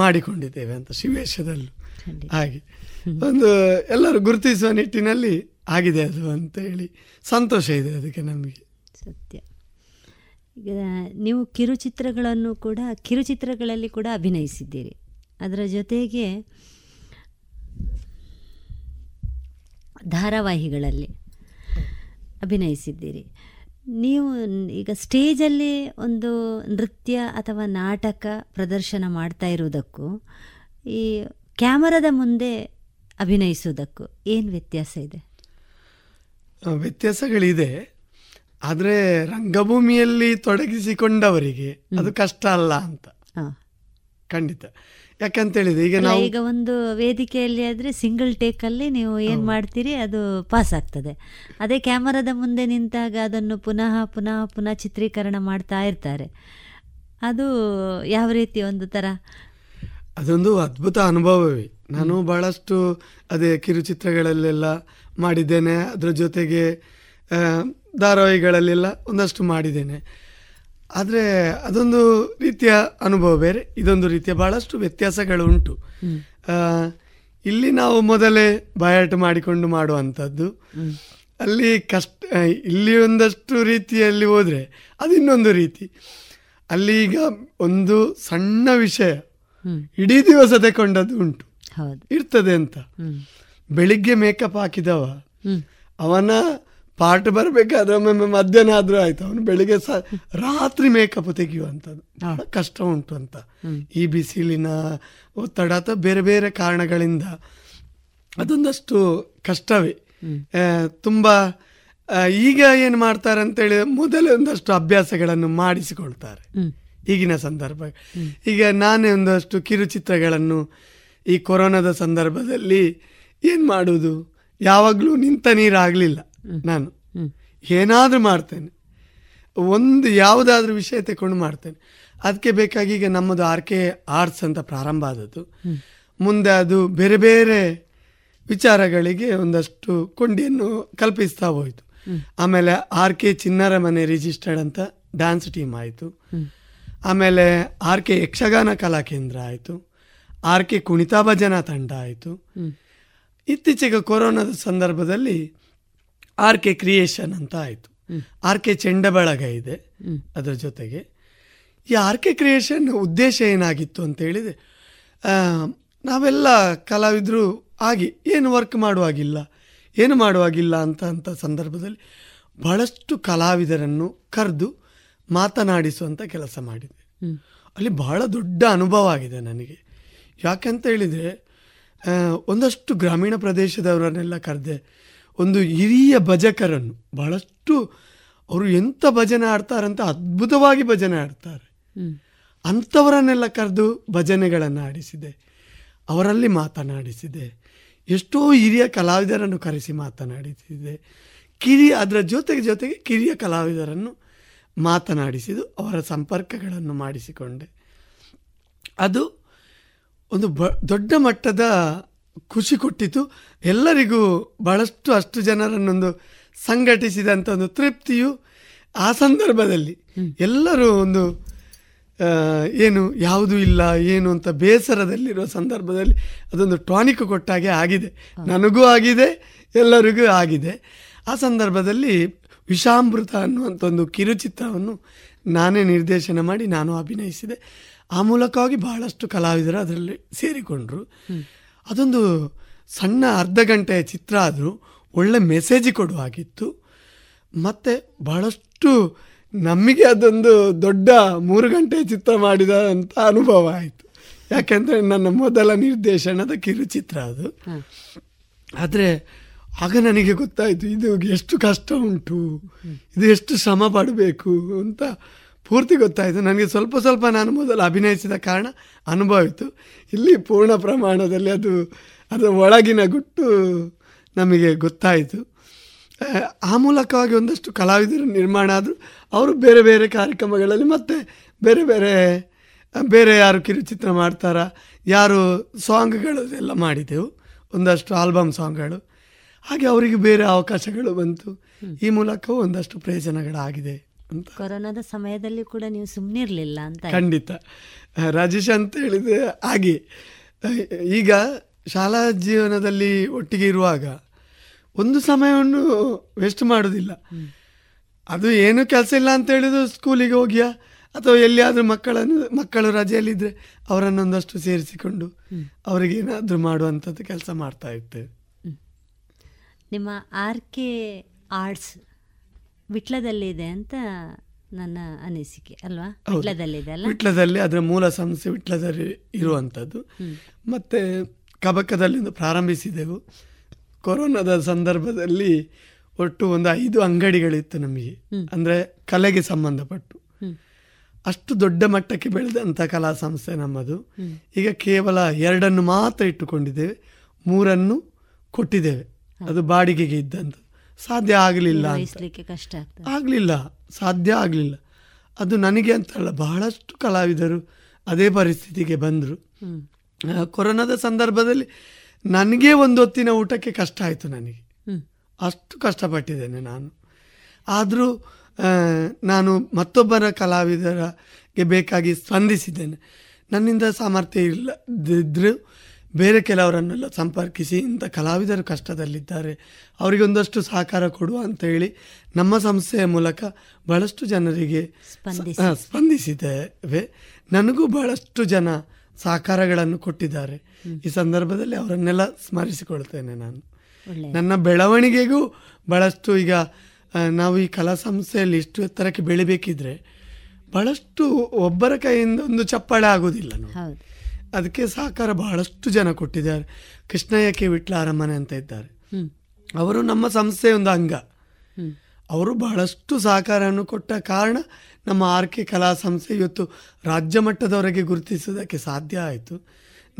ಮಾಡಿಕೊಂಡಿದ್ದೇವೆ ಅಂತ ಶಿವೇಶದಲ್ಲೂ. ಹಾಗೆ ಒಂದು ಎಲ್ಲರೂ ಗುರುತಿಸುವ ನಿಟ್ಟಿನಲ್ಲಿ ಆಗಿದೆ ಅದು ಅಂತ ಹೇಳಿ ಸಂತೋಷ ಇದೆ ಅದಕ್ಕೆ ನಮಗೆ. ಸತ್ಯ. ಈಗ ನೀವು ಕಿರುಚಿತ್ರಗಳಲ್ಲಿ ಕೂಡ ಅಭಿನಯಿಸಿದ್ದೀರಿ. ಅದರ ಜೊತೆಗೆ ಧಾರಾವಾಹಿಗಳಲ್ಲಿ ಅಭಿನಯಿಸಿದ್ದೀರಿ. ನೀವು ಈಗ ಸ್ಟೇಜಲ್ಲಿ ಒಂದು ನೃತ್ಯ ಅಥವಾ ನಾಟಕ ಪ್ರದರ್ಶನ ಮಾಡ್ತಾ ಇರುವುದಕ್ಕೂ ಈ ಕ್ಯಾಮರಾದ ಮುಂದೆ ಅಭಿನಯಿಸುವುದಕ್ಕೂ ಏನು ವ್ಯತ್ಯಾಸ ಇದೆ? ವ್ಯತ್ಯಾಸಗಳಿದೆ, ಆದರೆ ರಂಗಭೂಮಿಯಲ್ಲಿ ತೊಡಗಿಸಿಕೊಂಡವರಿಗೆ ಅದು ಕಷ್ಟ ಅಲ್ಲ ಅಂತ ಖಂಡಿತ. ಯಾಕಂತೇಳಿದ್ರೆ ಈಗ ಒಂದು ವೇದಿಕೆಯಲ್ಲಿ ಆದರೆ ಸಿಂಗಲ್ ಟೇಕಲ್ಲಿ ನೀವು ಏನು ಮಾಡ್ತೀರಿ ಅದು ಪಾಸ್ ಆಗ್ತದೆ. ಅದೇ ಕ್ಯಾಮರಾದ ಮುಂದೆ ನಿಂತಾಗ ಅದನ್ನು ಪುನಃ ಪುನಃ ಪುನಃ ಚಿತ್ರೀಕರಣ ಮಾಡ್ತಾ ಇರ್ತಾರೆ. ಅದು ಯಾವ ರೀತಿ ಒಂದು ಥರ, ಅದೊಂದು ಅದ್ಭುತ ಅನುಭವವೇ. ನಾನು ಭಾಳಷ್ಟು ಅದೇ ಕಿರುಚಿತ್ರಗಳಲ್ಲೆಲ್ಲ ಮಾಡಿದ್ದೇನೆ, ಅದರ ಜೊತೆಗೆ ಧಾರಾವಾಹಿಗಳಲ್ಲೆಲ್ಲ ಒಂದಷ್ಟು ಮಾಡಿದ್ದೇನೆ. ಆದರೆ ಅದೊಂದು ರೀತಿಯ ಅನುಭವ ಬೇರೆ, ಇದೊಂದು ರೀತಿಯ ಭಾಳಷ್ಟು ವ್ಯತ್ಯಾಸಗಳು ಉಂಟು. ಇಲ್ಲಿ ನಾವು ಮೊದಲೇ ಬಯಟ್ ಮಾಡಿಕೊಂಡು ಮಾಡುವಂಥದ್ದು, ಅಲ್ಲಿ ಇಲ್ಲಿ ಒಂದಷ್ಟು ರೀತಿಯಲ್ಲಿ ಹೋದರೆ ಅದು ಇನ್ನೊಂದು ರೀತಿ. ಅಲ್ಲಿ ಈಗ ಒಂದು ಸಣ್ಣ ವಿಷಯ ಇಡೀ ದಿವಸ ತಗೊಂಡದ್ದು ಉಂಟು ಇರ್ತದೆ ಅಂತ. ಬೆಳಿಗ್ಗೆ ಮೇಕಪ್ ಹಾಕಿದವ ಅವನ ಪಾಠ ಬರಬೇಕಾದ್ರೆ ಒಮ್ಮೆ ಮಧ್ಯಾಹ್ನ ಆದರೂ ಆಯಿತು, ಅವನು ಬೆಳಿಗ್ಗೆ ರಾತ್ರಿ ಮೇಕಪ್ ತೆಗೆಯುವಂಥದ್ದು ಬಹಳ ಕಷ್ಟ ಉಂಟು ಅಂತ. ಈ ಬಿಸಿಲಿನ ಒತ್ತಡ ಅಥವಾ ಬೇರೆ ಬೇರೆ ಕಾರಣಗಳಿಂದ ಅದೊಂದಷ್ಟು ಕಷ್ಟವೇ ತುಂಬ. ಈಗ ಏನು ಮಾಡ್ತಾರೆ ಅಂತೇಳಿ ಮೊದಲೇ ಒಂದಷ್ಟು ಅಭ್ಯಾಸಗಳನ್ನು ಮಾಡಿಸಿಕೊಳ್ತಾರೆ ಈಗಿನ ಸಂದರ್ಭ. ಈಗ ನಾನೇ ಒಂದಷ್ಟು ಕಿರುಚಿತ್ರಗಳನ್ನು ಈ ಕೊರೋನಾದ ಸಂದರ್ಭದಲ್ಲಿ ಏನು ಮಾಡೋದು, ಯಾವಾಗಲೂ ನಿಂತ ನೀರಾಗಲಿಲ್ಲ, ನಾನು ಏನಾದರೂ ಮಾಡ್ತೇನೆ, ಒಂದು ಯಾವುದಾದ್ರೂ ವಿಷಯ ತಗೊಂಡು ಮಾಡ್ತೇನೆ. ಅದಕ್ಕೆ ಬೇಕಾಗಿ ಈಗ ನಮ್ಮದು RK Arts ಅಂತ ಪ್ರಾರಂಭ ಆದದ್ದು. ಮುಂದೆ ಅದು ಬೇರೆ ಬೇರೆ ವಿಚಾರಗಳಿಗೆ ಒಂದಷ್ಟು ಕೊಂಡಿಯನ್ನು ಕಲ್ಪಿಸ್ತಾ ಹೋಯಿತು. ಆಮೇಲೆ RK Chinnara Mane ರಿಜಿಸ್ಟರ್ಡ್ ಅಂತ ಡ್ಯಾನ್ಸ್ ಟೀಮ್ ಆಯಿತು. ಆಮೇಲೆ RK Yakshagana ಕಲಾಕೇಂದ್ರ ಆಯಿತು, RK Kunita ಭಜನಾ ತಂಡ ಆಯಿತು. ಇತ್ತೀಚೆಗೆ ಕೊರೋನಾದ ಸಂದರ್ಭದಲ್ಲಿ RK Creation ಅಂತ ಆಯಿತು. RK Chendabalaga ಇದೆ. ಅದರ ಜೊತೆಗೆ ಈ RK Creation ಉದ್ದೇಶ ಏನಾಗಿತ್ತು ಅಂತೇಳಿದರೆ, ನಾವೆಲ್ಲ ಕಲಾವಿದರು ಆಗಿ ಏನು ವರ್ಕ್ ಮಾಡುವಾಗಿಲ್ಲ, ಏನು ಮಾಡುವಾಗಿಲ್ಲ ಅಂತ ಸಂದರ್ಭದಲ್ಲಿ ಬಹಳಷ್ಟು ಕಲಾವಿದರನ್ನು ಕರೆದು ಮಾತನಾಡಿಸುವಂಥ ಕೆಲಸ ಮಾಡಿದೆ. ಅಲ್ಲಿ ಬಹಳ ದೊಡ್ಡ ಅನುಭವ ಆಗಿದೆ ನನಗೆ. ಯಾಕೆಂತ ಹೇಳಿದರೆ, ಒಂದಷ್ಟು ಗ್ರಾಮೀಣ ಪ್ರದೇಶದವರನ್ನೆಲ್ಲ ಕರೆದೆ. ಒಂದು ಹಿರಿಯ ಭಜಕರನ್ನು, ಬಹಳಷ್ಟು ಅವರು ಎಂಥ ಭಜನೆ ಆಡ್ತಾರಂತ ಅದ್ಭುತವಾಗಿ ಭಜನೆ ಆಡ್ತಾರೆ, ಅಂಥವರನ್ನೆಲ್ಲ ಕರೆದು ಭಜನೆಗಳನ್ನು ಆಡಿಸಿದೆ, ಅವರಲ್ಲಿ ಮಾತನಾಡಿಸಿದೆ. ಎಷ್ಟೋ ಹಿರಿಯ ಕಲಾವಿದರನ್ನು ಕರೆಸಿ ಮಾತನಾಡಿಸಿದೆ. ಅದರ ಜೊತೆಗೆ ಕಿರಿಯ ಕಲಾವಿದರನ್ನು ಮಾತನಾಡಿಸಿದ್ದು, ಅವರ ಸಂಪರ್ಕಗಳನ್ನು ಮಾಡಿಸಿಕೊಂಡೆ. ಅದು ಒಂದು ದೊಡ್ಡ ಮಟ್ಟದ ಖುಷಿ ಕೊಟ್ಟಿತು ಎಲ್ಲರಿಗೂ. ಬಹಳಷ್ಟು ಅಷ್ಟು ಜನರನ್ನೊಂದು ಸಂಘಟಿಸಿದಂಥ ಒಂದು ತೃಪ್ತಿಯು ಆ ಸಂದರ್ಭದಲ್ಲಿ ಎಲ್ಲರೂ ಒಂದು ಏನು ಯಾವುದೂ ಇಲ್ಲ ಏನು ಅಂತ ಬೇಸರದಲ್ಲಿರುವ ಸಂದರ್ಭದಲ್ಲಿ ಅದೊಂದು ಟಾನಿಕ್ ಕೊಟ್ಟಾಗೆ ಆಗಿದೆ. ನನಗೂ ಆಗಿದೆ, ಎಲ್ಲರಿಗೂ ಆಗಿದೆ. ಆ ಸಂದರ್ಭದಲ್ಲಿ ವಿಷಾಮೃತ ಅನ್ನುವಂಥ ಒಂದು ಕಿರುಚಿತ್ರವನ್ನು ನಾನೇ ನಿರ್ದೇಶನ ಮಾಡಿ ನಾನು ಅಭಿನಯಿಸಿದೆ. ಆ ಮೂಲಕವಾಗಿ ಬಹಳಷ್ಟು ಕಲಾವಿದರು ಅದರಲ್ಲಿ ಸೇರಿಕೊಂಡರು. ಅದೊಂದು ಸಣ್ಣ ಅರ್ಧ ಗಂಟೆಯ ಚಿತ್ರ ಆದರೂ ಒಳ್ಳೆ ಮೆಸೇಜ್ ಕೊಡುವಾಗಿತ್ತು. ಮತ್ತು ಬಹಳಷ್ಟು ನಮಗೆ ಅದೊಂದು ದೊಡ್ಡ 3 ಗಂಟೆಯ ಚಿತ್ರ ಮಾಡಿದ ಅಂತ ಅನುಭವ ಆಯಿತು. ಯಾಕೆಂದರೆ ನನ್ನ ಮೊದಲ ನಿರ್ದೇಶನದ ಕಿರುಚಿತ್ರ ಅದು. ಆದರೆ ಆಗ ನನಗೆ ಗೊತ್ತಾಯಿತು ಇದು ಎಷ್ಟು ಕಷ್ಟ ಉಂಟು, ಇದು ಎಷ್ಟು ಶ್ರಮ ಪಡಬೇಕು ಅಂತ ಪೂರ್ತಿ ಗೊತ್ತಾಯಿತು ನನಗೆ. ಸ್ವಲ್ಪ ಸ್ವಲ್ಪ ನಾನು ಮೊದಲು ಅಭಿನಯಿಸಿದ ಕಾರಣ ಅನುಭವ ಇತ್ತು. ಇಲ್ಲಿ ಪೂರ್ಣ ಪ್ರಮಾಣದಲ್ಲಿ ಅದರ ಒಳಗಿನ ಗುಟ್ಟು ನಮಗೆ ಗೊತ್ತಾಯಿತು. ಆ ಮೂಲಕವಾಗಿ ಒಂದಷ್ಟು ಕಲಾವಿದರು ನಿರ್ಮಾಣ ಆದರು. ಅವರು ಬೇರೆ ಬೇರೆ ಕಾರ್ಯಕ್ರಮಗಳಲ್ಲಿ ಮತ್ತೆ ಬೇರೆ ಬೇರೆ ಬೇರೆ ಯಾರು ಕಿರುಚಿತ್ರ ಮಾಡ್ತಾರ, ಯಾರು ಸಾಂಗ್ಗಳು ಎಲ್ಲ ಮಾಡಿದೆವು, ಒಂದಷ್ಟು ಆಲ್ಬಮ್ ಸಾಂಗ್ಗಳು. ಹಾಗೆ ಅವರಿಗೆ ಬೇರೆ ಅವಕಾಶಗಳು ಬಂತು. ಈ ಮೂಲಕವೂ ಒಂದಷ್ಟು ಪ್ರಯೋಜನಗಳಾಗಿದೆ ಅಂತ. ಕೊರೋನಾದ ಸಮಯದಲ್ಲಿ ಕೂಡ ನೀವು ಸುಮ್ಮನೆ ಇರಲಿಲ್ಲ ಅಂತ? ಖಂಡಿತ ರಾಜೇಶ್ ಅಂತ ಹೇಳಿದರೆ ಹಾಗೆ. ಈಗ ಶಾಲಾ ಜೀವನದಲ್ಲಿ ಒಟ್ಟಿಗೆ ಇರುವಾಗ ಒಂದು ಸಮಯವನ್ನು ವೇಸ್ಟ್ ಮಾಡೋದಿಲ್ಲ. ಅದು ಏನು ಕೆಲಸ ಇಲ್ಲ ಅಂತ ಹೇಳಿದ್ರು ಸ್ಕೂಲಿಗೆ ಹೋಗಿಯಾ ಅಥವಾ ಎಲ್ಲಿಯಾದರೂ ಮಕ್ಕಳು ರಜೆಯಲ್ಲಿದ್ದರೆ ಅವರನ್ನೊಂದಷ್ಟು ಸೇರಿಸಿಕೊಂಡು ಅವರಿಗೇನಾದರೂ ಮಾಡುವಂಥದ್ದು ಕೆಲಸ ಮಾಡ್ತಾ ಇರ್ತೇವೆ. ನಿಮ್ಮ RK Arts ವಿಟ್ಲದಲ್ಲಿದೆ ಅಂತ ನನ್ನ ಅನಿಸಿಕೆ ಅಲ್ವಾ? ವಿಟ್ಲದಲ್ಲಿದೆ ಅಲ್ಲ? ವಿಟ್ಲದಲ್ಲಿ ಅದರ ಮೂಲ ಸಂಸ್ಥೆ ವಿಟ್ಲದಲ್ಲಿ ಇರುವಂಥದ್ದು. ಮತ್ತು ಕಬಕದಲ್ಲಿ ಪ್ರಾರಂಭಿಸಿದೆವು. ಕೊರೋನಾದ ಸಂದರ್ಭದಲ್ಲಿ ಒಟ್ಟು ಒಂದು 5 ಅಂಗಡಿಗಳಿತ್ತು ನಮಗೆ, ಅಂದರೆ ಕಲೆಗೆ ಸಂಬಂಧಪಟ್ಟು. ಅಷ್ಟು ದೊಡ್ಡ ಮಟ್ಟಕ್ಕೆ ಬೆಳೆದಂಥ ಕಲಾ ಸಂಸ್ಥೆ ನಮ್ಮದು. ಈಗ ಕೇವಲ 2 ಮಾತ್ರ ಇಟ್ಟುಕೊಂಡಿದ್ದೇವೆ, 3 ಕೊಟ್ಟಿದ್ದೇವೆ. ಅದು ಬಾಡಿಗೆಗೆ ಇದ್ದಂಥ, ಸಾಧ್ಯ ಆಗಲಿಲ್ಲ, ಕಷ್ಟ ಆಗಲಿಲ್ಲ, ಸಾಧ್ಯ ಆಗಲಿಲ್ಲ. ಅದು ನನಗೆ ಅಂತಲ್ಲ, ಬಹಳಷ್ಟು ಕಲಾವಿದರು ಅದೇ ಪರಿಸ್ಥಿತಿಗೆ ಬಂದರು. ಕೊರೋನಾದ ಸಂದರ್ಭದಲ್ಲಿ ನನಗೆ ಒಂದೊತ್ತಿನ ಊಟಕ್ಕೆ ಕಷ್ಟ ಆಯಿತು. ನನಗೆ ಅಷ್ಟು ಕಷ್ಟಪಟ್ಟಿದ್ದೇನೆ ನಾನು. ಆದರೂ ನಾನು ಮತ್ತೊಬ್ಬರ ಕಲಾವಿದರಿಗೆ ಬೇಕಾಗಿ ಸ್ಪಂದಿಸಿದ್ದೇನೆ. ನನ್ನಿಂದ ಸಾಮರ್ಥ್ಯ ಇಲ್ಲದಿದ್ದರೂ ಬೇರೆ ಕೆಲವರನ್ನೆಲ್ಲ ಸಂಪರ್ಕಿಸಿ ಇಂಥ ಕಲಾವಿದರು ಕಷ್ಟದಲ್ಲಿದ್ದಾರೆ, ಅವರಿಗೊಂದಷ್ಟು ಸಹಕಾರ ಕೊಡುವ ಅಂತೇಳಿ ನಮ್ಮ ಸಂಸ್ಥೆಯ ಮೂಲಕ ಬಹಳಷ್ಟು ಜನರಿಗೆ ಸ್ಪಂದಿಸಿದ್ದೇವೆ. ನನಗೂ ಬಹಳಷ್ಟು ಜನ ಸಹಕಾರಗಳನ್ನು ಕೊಟ್ಟಿದ್ದಾರೆ. ಈ ಸಂದರ್ಭದಲ್ಲಿ ಅವರನ್ನೆಲ್ಲ ಸ್ಮರಿಸಿಕೊಳ್ತೇನೆ ನಾನು. ನನ್ನ ಬೆಳವಣಿಗೆಗೂ ಭಾಳಷ್ಟು. ಈಗ ನಾವು ಈ ಕಲಾ ಸಂಸ್ಥೆಯಲ್ಲಿ ಇಷ್ಟು ಎತ್ತರಕ್ಕೆ ಬೆಳಿಬೇಕಿದ್ರೆ ಭಾಳಷ್ಟು ಒಬ್ಬರ ಕೈಯಿಂದ ಒಂದು ಚಪ್ಪಾಳೆ ಆಗೋದಿಲ್ಲ ನೋಡಿ. ಅದಕ್ಕೆ ಸಹಕಾರ ಬಹಳಷ್ಟು ಜನ ಕೊಟ್ಟಿದ್ದಾರೆ. ಕೃಷ್ಣಯ್ಯ ಕೆ ವಿಟ್ಲ ಅರಮನೆ ಅಂತ ಇದ್ದಾರೆ, ಅವರು ನಮ್ಮ ಸಂಸ್ಥೆಯ ಒಂದು ಅಂಗ. ಅವರು ಬಹಳಷ್ಟು ಸಹಕಾರವನ್ನು ಕೊಟ್ಟ ಕಾರಣ ನಮ್ಮ ಆರ್ ಕೆ ಕಲಾ ಸಂಸ್ಥೆ ಇವತ್ತು ರಾಜ್ಯ ಮಟ್ಟದವರೆಗೆ ಗುರುತಿಸೋದಕ್ಕೆ ಸಾಧ್ಯ ಆಯಿತು.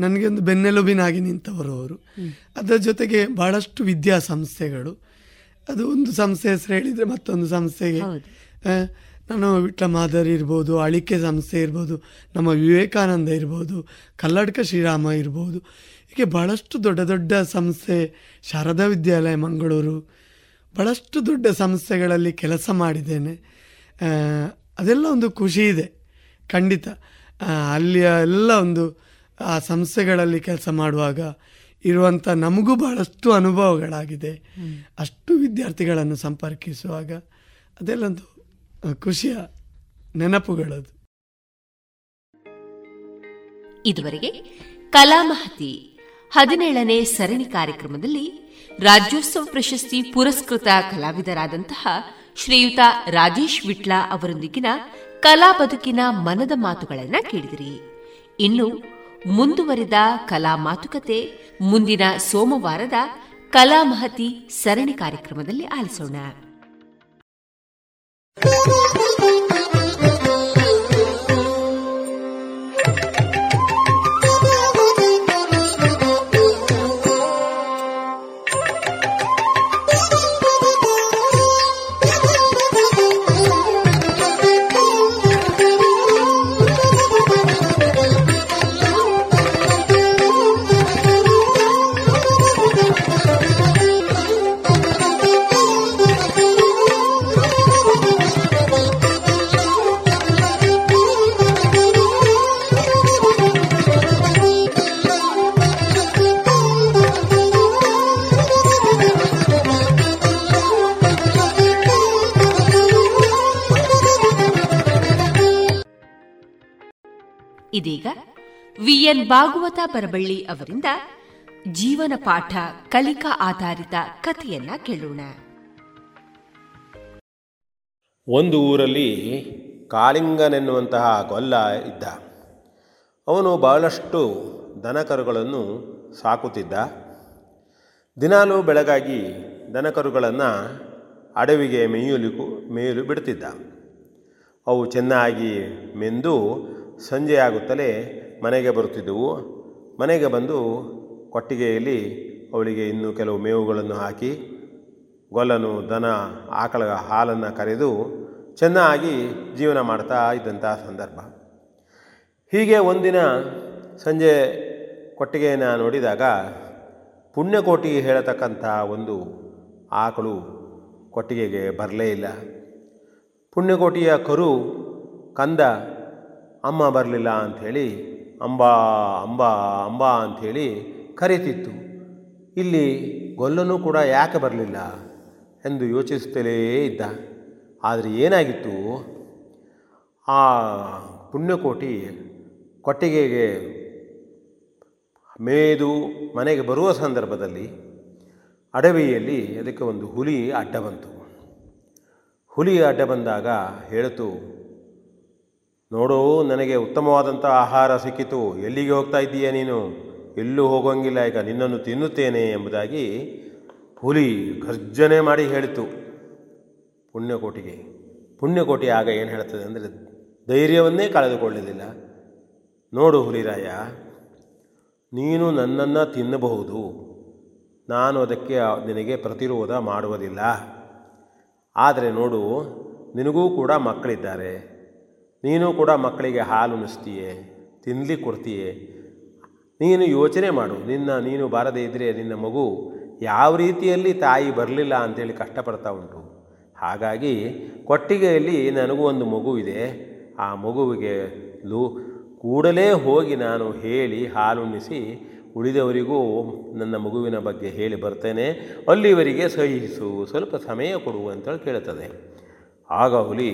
ನನಗೆ ಒಂದು ಬೆನ್ನೆಲುಬಿನಾಗಿ ನಿಂತವರು ಅವರು. ಅದರ ಜೊತೆಗೆ ಭಾಳಷ್ಟು ವಿದ್ಯಾಸಂಸ್ಥೆಗಳು, ಅದು ಒಂದು ಸಂಸ್ಥೆ ಹೆಸರು ಹೇಳಿದರೆ ಮತ್ತೊಂದು ಸಂಸ್ಥೆಗೆ, ನಾನು ವಿಟ್ಲ ಮಾದರಿ ಇರ್ಬೋದು, ಅಳಿಕೆ ಸಂಸ್ಥೆ ಇರ್ಬೋದು, ನಮ್ಮ ವಿವೇಕಾನಂದ ಇರ್ಬೋದು, ಕಲ್ಲಡ್ಕ ಶ್ರೀರಾಮ ಇರ್ಬೋದು, ಹೀಗೆ ಭಾಳಷ್ಟು ದೊಡ್ಡ ದೊಡ್ಡ ಸಂಸ್ಥೆ, ಶಾರದಾ ವಿದ್ಯಾಲಯ ಮಂಗಳೂರು, ಭಾಳಷ್ಟು ದೊಡ್ಡ ಸಂಸ್ಥೆಗಳಲ್ಲಿ ಕೆಲಸ ಮಾಡಿದ್ದೇನೆ. ಅದೆಲ್ಲ ಒಂದು ಖುಷಿ ಇದೆ ಖಂಡಿತ. ಅಲ್ಲಿಯ ಎಲ್ಲ ಒಂದು ಆ ಸಂಸ್ಥೆಗಳಲ್ಲಿ ಕೆಲಸ ಮಾಡುವಾಗ ಇರುವಂಥ ನಮಗೂ ಭಾಳಷ್ಟು ಅನುಭವಗಳಾಗಿದೆ, ಅಷ್ಟು ವಿದ್ಯಾರ್ಥಿಗಳನ್ನು ಸಂಪರ್ಕಿಸುವಾಗ. ಅದೆಲ್ಲೊಂದು ಖುಷಿಯ ನೆನಪುಗಳದು. ಇದುವರೆಗೆ ಕಲಾಮಹತಿ 17ನೇ ಸರಣಿ ಕಾರ್ಯಕ್ರಮದಲ್ಲಿ ರಾಜ್ಯೋತ್ಸವ ಪ್ರಶಸ್ತಿ ಪುರಸ್ಕೃತ ಕಲಾವಿದರಾದಂತಹ ಶ್ರೀಯುತ ರಾಜೇಶ್ ವಿಟ್ಲ ಅವರೊಂದಿಗಿನ ಕಲಾ ಬದುಕಿನ ಮನದ ಮಾತುಗಳನ್ನು ಕೇಳಿದಿರಿ. ಇನ್ನು ಮುಂದುವರಿದ ಕಲಾ ಮಾತುಕತೆ ಮುಂದಿನ ಸೋಮವಾರದ ಕಲಾಮಹತಿ ಸರಣಿ ಕಾರ್ಯಕ್ರಮದಲ್ಲಿ ಆಲಿಸೋಣ. ಇದೀಗ ವಿಎನ್ ಭಾಗವತ ಬರಬಳ್ಳಿ ಅವರಿಂದ ಜೀವನ ಪಾಠ ಕಲಿಕಾ ಆಧಾರಿತ ಕಥೆಯನ್ನ ಕೇಳೋಣ. ಒಂದು ಊರಲ್ಲಿ ಕಾಳಿಂಗನೆನ್ನುವಂತಹ ಗೊಲ್ಲ ಇದ್ದ. ಅವನು ಬಹಳಷ್ಟು ದನಕರುಗಳನ್ನು ಸಾಕುತ್ತಿದ್ದ. ದಿನಾಲೂ ಬೆಳಗಾಗಿ ದನಕರುಗಳನ್ನು ಅಡವಿಗೆ ಮೇಯಲು ಬಿಡ್ತಿದ್ದ. ಅವು ಚೆನ್ನಾಗಿ ಮೆಂದು ಸಂಜೆಯಾಗುತ್ತಲೇ ಮನೆಗೆ ಬರುತ್ತಿದ್ದವು. ಮನೆಗೆ ಬಂದು ಕೊಟ್ಟಿಗೆಯಲ್ಲಿ ಅವಳಿಗೆ ಇನ್ನೂ ಕೆಲವು ಮೇವುಗಳನ್ನು ಹಾಕಿ ಗೊಲ್ಲನು ದನ ಆಕಳ ಹಾಲನ್ನು ಕರೆದು ಚೆನ್ನಾಗಿ ಜೀವನ ಮಾಡ್ತಾ ಇದ್ದಂತಹ ಸಂದರ್ಭ. ಹೀಗೆ ಒಂದಿನ ಸಂಜೆ ಕೊಟ್ಟಿಗೆಯನ್ನು ನೋಡಿದಾಗ ಪುಣ್ಯಕೋಟಿ ಹೇಳತಕ್ಕಂಥ ಒಂದು ಆಕಳು ಕೊಟ್ಟಿಗೆಗೆ ಬರಲೇ ಇಲ್ಲ. ಪುಣ್ಯಕೋಟಿಯ ಕರು ಕಂದ ಅಮ್ಮ ಬರಲಿಲ್ಲ ಅಂಥೇಳಿ ಅಂಬಾ ಅಂಬಾ ಅಂಬಾ ಅಂಥೇಳಿ ಕರೀತಿತ್ತು. ಇಲ್ಲಿ ಗೊಲ್ಲನೂ ಕೂಡ ಯಾಕೆ ಬರಲಿಲ್ಲ ಎಂದು ಯೋಚಿಸುತ್ತಲೇ ಇದ್ದ. ಆದರೆ ಏನಾಗಿತ್ತು, ಆ ಪುಣ್ಯಕೋಟಿ ಕೊಟ್ಟಿಗೆಗೆ ಮೇದು ಮನೆಗೆ ಬರುವ ಸಂದರ್ಭದಲ್ಲಿ ಅಡವಿಯಲ್ಲಿ ಅದಕ್ಕೆ ಒಂದು ಹುಲಿ ಅಡ್ಡ ಬಂತು. ಹುಲಿ ಅಡ್ಡ ಬಂದಾಗ ಹೇಳಿತು, ನೋಡು, ನನಗೆ ಉತ್ತಮವಾದಂಥ ಆಹಾರ ಸಿಕ್ಕಿತು, ಎಲ್ಲಿಗೆ ಹೋಗ್ತಾ ಇದ್ದೀಯ ನೀನು, ಎಲ್ಲೂ ಹೋಗೋಂಗಿಲ್ಲ, ಈಗ ನಿನ್ನನ್ನು ತಿನ್ನುತ್ತೇನೆ ಎಂಬುದಾಗಿ ಹುಲಿ ಗರ್ಜನೆ ಮಾಡಿ ಹೇಳಿತು ಪುಣ್ಯಕೋಟಿಗೆ. ಪುಣ್ಯಕೋಟಿ ಆಗ ಏನು ಹೇಳ್ತದೆ ಅಂದರೆ ಧೈರ್ಯವನ್ನೇ ಕಳೆದುಕೊಳ್ಳಲಿಲ್ಲ. ನೋಡು ಹುಲಿರಾಯ, ನೀನು ನನ್ನನ್ನು ತಿನ್ನಬಹುದು, ನಾನು ಅದಕ್ಕೆ ನಿನಗೆ ಪ್ರತಿರೋಧ ಮಾಡುವುದಿಲ್ಲ. ಆದರೆ ನೋಡು, ನಿನಗೂ ಕೂಡ ಮಕ್ಕಳಿದ್ದಾರೆ, ನೀನು ಕೂಡ ಮಕ್ಕಳಿಗೆ ಹಾಲು ಉಣಿಸ್ತೀಯೇ, ತಿನ್ನಲಿ ಕೊಡ್ತೀಯೇ, ನೀನು ಯೋಚನೆ ಮಾಡು, ನೀನು ಬಾರದೇ ಇದ್ದರೆ ನಿನ್ನ ಮಗು ಯಾವ ರೀತಿಯಲ್ಲಿ ತಾಯಿ ಬರಲಿಲ್ಲ ಅಂತೇಳಿ ಕಷ್ಟಪಡ್ತಾ ಉಂಟು. ಹಾಗಾಗಿ ಕೊಟ್ಟಿಗೆಯಲ್ಲಿ ನನಗೂ ಒಂದು ಮಗು ಇದೆ, ಆ ಮಗುವಿಗೆ ಕೂಡಲೇ ಹೋಗಿ ನಾನು ಹೇಳಿ ಹಾಲುಣಿಸಿ ಉಳಿದವರಿಗೂ ನನ್ನ ಮಗುವಿನ ಬಗ್ಗೆ ಹೇಳಿ ಬರ್ತೇನೆ, ಅಲ್ಲಿವರಿಗೆ ಸಹಿಸು, ಸ್ವಲ್ಪ ಸಮಯ ಕೊಡು ಅಂತೇಳಿ ಕೇಳುತ್ತದೆ. ಆಗ ಹುಲಿ,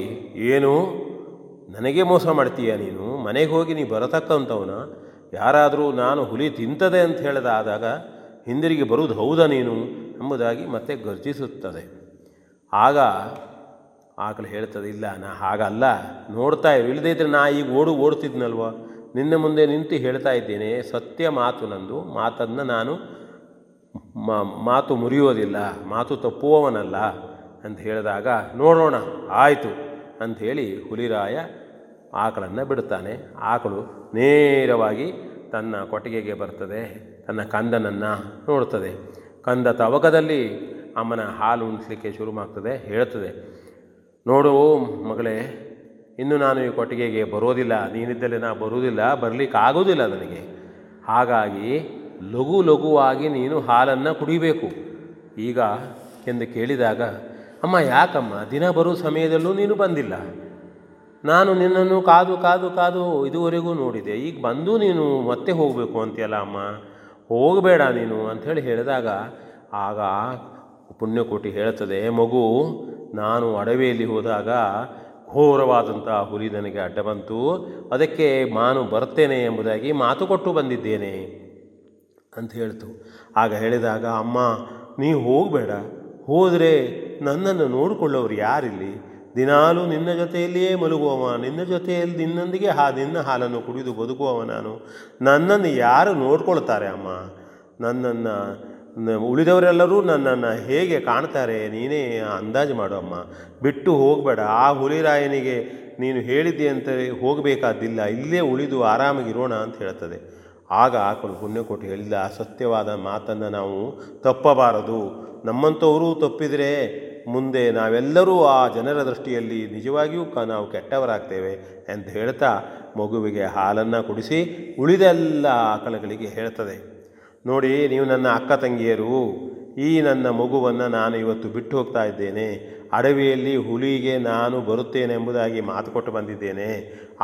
ಏನು ನನಗೆ ಮೋಸ ಮಾಡ್ತೀಯ ನೀನು, ಮನೆಗೆ ಹೋಗಿ ನೀ ಬರತಕ್ಕಂಥವನ, ಯಾರಾದರೂ ನಾನು ಹುಲಿ ತಿಂತದೆ ಅಂತ ಹೇಳಿದಾದಾಗ ಹಿಂದಿರುಗಿ ಬರುವುದು ಹೌದಾ ನೀನು, ಎಂಬುದಾಗಿ ಮತ್ತೆ ಗರ್ಜಿಸುತ್ತದೆ. ಆಗ ಆಕಳು ಹೇಳ್ತದೆ, ಇಲ್ಲ ನಾ ಹಾಗಲ್ಲ, ನೋಡ್ತಾ ಇರು, ಇಲ್ಲದೇ ಇದ್ದರೆ ನಾ ಈಗ ಓಡ್ತಿದ್ನಲ್ವ, ನಿನ್ನ ಮುಂದೆ ನಿಂತು ಹೇಳ್ತಾ ಇದ್ದೇನೆ, ಸತ್ಯ ಮಾತು ನಂದು, ಮಾತನ್ನು ನಾನು ಮಾತು ಮುರಿಯೋದಿಲ್ಲ, ಮಾತು ತಪ್ಪುವವನಲ್ಲ ಅಂತ ಹೇಳಿದಾಗ, ನೋಡೋಣ ಆಯಿತು ಅಂಥೇಳಿ ಹುಲಿರಾಯ ಆಕಳನ್ನು ಬಿಡ್ತಾನೆ. ಆಕಳು ನೇರವಾಗಿ ತನ್ನ ಕೊಟ್ಟಿಗೆಗೆ ಬರ್ತದೆ, ತನ್ನ ಕಂದನನ್ನು ನೋಡ್ತದೆ. ಕಂದ ತವಕದಲ್ಲಿ ಅಮ್ಮನ ಹಾಲು ಉಣಿಸ್ಲಿಕ್ಕೆ ಶುರು ಮಾಡ್ತದೆ. ಹೇಳ್ತದೆ, ನೋಡು ಮಗಳೇ, ಇನ್ನು ನಾನು ಈ ಕೊಟ್ಟಿಗೆಗೆ ಬರೋದಿಲ್ಲ, ನೀನಿದ್ದಲ್ಲಿ ನಾನು ಬರೋದಿಲ್ಲ, ಬರಲಿಕ್ಕಾಗೋದಿಲ್ಲ ನನಗೆ. ಹಾಗಾಗಿ ಲಘು ಲಘುವಾಗಿ ನೀನು ಹಾಲನ್ನು ಕುಡಿಬೇಕು ಈಗ ಎಂದು ಕೇಳಿದಾಗ, ಅಮ್ಮ ಯಾಕಮ್ಮ, ದಿನ ಬರೋ ಸಮಯದಲ್ಲೂ ನೀನು ಬಂದಿಲ್ಲ, ನಾನು ನಿನ್ನನ್ನು ಕಾದು ಕಾದು ಕಾದು ಇದುವರೆಗೂ ನೋಡಿದೆ, ಈಗ ಬಂದು ನೀನು ಮತ್ತೆ ಹೋಗಬೇಕು ಅಂತೀಯಲ್ಲ ಅಮ್ಮ, ಹೋಗಬೇಡ ನೀನು ಅಂಥೇಳಿ ಹೇಳಿದಾಗ, ಆಗ ಪುಣ್ಯಕೋಟಿ ಹೇಳ್ತದೆ, ಮಗು, ನಾನು ಅಡವೆಯಲ್ಲಿ ಹೋದಾಗ ಘೋರವಾದಂಥ ಹುಲಿ ನನಗೆ ಅಡ್ಡ ಬಂತು, ಅದಕ್ಕೆ ನಾನು ಬರ್ತೇನೆ ಎಂಬುದಾಗಿ ಮಾತು ಕೊಟ್ಟು ಬಂದಿದ್ದೇನೆ ಅಂತ ಹೇಳ್ತು. ಆಗ ಹೇಳಿದಾಗ, ಅಮ್ಮ ನೀವು ಹೋಗಬೇಡ, ಹೋದರೆ ನನ್ನನ್ನು ನೋಡಿಕೊಳ್ಳೋರು ಯಾರಿಲ್ಲಿ, ದಿನಾಲೂ ನಿನ್ನ ಜೊತೆಯಲ್ಲಿಯೇ ಮಲಗುವವ, ನಿನ್ನ ಜೊತೆಯಲ್ಲಿ ನಿನ್ನೊಂದಿಗೆ ನಿನ್ನ ಹಾಲನ್ನು ಕುಡಿದು ಬದುಕುವವ ನಾನು, ನನ್ನನ್ನು ಯಾರು ನೋಡ್ಕೊಳ್ತಾರೆ ಅಮ್ಮ, ನನ್ನನ್ನು ಉಳಿದವರೆಲ್ಲರೂ ನನ್ನನ್ನು ಹೇಗೆ ಕಾಣ್ತಾರೆ, ನೀನೇ ಅಂದಾಜು ಮಾಡು ಅಮ್ಮ, ಬಿಟ್ಟು ಹೋಗಬೇಡ. ಆ ಹುಲಿರಾಯನಿಗೆ ನೀನು ಹೇಳಿದ್ದೆ ಅಂತ ಹೋಗಬೇಕಾದಿಲ್ಲ, ಇಲ್ಲೇ ಉಳಿದು ಆರಾಮಾಗಿರೋಣ ಅಂತ ಹೇಳ್ತದೆ. ಆಗ ಆಕಳು ಪುಣ್ಯಕೋಟಿ ಹೇಳಿಲ್ಲ, ಸತ್ಯವಾದ ಮಾತನ್ನು ನಾವು ತಪ್ಪಬಾರದು, ನಮ್ಮಂಥವರು ತಪ್ಪಿದರೆ ಮುಂದೆ ನಾವೆಲ್ಲರೂ ಆ ಜನರ ದೃಷ್ಟಿಯಲ್ಲಿ ನಿಜವಾಗಿಯೂ ನಾವು ಕೆಟ್ಟವರಾಗ್ತೇವೆ ಅಂತ ಹೇಳ್ತಾ ಮಗುವಿಗೆ ಹಾಲನ್ನು ಕುಡಿಸಿ ಉಳಿದೆಲ್ಲ ಆಕಳುಗಳಿಗೆ ಹೇಳ್ತದೆ, ನೋಡಿ ನೀವು ನನ್ನ ಅಕ್ಕ ತಂಗಿಯರು, ಈ ನನ್ನ ಮಗುವನ್ನು ನಾನು ಇವತ್ತು ಬಿಟ್ಟು ಹೋಗ್ತಾ ಇದ್ದೇನೆ, ಅಡವಿಯಲ್ಲಿ ಹುಲಿಗೆ ನಾನು ಬರುತ್ತೇನೆ ಎಂಬುದಾಗಿ ಮಾತು ಕೊಟ್ಟು ಬಂದಿದ್ದೇನೆ,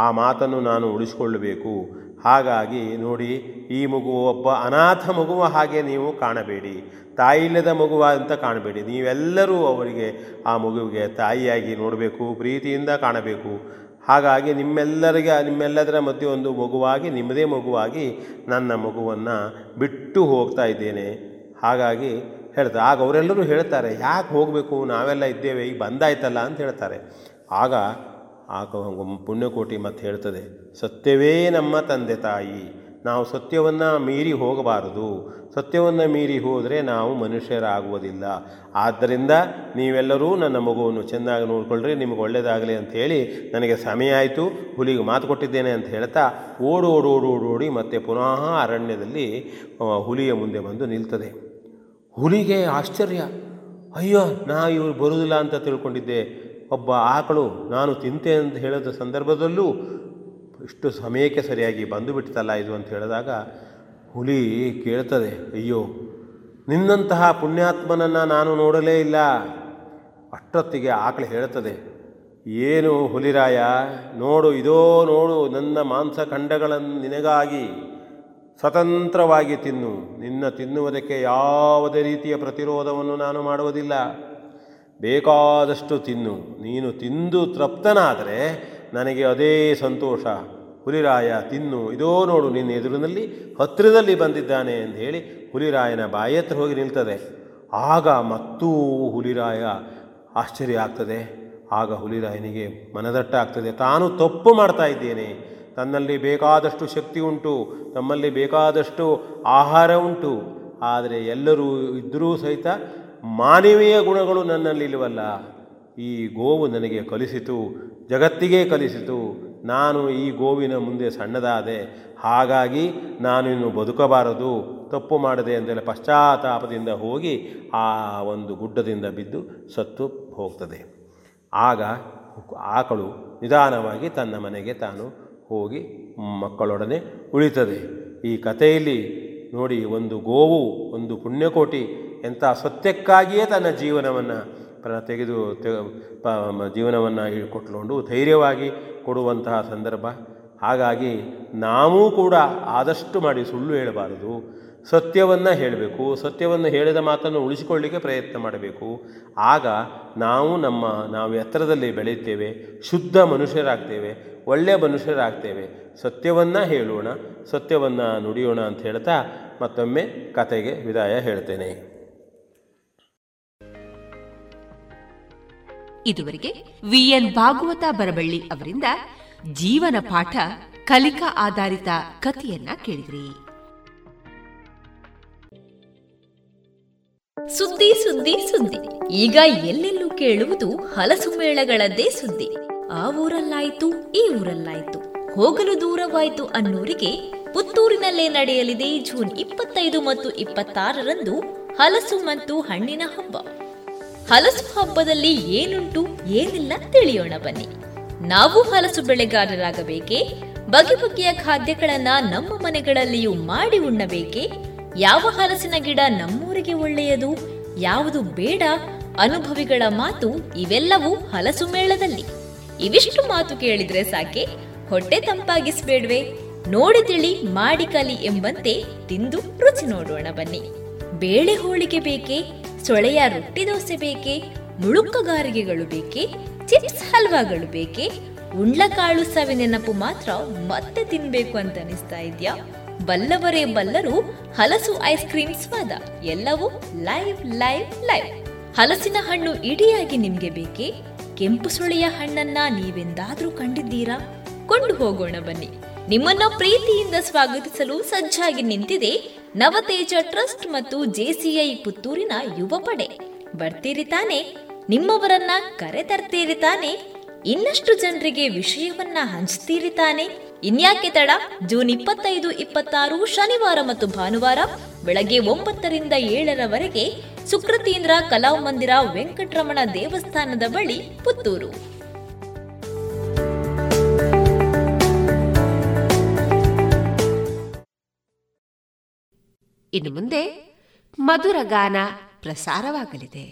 ಆ ಮಾತನ್ನು ನಾನು ಉಳಿಸಿಕೊಳ್ಳಬೇಕು, ಹಾಗಾಗಿ ನೋಡಿ ಈ ಮಗು ಒಬ್ಬ ಅನಾಥ ಮಗುವ ಹಾಗೆ ನೀವು ಕಾಣಬೇಡಿ, ತಾಯಿಲ್ಲದ ಮಗುವ ಅಂತ ಕಾಣಬೇಡಿ, ನೀವೆಲ್ಲರೂ ಅವರಿಗೆ ಆ ಮಗುವಿಗೆ ತಾಯಿಯಾಗಿ ನೋಡಬೇಕು, ಪ್ರೀತಿಯಿಂದ ಕಾಣಬೇಕು, ಹಾಗಾಗಿ ನಿಮ್ಮೆಲ್ಲದರ ಮಧ್ಯೆ ಒಂದು ಮಗುವಾಗಿ, ನಿಮ್ಮದೇ ಮಗುವಾಗಿ ನನ್ನ ಮಗುವನ್ನು ಬಿಟ್ಟು ಹೋಗ್ತಾ ಇದ್ದೇನೆ ಹಾಗಾಗಿ ಹೇಳ್ತಾರೆ. ಆಗ ಅವರೆಲ್ಲರೂ ಹೇಳ್ತಾರೆ, ಯಾಕೆ ಹೋಗಬೇಕು, ನಾವೆಲ್ಲ ಇದ್ದೇವೆ, ಈಗ ಬಂದಾಯ್ತಲ್ಲ ಅಂತ ಹೇಳ್ತಾರೆ. ಆಗ ಪುಣ್ಯಕೋಟಿ ಮತ್ತೆ ಹೇಳ್ತದೆ, ಸತ್ಯವೇ ನಮ್ಮ ತಂದೆ ತಾಯಿ, ನಾವು ಸತ್ಯವನ್ನು ಮೀರಿ ಹೋಗಬಾರದು, ಸತ್ಯವನ್ನು ಮೀರಿ ಹೋದರೆ ನಾವು ಮನುಷ್ಯರಾಗುವುದಿಲ್ಲ, ಆದ್ದರಿಂದ ನೀವೆಲ್ಲರೂ ನನ್ನ ಮಗುವನ್ನು ಚೆನ್ನಾಗಿ ನೋಡಿಕೊಳ್ಳ್ರಿ, ನಿಮಗೆ ಒಳ್ಳೆಯದಾಗಲಿ ಅಂಥೇಳಿ ನನಗೆ ಸಮಯ ಆಯಿತು, ಹುಲಿಗೆ ಮಾತು ಕೊಟ್ಟಿದ್ದೇನೆ ಅಂತ ಹೇಳ್ತಾ ಓಡೋಡಿ ಮತ್ತೆ ಪುನಃ ಅರಣ್ಯದಲ್ಲಿ ಹುಲಿಯ ಮುಂದೆ ಬಂದು ನಿಲ್ತದೆ. ಹುಲಿಗೆ ಆಶ್ಚರ್ಯ, ಅಯ್ಯೋ ನಾ ಇವರು ಬರುವುದಿಲ್ಲ ಅಂತ ತಿಳ್ಕೊಂಡಿದ್ದೆ, ಒಬ್ಬ ಆಕಳು ನಾನು ತಿಂತೆ ಅಂತ ಹೇಳಿದ ಸಂದರ್ಭದಲ್ಲೂ ಇಷ್ಟು ಸಮಯಕ್ಕೆ ಸರಿಯಾಗಿ ಬಂದು ಬಿಡ್ತಲ್ಲ ಇದು ಅಂತ ಹೇಳಿದಾಗ ಹುಲಿ ಕೇಳ್ತದೆ, ಅಯ್ಯೋ ನಿನ್ನಂತಹ ಪುಣ್ಯಾತ್ಮನನ್ನು ನಾನು ನೋಡಲೇ ಇಲ್ಲ. ಅಷ್ಟೊತ್ತಿಗೆ ಆಕಳು ಹೇಳ್ತದೆ, ಏನು ಹುಲಿರಾಯ, ನೋಡು ಇದೋ ನೋಡು, ನನ್ನ ಮಾಂಸಖಂಡಗಳನ್ನು ನಿನಗಾಗಿ ಸ್ವತಂತ್ರವಾಗಿ ತಿನ್ನು, ನಿನ್ನ ತಿನ್ನುವುದಕ್ಕೆ ಯಾವುದೇ ರೀತಿಯ ಪ್ರತಿರೋಧವನ್ನು ನಾನು ಮಾಡುವುದಿಲ್ಲ, ಬೇಕಾದಷ್ಟು ತಿನ್ನು, ನೀನು ತಿಂದು ತೃಪ್ತನಾದರೆ ನನಗೆ ಅದೇ ಸಂತೋಷ, ಹುಲಿರಾಯ ತಿನ್ನು, ಇದೋ ನೋಡು ನಿನ್ನ ಎದುರಿನಲ್ಲಿ ಹತ್ತಿರದಲ್ಲಿ ಬಂದಿದ್ದಾನೆ ಅಂತ ಹೇಳಿ ಹುಲಿರಾಯನ ಬಾಯಿ ಹತ್ರ ಹೋಗಿ ನಿಲ್ತದೆ. ಆಗ ಮತ್ತೂ ಹುಲಿರಾಯ ಆಶ್ಚರ್ಯ ಆಗ್ತದೆ. ಆಗ ಹುಲಿರಾಯನಿಗೆ ಮನದಟ್ಟ ಆಗ್ತದೆ, ತಾನು ತಪ್ಪು ಮಾಡ್ತಾ ಇದ್ದೇನೆ, ತನ್ನಲ್ಲಿ ಬೇಕಾದಷ್ಟು ಶಕ್ತಿ ಉಂಟು, ತಮ್ಮಲ್ಲಿ ಬೇಕಾದಷ್ಟು ಆಹಾರ ಉಂಟು, ಆದರೆ ಎಲ್ಲರೂ ಇದ್ದರೂ ಸಹಿತ ಮಾನವೀಯ ಗುಣಗಳು ನನ್ನಲ್ಲಿಲ್ವಲ್ಲ, ಈ ಗೋವು ನನಗೆ ಕಲಿಸಿತು, ಜಗತ್ತಿಗೆ ಕಲಿಸಿತು, ನಾನು ಈ ಗೋವಿನ ಮುಂದೆ ಸಣ್ಣದಾದೆ, ಹಾಗಾಗಿ ನಾನಿನ್ನು ಬದುಕಬಾರದು, ತಪ್ಪು ಮಾಡದೆ ಅಂತೇಳಿ ಪಶ್ಚಾತ್ತಾಪದಿಂದ ಹೋಗಿ ಆ ಒಂದು ಗುಡ್ಡದಿಂದ ಬಿದ್ದು ಸತ್ತು ಹೋಗ್ತದೆ. ಆಗ ಆಕಳು ನಿಧಾನವಾಗಿ ತನ್ನ ಮನೆಗೆ ತಾನು ಹೋಗಿ ಮಕ್ಕಳೊಡನೆ ಉಳಿತದೆ. ಈ ಕಥೆಯಲ್ಲಿ ನೋಡಿ, ಒಂದು ಗೋವು, ಒಂದು ಪುಣ್ಯಕೋಟಿ ಎಂಥ ಸತ್ಯಕ್ಕಾಗಿಯೇ ತನ್ನ ಜೀವನವನ್ನು ಜೀವನವನ್ನು ಕೊಟ್ಟುಕೊಂಡು ಧೈರ್ಯವಾಗಿ ಕೊಡುವಂತಹ ಸಂದರ್ಭ. ಹಾಗಾಗಿ ನಾವೂ ಕೂಡ ಆದಷ್ಟು ಮಾಡಿ ಸುಳ್ಳು ಹೇಳಬಾರದು, ಸತ್ಯವನ್ನು ಹೇಳಬೇಕು, ಸತ್ಯವನ್ನು ಹೇಳಿದ ಮಾತನ್ನು ಉಳಿಸಿಕೊಳ್ಳಲಿಕ್ಕೆ ಪ್ರಯತ್ನ ಮಾಡಬೇಕು. ಆಗ ನಾವು ಎತ್ತರದಲ್ಲಿ ಬೆಳೆಯುತ್ತೇವೆ, ಶುದ್ಧ ಮನುಷ್ಯರಾಗ್ತೇವೆ, ಒಳ್ಳೆಯ ಮನುಷ್ಯರಾಗ್ತೇವೆ. ಸತ್ಯವನ್ನು ಹೇಳೋಣ, ಸತ್ಯವನ್ನು ನುಡಿಯೋಣ ಅಂತ ಹೇಳ್ತಾ ಮತ್ತೊಮ್ಮೆ ಕತೆಗೆ ವಿದಾಯ ಹೇಳ್ತೇನೆ. ಇದುವರೆಗೆ ವಿಎನ್ ಭಾಗವತ ಬರಬಳ್ಳಿ ಅವರಿಂದ ಜೀವನ ಪಾಠ ಕಲಿಕಾ ಆಧಾರಿತ ಕಥೆಯನ್ನ ಕೇಳಿದ್ರಿ. ಸುದ್ದಿ ಸುದ್ದಿ ಸುದ್ದಿ, ಈಗ ಎಲ್ಲೆಲ್ಲೂ ಕೇಳುವುದು ಹಲಸು ಮೇಳಗಳದ್ದೇ ಸುದ್ದಿ. ಆ ಊರಲ್ಲಾಯ್ತು, ಈ ಊರಲ್ಲಾಯ್ತು, ಹೋಗಲು ದೂರವಾಯ್ತು ಅನ್ನೋರಿಗೆ ಪುತ್ತೂರಿನಲ್ಲೇ ನಡೆಯಲಿದೆ ಜೂನ್ 25 ಮತ್ತು 26ರಂದು ಹಲಸು ಮತ್ತು ಹಣ್ಣಿನ ಹಬ್ಬ. ಹಲಸು ಹಬ್ಬದಲ್ಲಿ ಏನುಂಟು ಏನಿಲ್ಲ ತಿಳಿಯೋಣ ಬನ್ನಿ. ನಾವು ಹಲಸು ಬೆಳೆಗಾರರಾಗಬೇಕೇ? ಬಗೆ ಬಗೆಯ ಖಾದ್ಯಗಳನ್ನ ನಮ್ಮ ಮನೆಗಳಲ್ಲಿಯೂ ಮಾಡಿ ಉಣ್ಣಬೇಕೇ? ಯಾವ ಹಲಸಿನ ಗಿಡ ನಮ್ಮೂರಿಗೆ ಒಳ್ಳೆಯದು, ಯಾವುದು ಬೇಡ, ಅನುಭವಿಗಳ ಮಾತು ಇವೆಲ್ಲವೂ ಹಲಸು ಮೇಳದಲ್ಲಿ. ಇವಿಷ್ಟು ಮಾತು ಕೇಳಿದ್ರೆ ಸಾಕೆ, ಹೊಟ್ಟೆ ತಂಪಾಗಿಸ್ಬೇಡ್ವೆ? ನೋಡಿ ತಿಳಿ ಮಾಡಿ ಕಲಿ ಎಂಬಂತೆ ತಿಂದು ರುಚಿ ನೋಡೋಣ ಬನ್ನಿ. ಬೇಳೆ ಹೋಳಿಗೆ ಬೇಕೇ? ಸೊಳೆಯ ರೊಟ್ಟಿ ದೋಸೆ ಬೇಕೇ? ಮುಳುಕುಗಾರಿಕೆಗಳು ಬೇಕೇ? ಚಿಪ್ಸ್ ಹಲ್ವಾಗಳು ಬೇಕೇ? ಉಂಡ್ಲಕಾಳು ಸವಿ ನೆನಪು ಮಾತ್ರ ಮತ್ತೆ ತಿನ್ಬೇಕು ಅಂತ ಅನಿಸ್ತಾ ಇದೆಯಾ? ಬಲ್ಲವರೇ ಬಲ್ಲರು ಹಲಸು ಐಸ್ ಕ್ರೀಮ್ ಸ್ವಾದ. ಎಲ್ಲವೂ ಲೈವ್ ಲೈವ್ ಲೈವ್. ಹಲಸಿನ ಹಣ್ಣು ಇಡಿಯಾಗಿ ನಿಮ್ಗೆ ಬೇಕೇ? ಕೆಂಪು ಸೊಳೆಯ ಹಣ್ಣನ್ನ ನೀವೆಂದಾದ್ರೂ ಕಂಡಿದ್ದೀರಾ? ಕೊಂಡು ಹೋಗೋಣ ಬನ್ನಿ. ನಿಮ್ಮನ್ನ ಪ್ರೀತಿಯಿಂದ ಸ್ವಾಗತಿಸಲು ಸಜ್ಜಾಗಿ ನಿಂತಿದೆ ನವತೇಜ ಟ್ರಸ್ಟ್ ಮತ್ತು ಜೆಸಿಐ ಪುತ್ತೂರಿನ ಯುವ ಪಡೆ. ಬರ್ತೀರಿ ತಾನೆ? ನಿಮ್ಮವರನ್ನ ಕರೆತರ್ತೀರಿ ತಾನೆ? ಇನ್ನಷ್ಟು ಜನರಿಗೆ ವಿಷಯವನ್ನ ಹಂಚ್ತೀರಿ ತಾನೆ? ಇನ್ಯಾಕೆ ತಡ? ಜೂನ್ 25, 26 ಶನಿವಾರ ಮತ್ತು ಭಾನುವಾರ ಬೆಳಗ್ಗೆ 9 ರಿಂದ 7 ರವರೆಗೆ ಸುಕೃತೀಂದ್ರ ಕಲಾ ಮಂದಿರ, ವೆಂಕಟರಮಣ ದೇವಸ್ಥಾನದ ಬಳಿ, ಪುತ್ತೂರು. ಇನ್ನು ಮುಂದೆ ಮಧುರ ಗಾನ ಪ್ರಸಾರವಾಗಲಿದೆ.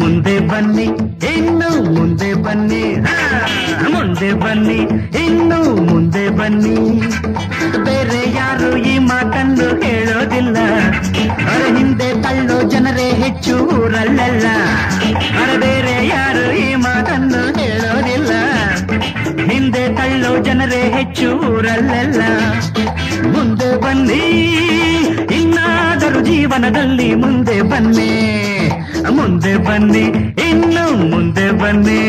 ಮುಂದೆ ಬನ್ನಿ ಇನ್ನು ಮುಂದೆ ಬನ್ನಿ, ಮುಂದೆ ಬನ್ನಿ ಇನ್ನು ಮುಂದೆ ಬನ್ನಿ. ಬೇರೆ ಯಾರು ಈ ಮಾತನ್ನು ಹೇಳೋದಿಲ್ಲ. ಅವರ ಹಿಂದೆ ತಳ್ಳೋ ಜನರೇ ಹೆಚ್ಚು ಊರಲ್ಲ. ಅವರ ಬೇರೆ ಯಾರು ಈ ಮಾತನ್ನು ಹೇಳೋದಿಲ್ಲ. ಹಿಂದೆ ತಳ್ಳೋ ಜನರೇ ಹೆಚ್ಚು ಊರಲ್ಲ. ಮುಂದೆ ಬನ್ನಿ, ಇನ್ನಾದರೂ ಜೀವನದಲ್ಲಿ ಮುಂದೆ ಬನ್ನಿ, ಮುಂದೆ ಬನ್ನಿ ಇನ್ನು ಮುಂದೆ ಬನ್ನಿ.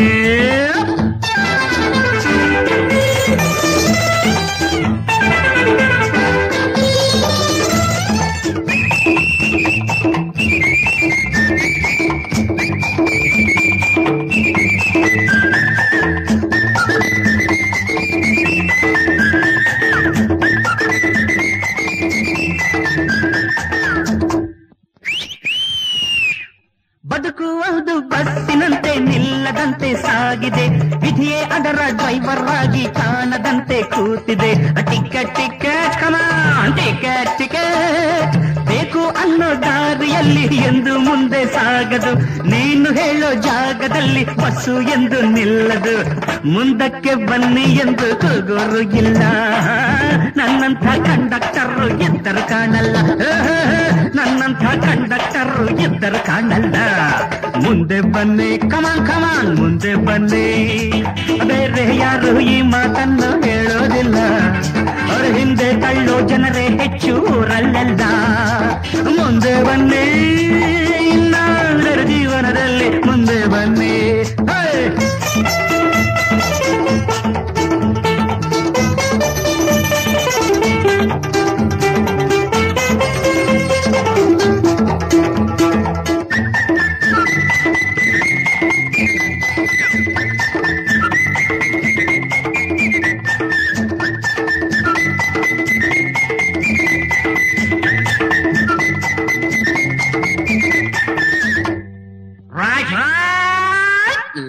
ಬದುಕುವುದು ಬಸ್ಸಿನಂತೆ ನಿಲ್ಲದಂತೆ ಸಾಗಿದೆ. ವಿಧಿಯೇ ಅದರ ಡ್ರೈವರ್ ಆಗಿ ಕಾಣದಂತೆ ಕೂತಿದೆ. Ticket ticket come on ticket ticket ಬೇಕು ಅನ್ನೋ ದಾರಿಯಲ್ಲಿ ಎಂದು ಮುಂದೆ ಸಾಗದು. ನೀನು ಹೇಳೋ ಜಾಗದಲ್ಲಿ ಬಸ್ಸು ಎಂದು ನಿಲ್ಲದು. ಮುಂದಕ್ಕೆ ಬನ್ನಿ ಎಂದು ಕೂಗೋರು ಇಲ್ಲ. ನನ್ನಂಥ ಕಂಡಕ್ಟರು ಎದ್ದರು ಕಾಣಲ್ಲ. ನನ್ನಂಥ ಕಂಡಕ್ಟರು ಎದ್ದರು ಕಾಣಲ್ಲ. ಮುಂದೆ ಬನ್ನಿ ಕಮಾನ್ ಕಮಾನ್ ಮುಂದೆ ಬನ್ನಿ. ಬೇರೆ ಯಾರು ಈ ಮಾತನ್ನು ಹೇಳೋದಿಲ್ಲ. ಅವರ ಹಿಂದೆ ತಳ್ಳೋ ಜನರೇ ಹೆಚ್ಚು ಊರಲ್ಲ. ಮುಂದೆ ಬನ್ನಿ, ಇನ್ನಾದರೂ ಜೀವನದಲ್ಲಿ ಮುಂದೆ ಬನ್ನಿ.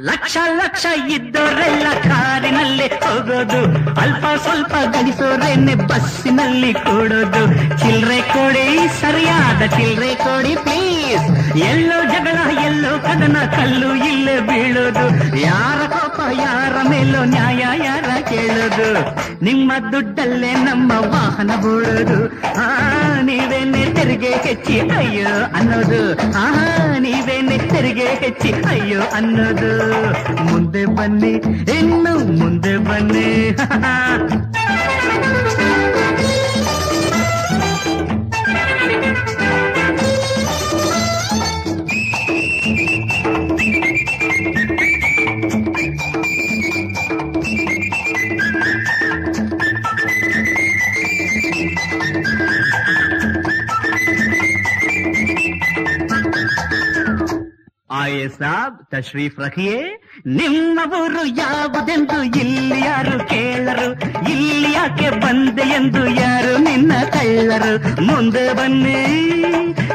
ಲಕ್ಷ ಲಕ್ಷ ಇದ್ದವರೆಲ್ಲ ಕಾರಿನಲ್ಲೇ ಹೋಗೋದು. ಅಲ್ಪ ಸ್ವಲ್ಪ ಗಳಿಸೋರೇನೆ ಬಸ್ಸಿನಲ್ಲಿ ಕೂಡೋದು. ಚಿಲ್ರೆ ಕೊಡಿ, ಸರಿಯಾದ ಚಿಲ್ರೆ ಕೊಡಿ ಪ್ಲೀಸ್. ಎಲ್ಲೋ ಜಗಳ ಎಲ್ಲೋ ಕದನ, ಕಲ್ಲು ಇಲ್ಲೇ ಬೀಳೋದು. ಯಾರ ಕೋಪ ಯಾರ ಮೇಲೋ, ನ್ಯಾಯ ಯಾರ ಕೇಳೋದು. ನಿಮ್ಮ ದುಡ್ಡಲ್ಲೇ ನಮ್ಮ ವಾಹನ ಬೋಳೋದು. ನೀವೇನೆ ತೆರಿಗೆ ನೆತ್ತರಿಗೆ ಹೆಚ್ಚಿ ಅಯ್ಯೋ ಅನ್ನೋದು, ಆಹಾ ನೀವೇ ನೆತ್ತರಿಗೆ ಹೆಚ್ಚಿ ಅಯ್ಯೋ ಅನ್ನೋದು. ಮುಂದೆ ಬನ್ನಿ ಇನ್ನು ಮುಂದೆ ಬನ್ನಿ, ಆಯೆ ಸಾಬ್ ತಶ್ರೀಫ್ ರಖಿಯೇ. ನಿಮ್ಮ ಊರು ಯಾವುದೆಂದು ಇಲ್ಲಿ ಯಾರು ಕೇಳರು, ಇಲ್ಲಿ ಯಾಕೆ ಬಂದೆ ಎಂದು ಯಾರು ನಿನ್ನ ಕಳ್ಳರು. ಮುಂದೆ ಬನ್ನಿ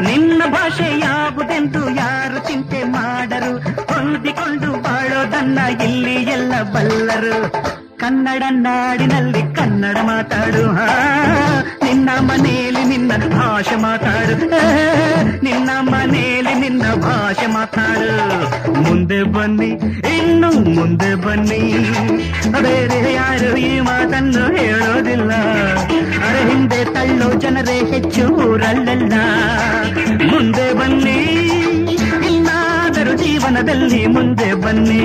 ನಿನ್ನ ಭಾಷೆ ಯಾವುದೆಂದು ಯಾರು ಚಿಂತೆ ಮಾಡರು, ಹೊಂದಿಕೊಂಡು ಬಾಳೋದನ್ನ ಇಲ್ಲಿ ಎಲ್ಲ ಬಲ್ಲರು. ಕನ್ನಡ ನಾಡಿನಲ್ಲಿ ಕನ್ನಡ ಮಾತಾಡು, ನಿನ್ನ ಮನೆಯಲ್ಲಿ ನಿನ್ನ ಭಾಷೆ ಮಾತಾಡು, ನಿನ್ನ ಮನೆಯಲ್ಲಿ ನಿನ್ನ ಭಾಷೆ ಮಾತಾಡು. ಮುಂದೆ ಬನ್ನಿ ಇನ್ನು ಮುಂದೆ ಬನ್ನಿ, ಬೇರೆ ಯಾರು ಈ ಮಾತನ್ನು ಹೇಳೋದಿಲ್ಲ. ಅರೆ ಹಿಂದೆ ತಳ್ಳೋ ಜನರೇ ಹೆಚ್ಚು ಊರಲ್ಲ. ಮುಂದೆ ಬನ್ನಿ ಜೀವನದಲ್ಲಿ ಮುಂದೆ ಬನ್ನಿ.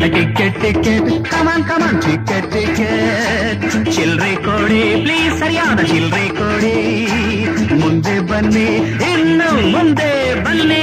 Ticket ticket come on come on ticket ticket, ಚಿಲ್ಲರೆ ಕೊಡಿ ಪ್ಲೀಸ್, ಸರಿಯಾದ ಚಿಲ್ಲರೆ ಕೊಡಿ. ಮುಂದೆ ಬನ್ನಿ ಇನ್ನು ಮುಂದೆ ಬನ್ನಿ.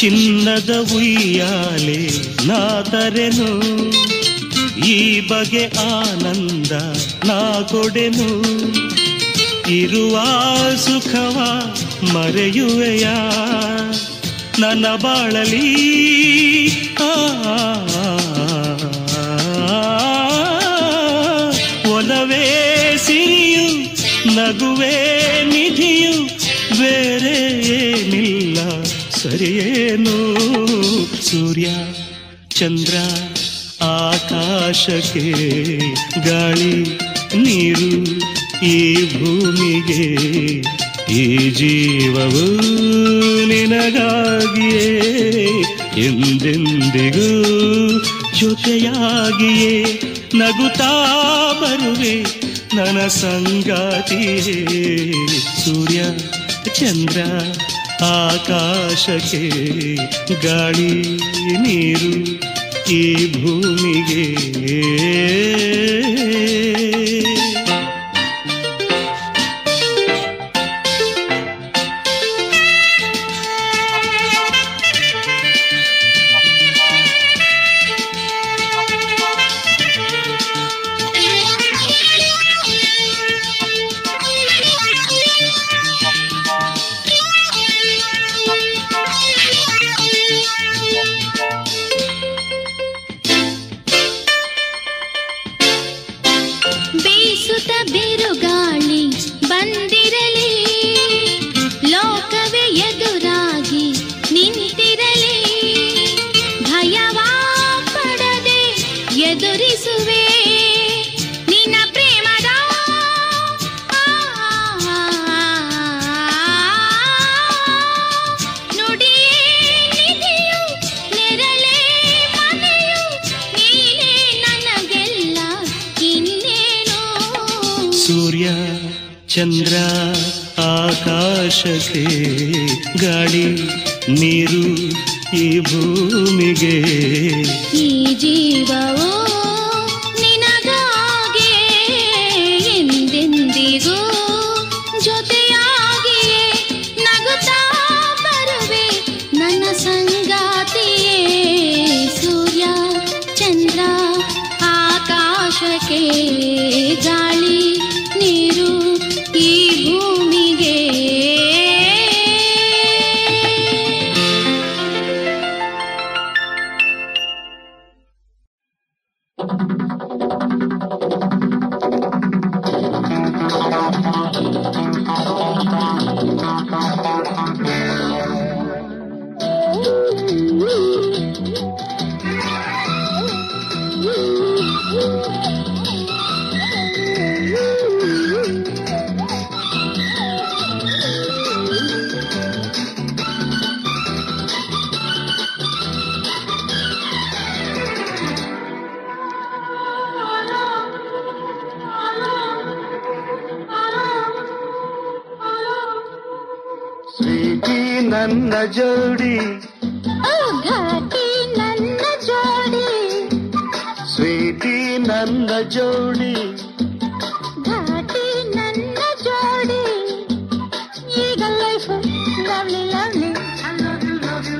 ಚಿನ್ನದ ಉಯ್ಯಾಲೆ ನಾದರೆನು, ಈ ಬಗೆ ಆನಂದ ನಾಗೊಡೆನು, ಇರುವ ಸುಖವ ಮರೆಯುವೆಯ ನನ್ನ ಬಾಳಲಿ. ಒಲವೇ ಸಿರಿಯು ನಗುವೆ ನಿಧಿಯು, ಬೇರೆ ಏನಿಲ್ಲ ಸರಿಯೇನು. ಸೂರ್ಯ ಚಂದ್ರ ಆಕಾಶಕ್ಕೆ, ಗಾಳಿ ನೀರು ಈ ಭೂಮಿಗೆ, ಈ ಜೀವವು ನಿನಗಾಗಿಯೇ ಎಂದೆಂದಿಗೂ ಜೊತೆಯಾಗಿಯೇ ನಗುತ್ತಾ ಬರುವೆ ನನ್ನ ಸಂಗಾತಿಯೇ. ಸೂರ್ಯ ಚಂದ್ರ ಆಕಾಶಕ್ಕೆ, ಗಾಳಿ ನೀರು ಈ ಭೂಮಿಗೆ, ಚಂದ್ರ ಆಕಾಶ ಸೇ ಗಾಳಿ ನೀರು ಈ ಭೂಮಿಗೆ ಈ ಜೀವವೋ ನಿನಗಾಗೆ ಎಂದೆಂದಿಗೂ ಜೊತೆಯಾಗಿಯೇ ನಗುತ್ತಾ ಬರುವೆ ನನ್ನ ಸಂಗಾತಿಯೇ ಸೂರ್ಯ ಚಂದ್ರ ಆಕಾಶಕ್ಕೆ ಗಾಳಿ ನೀರು ಈ ಭೂಮಿಗೆ ಜೋಡಿ ಘಾಟಿ ನನ್ನ ಜೋಡಿ ಸ್ವೀಟಿ ನನ್ನ ಜೋಡಿ ಘಾಟಿ ನನ್ನ ಜೋಡಿ ಈಗ ಲೈಫ್ ಲವ್ಲಿ ಲವ್ಲಿ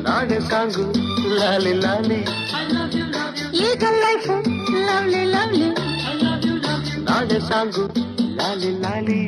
ನಾನೇ ಸಾಂಗು ಲಾಲಿ ಲಾಲಿ ಈಗ ಲೈಫ್ ಲವ್ಲಿ ಲವ್ಲಿ ನಾನೇ ಸಾಂಗು ಲಾಲಿ ಲಾಲಿ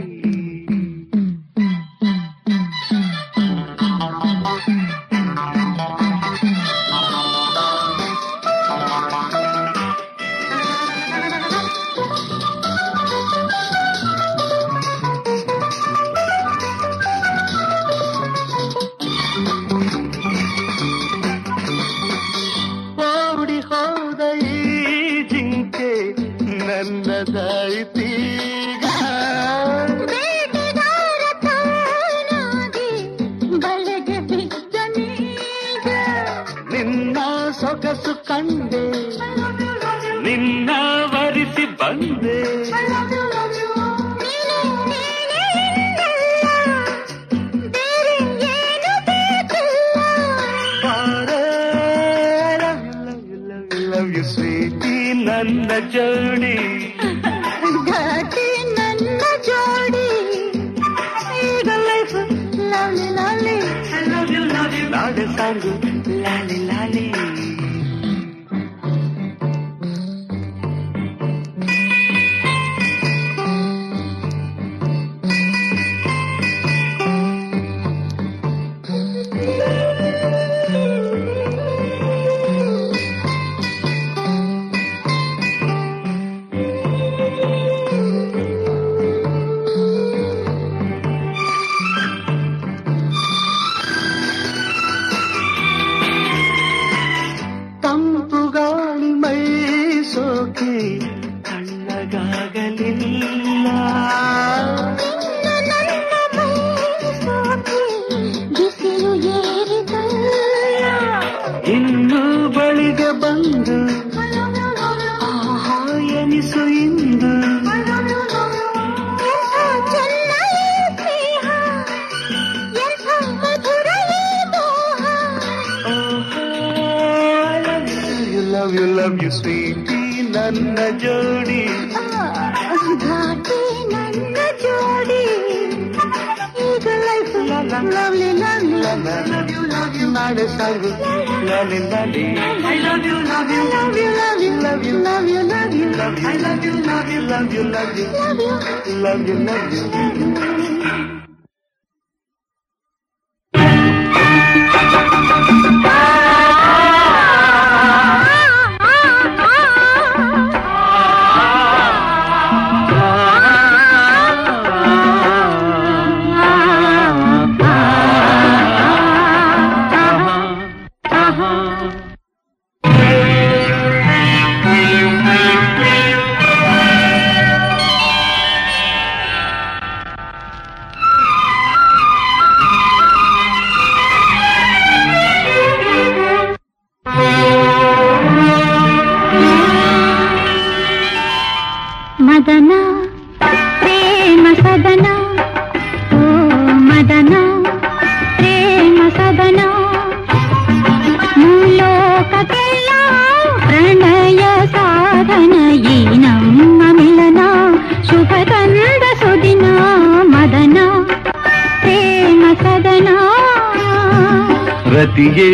ಗತಿಯೇ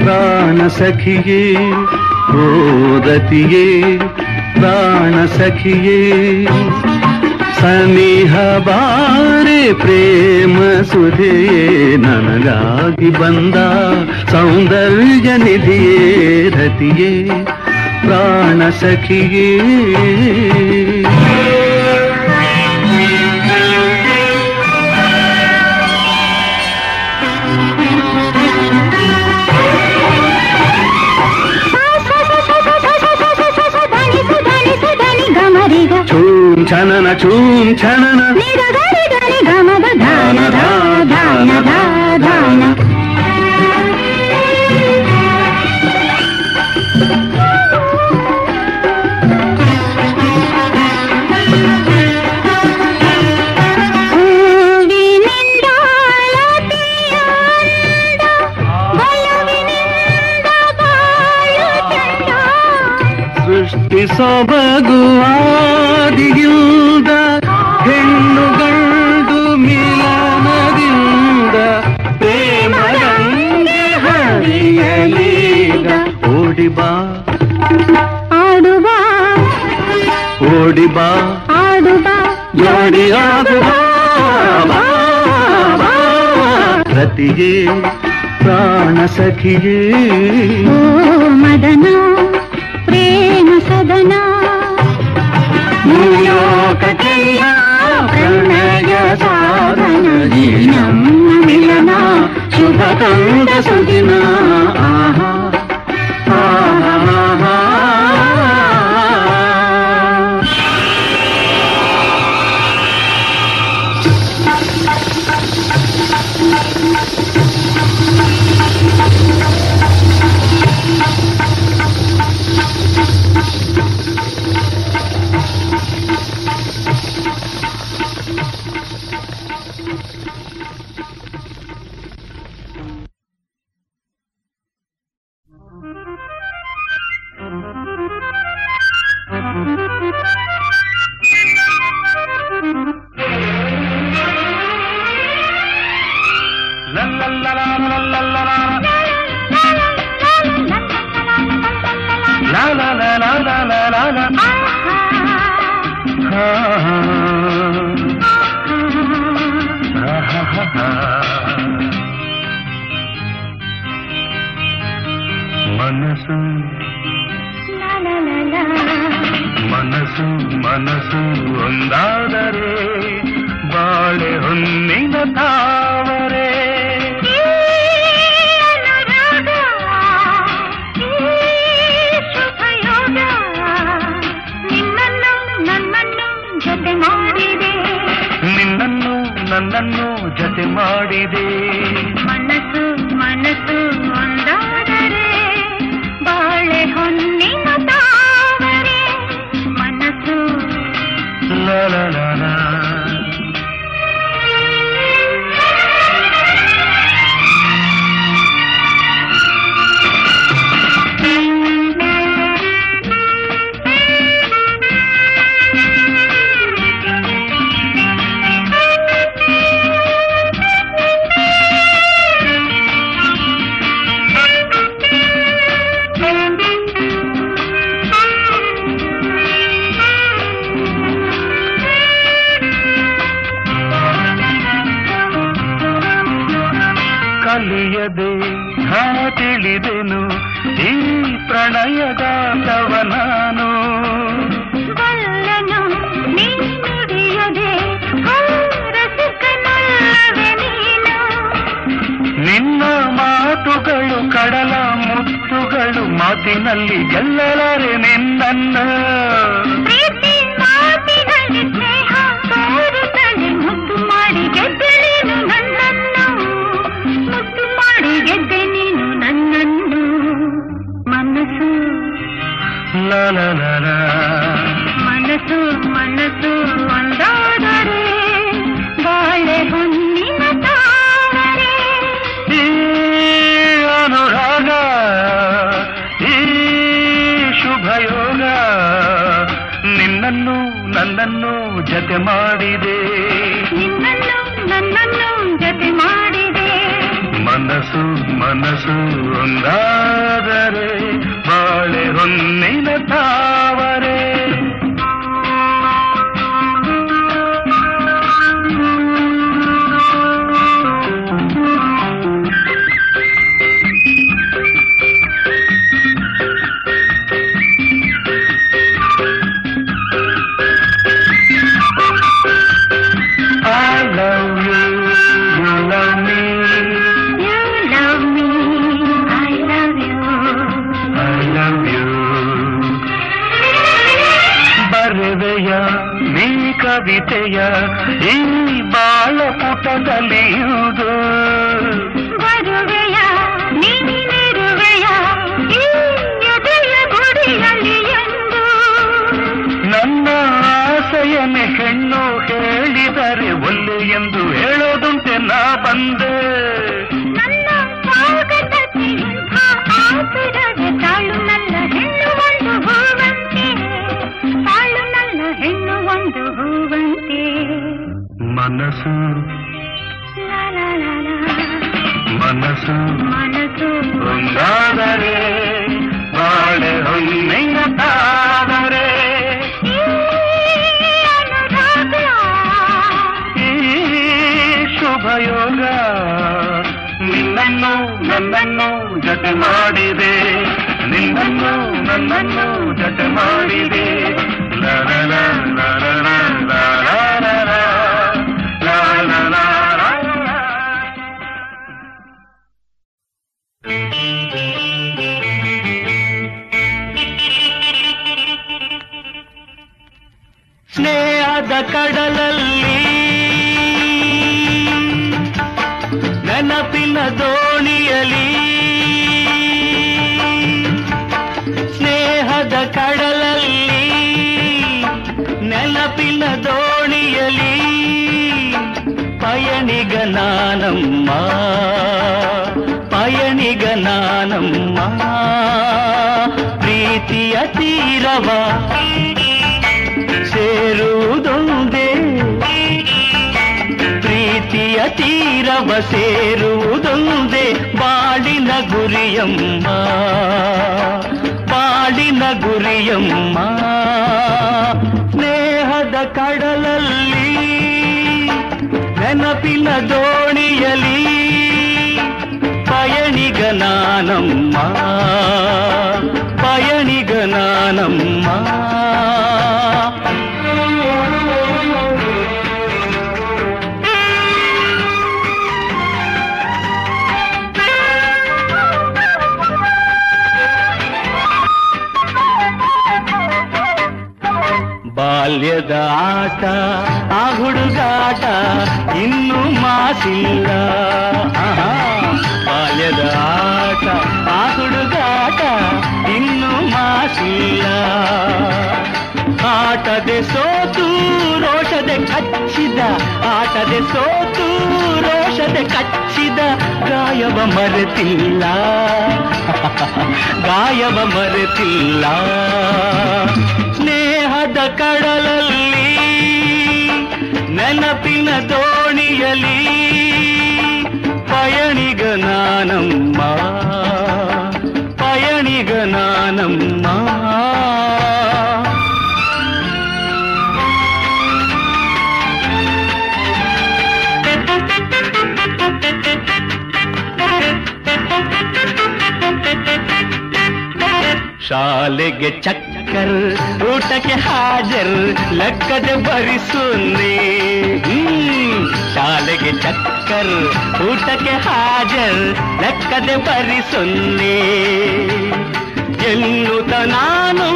ಪ್ರಾಣ ಸಖಿಯೇ ಓ ಗತಿಯೇ ಪ್ರಾಣ ಸಖಿಯೇ ಸನೇಹ ಬಾರೆ ಪ್ರೇಮ ಸುಧೆಯೇ ನನಗಾಗಿ ಬಂದ ಸೌಂದರ್ಯ ನಿಧಿಯೇ ರತಿಯೇ ಪ್ರಾಣ ಸಖಿಯೇ ಛೂಂ ಛನನ ಛೂಂ ಛನನ ಸೊಬಗುವಾದಿಗಿಲ್ದ ಹೆಣ್ಣು ಗಂಡು ಮಿಲನದಿಂದ ಪ್ರೇಮ ಗಂಗೆ ಹರಿಯಲೀಗ ಓಡಿಬಾ ಆಡುಬಾ ಓಡಿಬಾ ಆಡುಬಾ ಜೋಡಿಯಾಗುಬಾ ರತಿಯೇ ಪ್ರಾಣ ಸಖಿಯೇ ಓ ಮದನ ಮೂಯೋಕತೆಯ ಪ್ರಣಯ ಸಾಧನ ನಮ್ಮ ಮಿಲನ ಶುಭ ತಂದ ಸುದಿನ ಆಹಾ ಆಹಾ. ಮನಸ್ಸು ಮನಸ್ಸು ಒಂದಾದರೆ ಬಾಳೆ ಹೊನ್ನಿನ ತಾವರೆ. ಕವಿತೆಯ ಈ ಬಾಳಪುಟದಲ್ಲಿಯುವುದು ಬರುವೆಯ ನೀನಿರುವೆಯ ಈ ಎದೆಯ ಗುಡಿಯಲ್ಲಿ ಎಂದು ನನ್ನ ಆಸೆಯನ್ನೇ ಹೆಣ್ಣು ಹೇಳಿದರೆ ಒಲ್ಲೆ ಎಂದು ಹೇಳೋದುಂಟೆ ನಾ ಬಂದೆ ನನ್ನ ಸ್ವಾಗತಕ್ಕೆ ಇಂಥ ಆತುರದ ತಾಳು ನನ್ನ ಹೆಣ್ಣು ಒಂದು ಹೂವಂತೆ ತಾಳು ನನ್ನ ಹೆಣ್ಣು ಒಂದು ಮನಸ್ಸು ಮನಸ್ಸು ಮನಸ್ಸು ಒಂದಾದರೆ ಬಾಳೆ ಹೊನ್ನಿನ ತಾವರೆ ಈ ಶುಭಯೋಗ ನಿನ್ನನ್ನು ನನ್ನನ್ನು ಜತೆ ಮಾಡಿದೆ ನಿನ್ನನ್ನು ನನ್ನನ್ನು ಜತೆ ಮಾಡಿದೆ ಲರಳ ಲರಳ ಲರಳ. ಸ್ನೇಹದ ಕಡಲಲ್ಲಿ ನೆನಪಿನ ದೋಣಿಯಲಿ ಸ್ನೇಹದ ಕಡಲಲ್ಲಿ ನೆನಪಿನ ದೋಣಿಯಲಿ ಪಯಣಿಗನಾನಮ್ಮ ಪಯಣಿಗನಾನಮ್ಮ ಪ್ರೀತಿಯ ತೀರವ ಸೇರುವುದೊಂದೇ ಪ್ರೀತಿಯ ತೀರವ ಸೇರುವುದೊಂದೇ ಬಾಳಿನ ಗುರಿಯಮ್ಮ ಬಾಳಿನ ಗುರಿಯಮ್ಮ ಸ್ನೇಹದ ಕಡಲಲ್ಲಿ ನೆನಪಿನ ದೋಣಿಯಲಿ ಪಯಣಿಗನಾನಮ್ಮ ಪಯಣಿಗನಾನಮ್ಮ ಬಾಲ್ಯದ ಆಟ ಆ ಹುಡುಗಾಟ ಇನ್ನೂ ಮಾಸಿಲ್ಲ ಬಾಲ್ಯದ ಆಟ ಆ ಹುಡುಗಾಟ ಇನ್ನೂ ಮಾಸಿಲ್ಲ ಆಟದೆ ಸೋತು ರೋಷದೆ ಕಚ್ಚಿದ ಆಟದೆ ಸೋತು ರೋಷದೆ ಕಚ್ಚಿದ ಗಾಯವ ಮರೆತಿಲ್ಲ ಗಾಯವ ಮರೆತಿಲ್ಲ ಸ್ನೇಹದ ಕಡಲಲ್ಲಿ ನೆನಪಿನ ದೋಣಿಯಲಿ ಪಯಣಿಗನಾನಮ್ಮ ಪಯಣಿಗನಾನಮ್ಮ ಶಾಲೆಗೆ ಚಕ್ಕರ್ ಊಟಕ್ಕೆ ಹಾಜರ್ ಲೆಕ್ಕದ ಭರಿಸುನ್ನಿ ಶಾಲೆಗೆ ಚಕ್ಕರ್ ಊಟಕ್ಕೆ ಹಾಜರ್ ಲೆಕ್ಕದ ಭರಿಸುನ್ನಿ ಎನ್ನುತ್ತ ನಾನು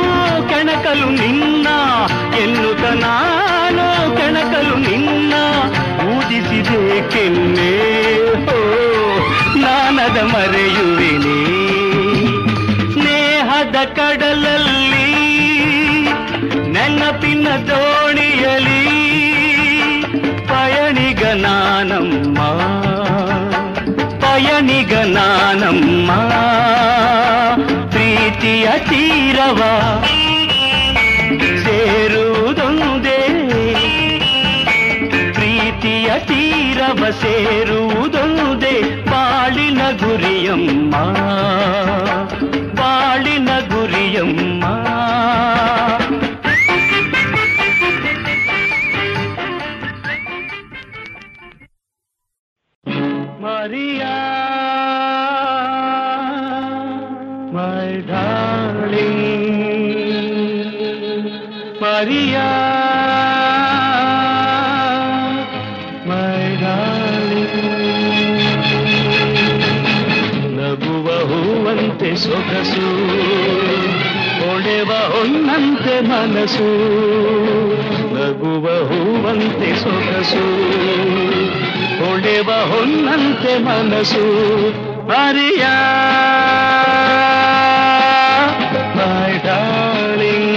ಕೆಣಕಲು ನಿನ್ನ ಎನ್ನುತ್ತ ನಾನು ಕೆಣಕಲು ನಿನ್ನ ಊದಿಸಿದೆ ಕೆನ್ನೆ ಹೋ ನಾನದ ಮರೆಯುವಿನಿ ಕಡಲಲ್ಲಿ ನೆನಪಿನ ದೋಣಿಯಲಿ ಪಯಣಿಗನಾನಮ್ಮ ಪಯಣಿಗನಾನಮ್ಮ ಪ್ರೀತಿಯ ತೀರವ ಸೇರುವುದೊಂದೇ ಪ್ರೀತಿಯ ತೀರವ ಸೇರುವುದೊಂದೇ ಬಾಳಿನ ಗುರಿಯಮ್ಮ ಬಾಳಿನ ಗುರಿಯಮ್ಮ. ಮರಿಯಾ ಮೈ ಡಾರ್ಲಿಂಗ್ ಮರಿಯಾ ಸೊಗಸು ಹೊಳೆವ ಹೊನ್ನಂತೆ ಮನಸ್ಸು ನಗುವ ಹೂವಂತೆ ಸೊಗಸು ಹೊಳೆವ ಹೊನ್ನಂತೆ ಮನಸ್ಸು ಮರಿಯ ಮೈ ಡಾರ್ಲಿಂಗ್.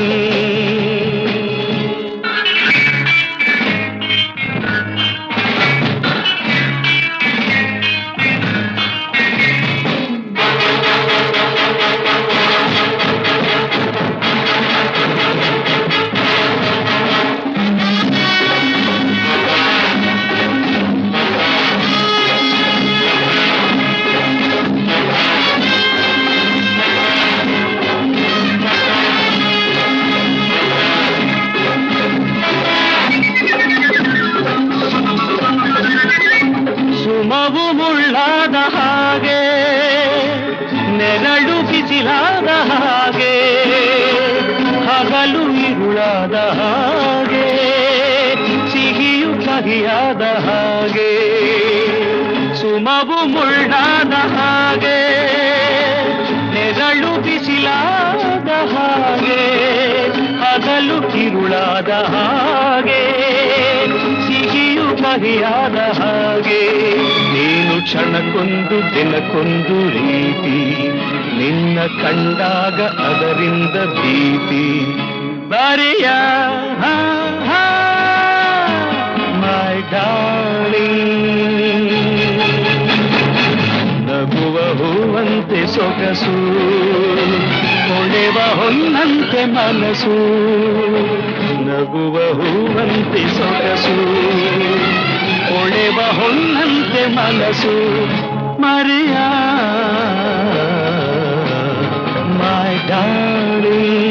ಹಾಗೆ ಸಿಹಿಯು ಕಹಿಯಾದ ಹಾಗೆ ನೀನು ಕ್ಷಣಕ್ಕೊಂದು ದಿನಕ್ಕೊಂದು ರೀತಿ ನಿನ್ನ ಕಂಡಾಗ ಅದರಿಂದ ಭೀತಿ ಬರೆಯ ಮೈ ಡಾರ್ಲಿಂಗ್. ನಗುವ ಹೂವಂತೆ ಸೊಗಸು ಹೊಳೆವ ಹೊನ್ನಂತೆ ಮನಸ್ಸು ನಗುವ ಹೂವಂತೆ ಸೊಗಸು ಹೊಳೆವ ಹೊನ್ನಂತೆ ಮನಸ್ಸು ಮರೆಯ ಮೈ ಡಾರ್ಲಿಂಗ್.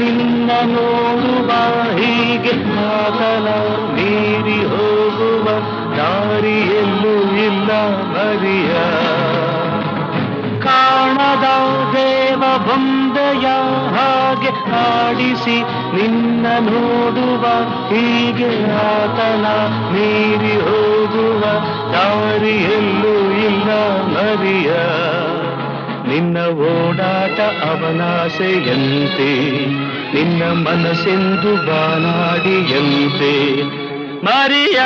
ನಿನ್ನ ನೋಡುವ ಹೀಗೆ ಕಾಲ ಮೀರಿ ಹೋಗುವ ದಾರಿಯಲ್ಲೂ ಇಲ್ಲ ಮರಿಯ ಕಾಣದ ದೇವ ಬಂದೆಯ ಹಾಗೆ ಆಡಿಸಿ ನಿನ್ನ ನೋಡುವ ಹೀಗೆ ಆತನ ಮೀರಿ ಹೋಗುವ ದಾರಿಯಲ್ಲೂ ಇಲ್ಲ ಮರಿಯ ನಿನ್ನ ಓಡಾಟ ಅವನಾಸೆಯಂತೆ ನಿನ್ನ ಮನಸ್ಸೆಂದು ಬಾನಾಡಿಯಂತೆ ಮರಿಯ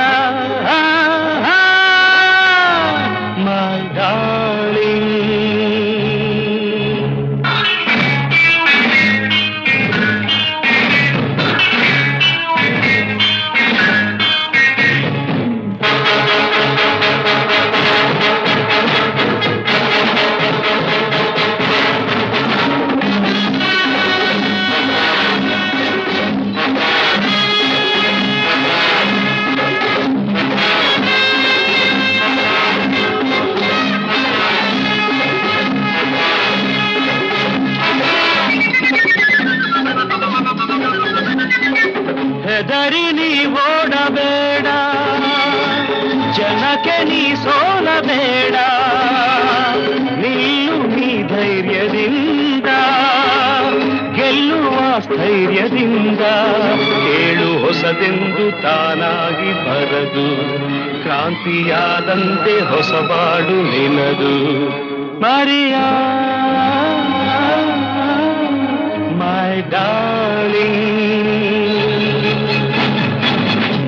ಮೈ ಡಾರ್ಲಿಂಗ್. ಹೆದರಿ ನೀ ಓಡಬೇಡ ಜನಕ್ಕೆ ನೀ ಸೋಲಬೇಡ ನೀನು ನೀ ಧೈರ್ಯದಿಂದ ಗೆಲ್ಲುವ ಸ್ಥೈರ್ಯದಿಂದ ಏಳು ಹೊಸದೆಂದು ತಾನಾಗಿ ಬರದು ಕ್ರಾಂತಿಯಾದಂತೆ ಹೊಸಬಾಡು ನಿನದು. ಮರಿಯಾ ಮೈ ಡಾರ್ಲಿಂಗ್,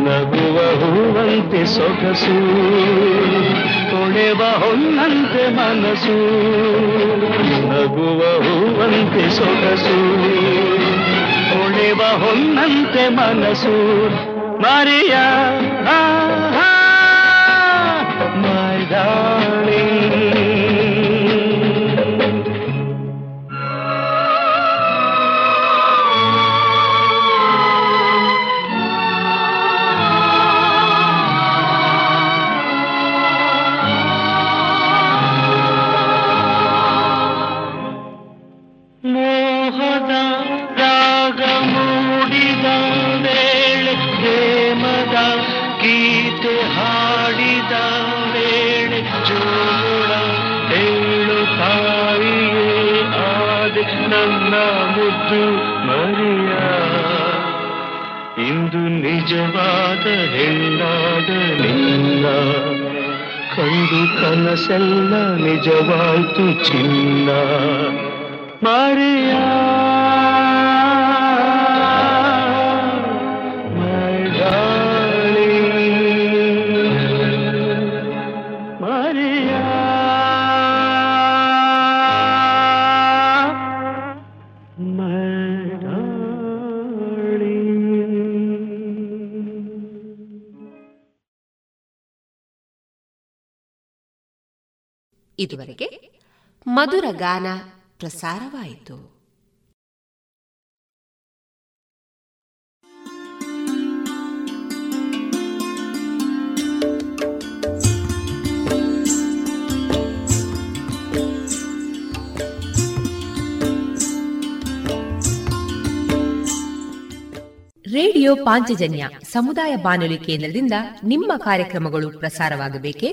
ನಗುವ ಹೂವಂತೆ ಸೊಗಸು, ತೊಳೆವ ಹೊನ್ನಂತೆ ಮನಸ್ಸು, ನಗುವ ಹೂವಂತೆ ಸೊಗಸು, ತೊಳೆವ ಹೊನ್ನಂತೆ ಮನಸ್ಸು. Maria my darling. ನನ್ನ ಮುದ್ದು ಮರಿಯಾ, ಇಂದು ನಿಜವಾದ ಹೆಣ್ಣಾದ ನಿನ್ನ ಕಂಡು ಕನಸೆಲ್ಲ ನಿಜವಾಯ್ತು ಚಿನ್ನ. ಮರಿಯಾ ಇದುವರೆಗೆ ಮಧುರ ಗಾನ ಪ್ರಸಾರವಾಯಿತು. ರೇಡಿಯೋ ಪಾಂಚಜನ್ಯ ಸಮುದಾಯ ಬಾನುಲಿ ಕೇಂದ್ರದಿಂದ ನಿಮ್ಮ ಕಾರ್ಯಕ್ರಮಗಳು ಪ್ರಸಾರವಾಗಬೇಕೇ?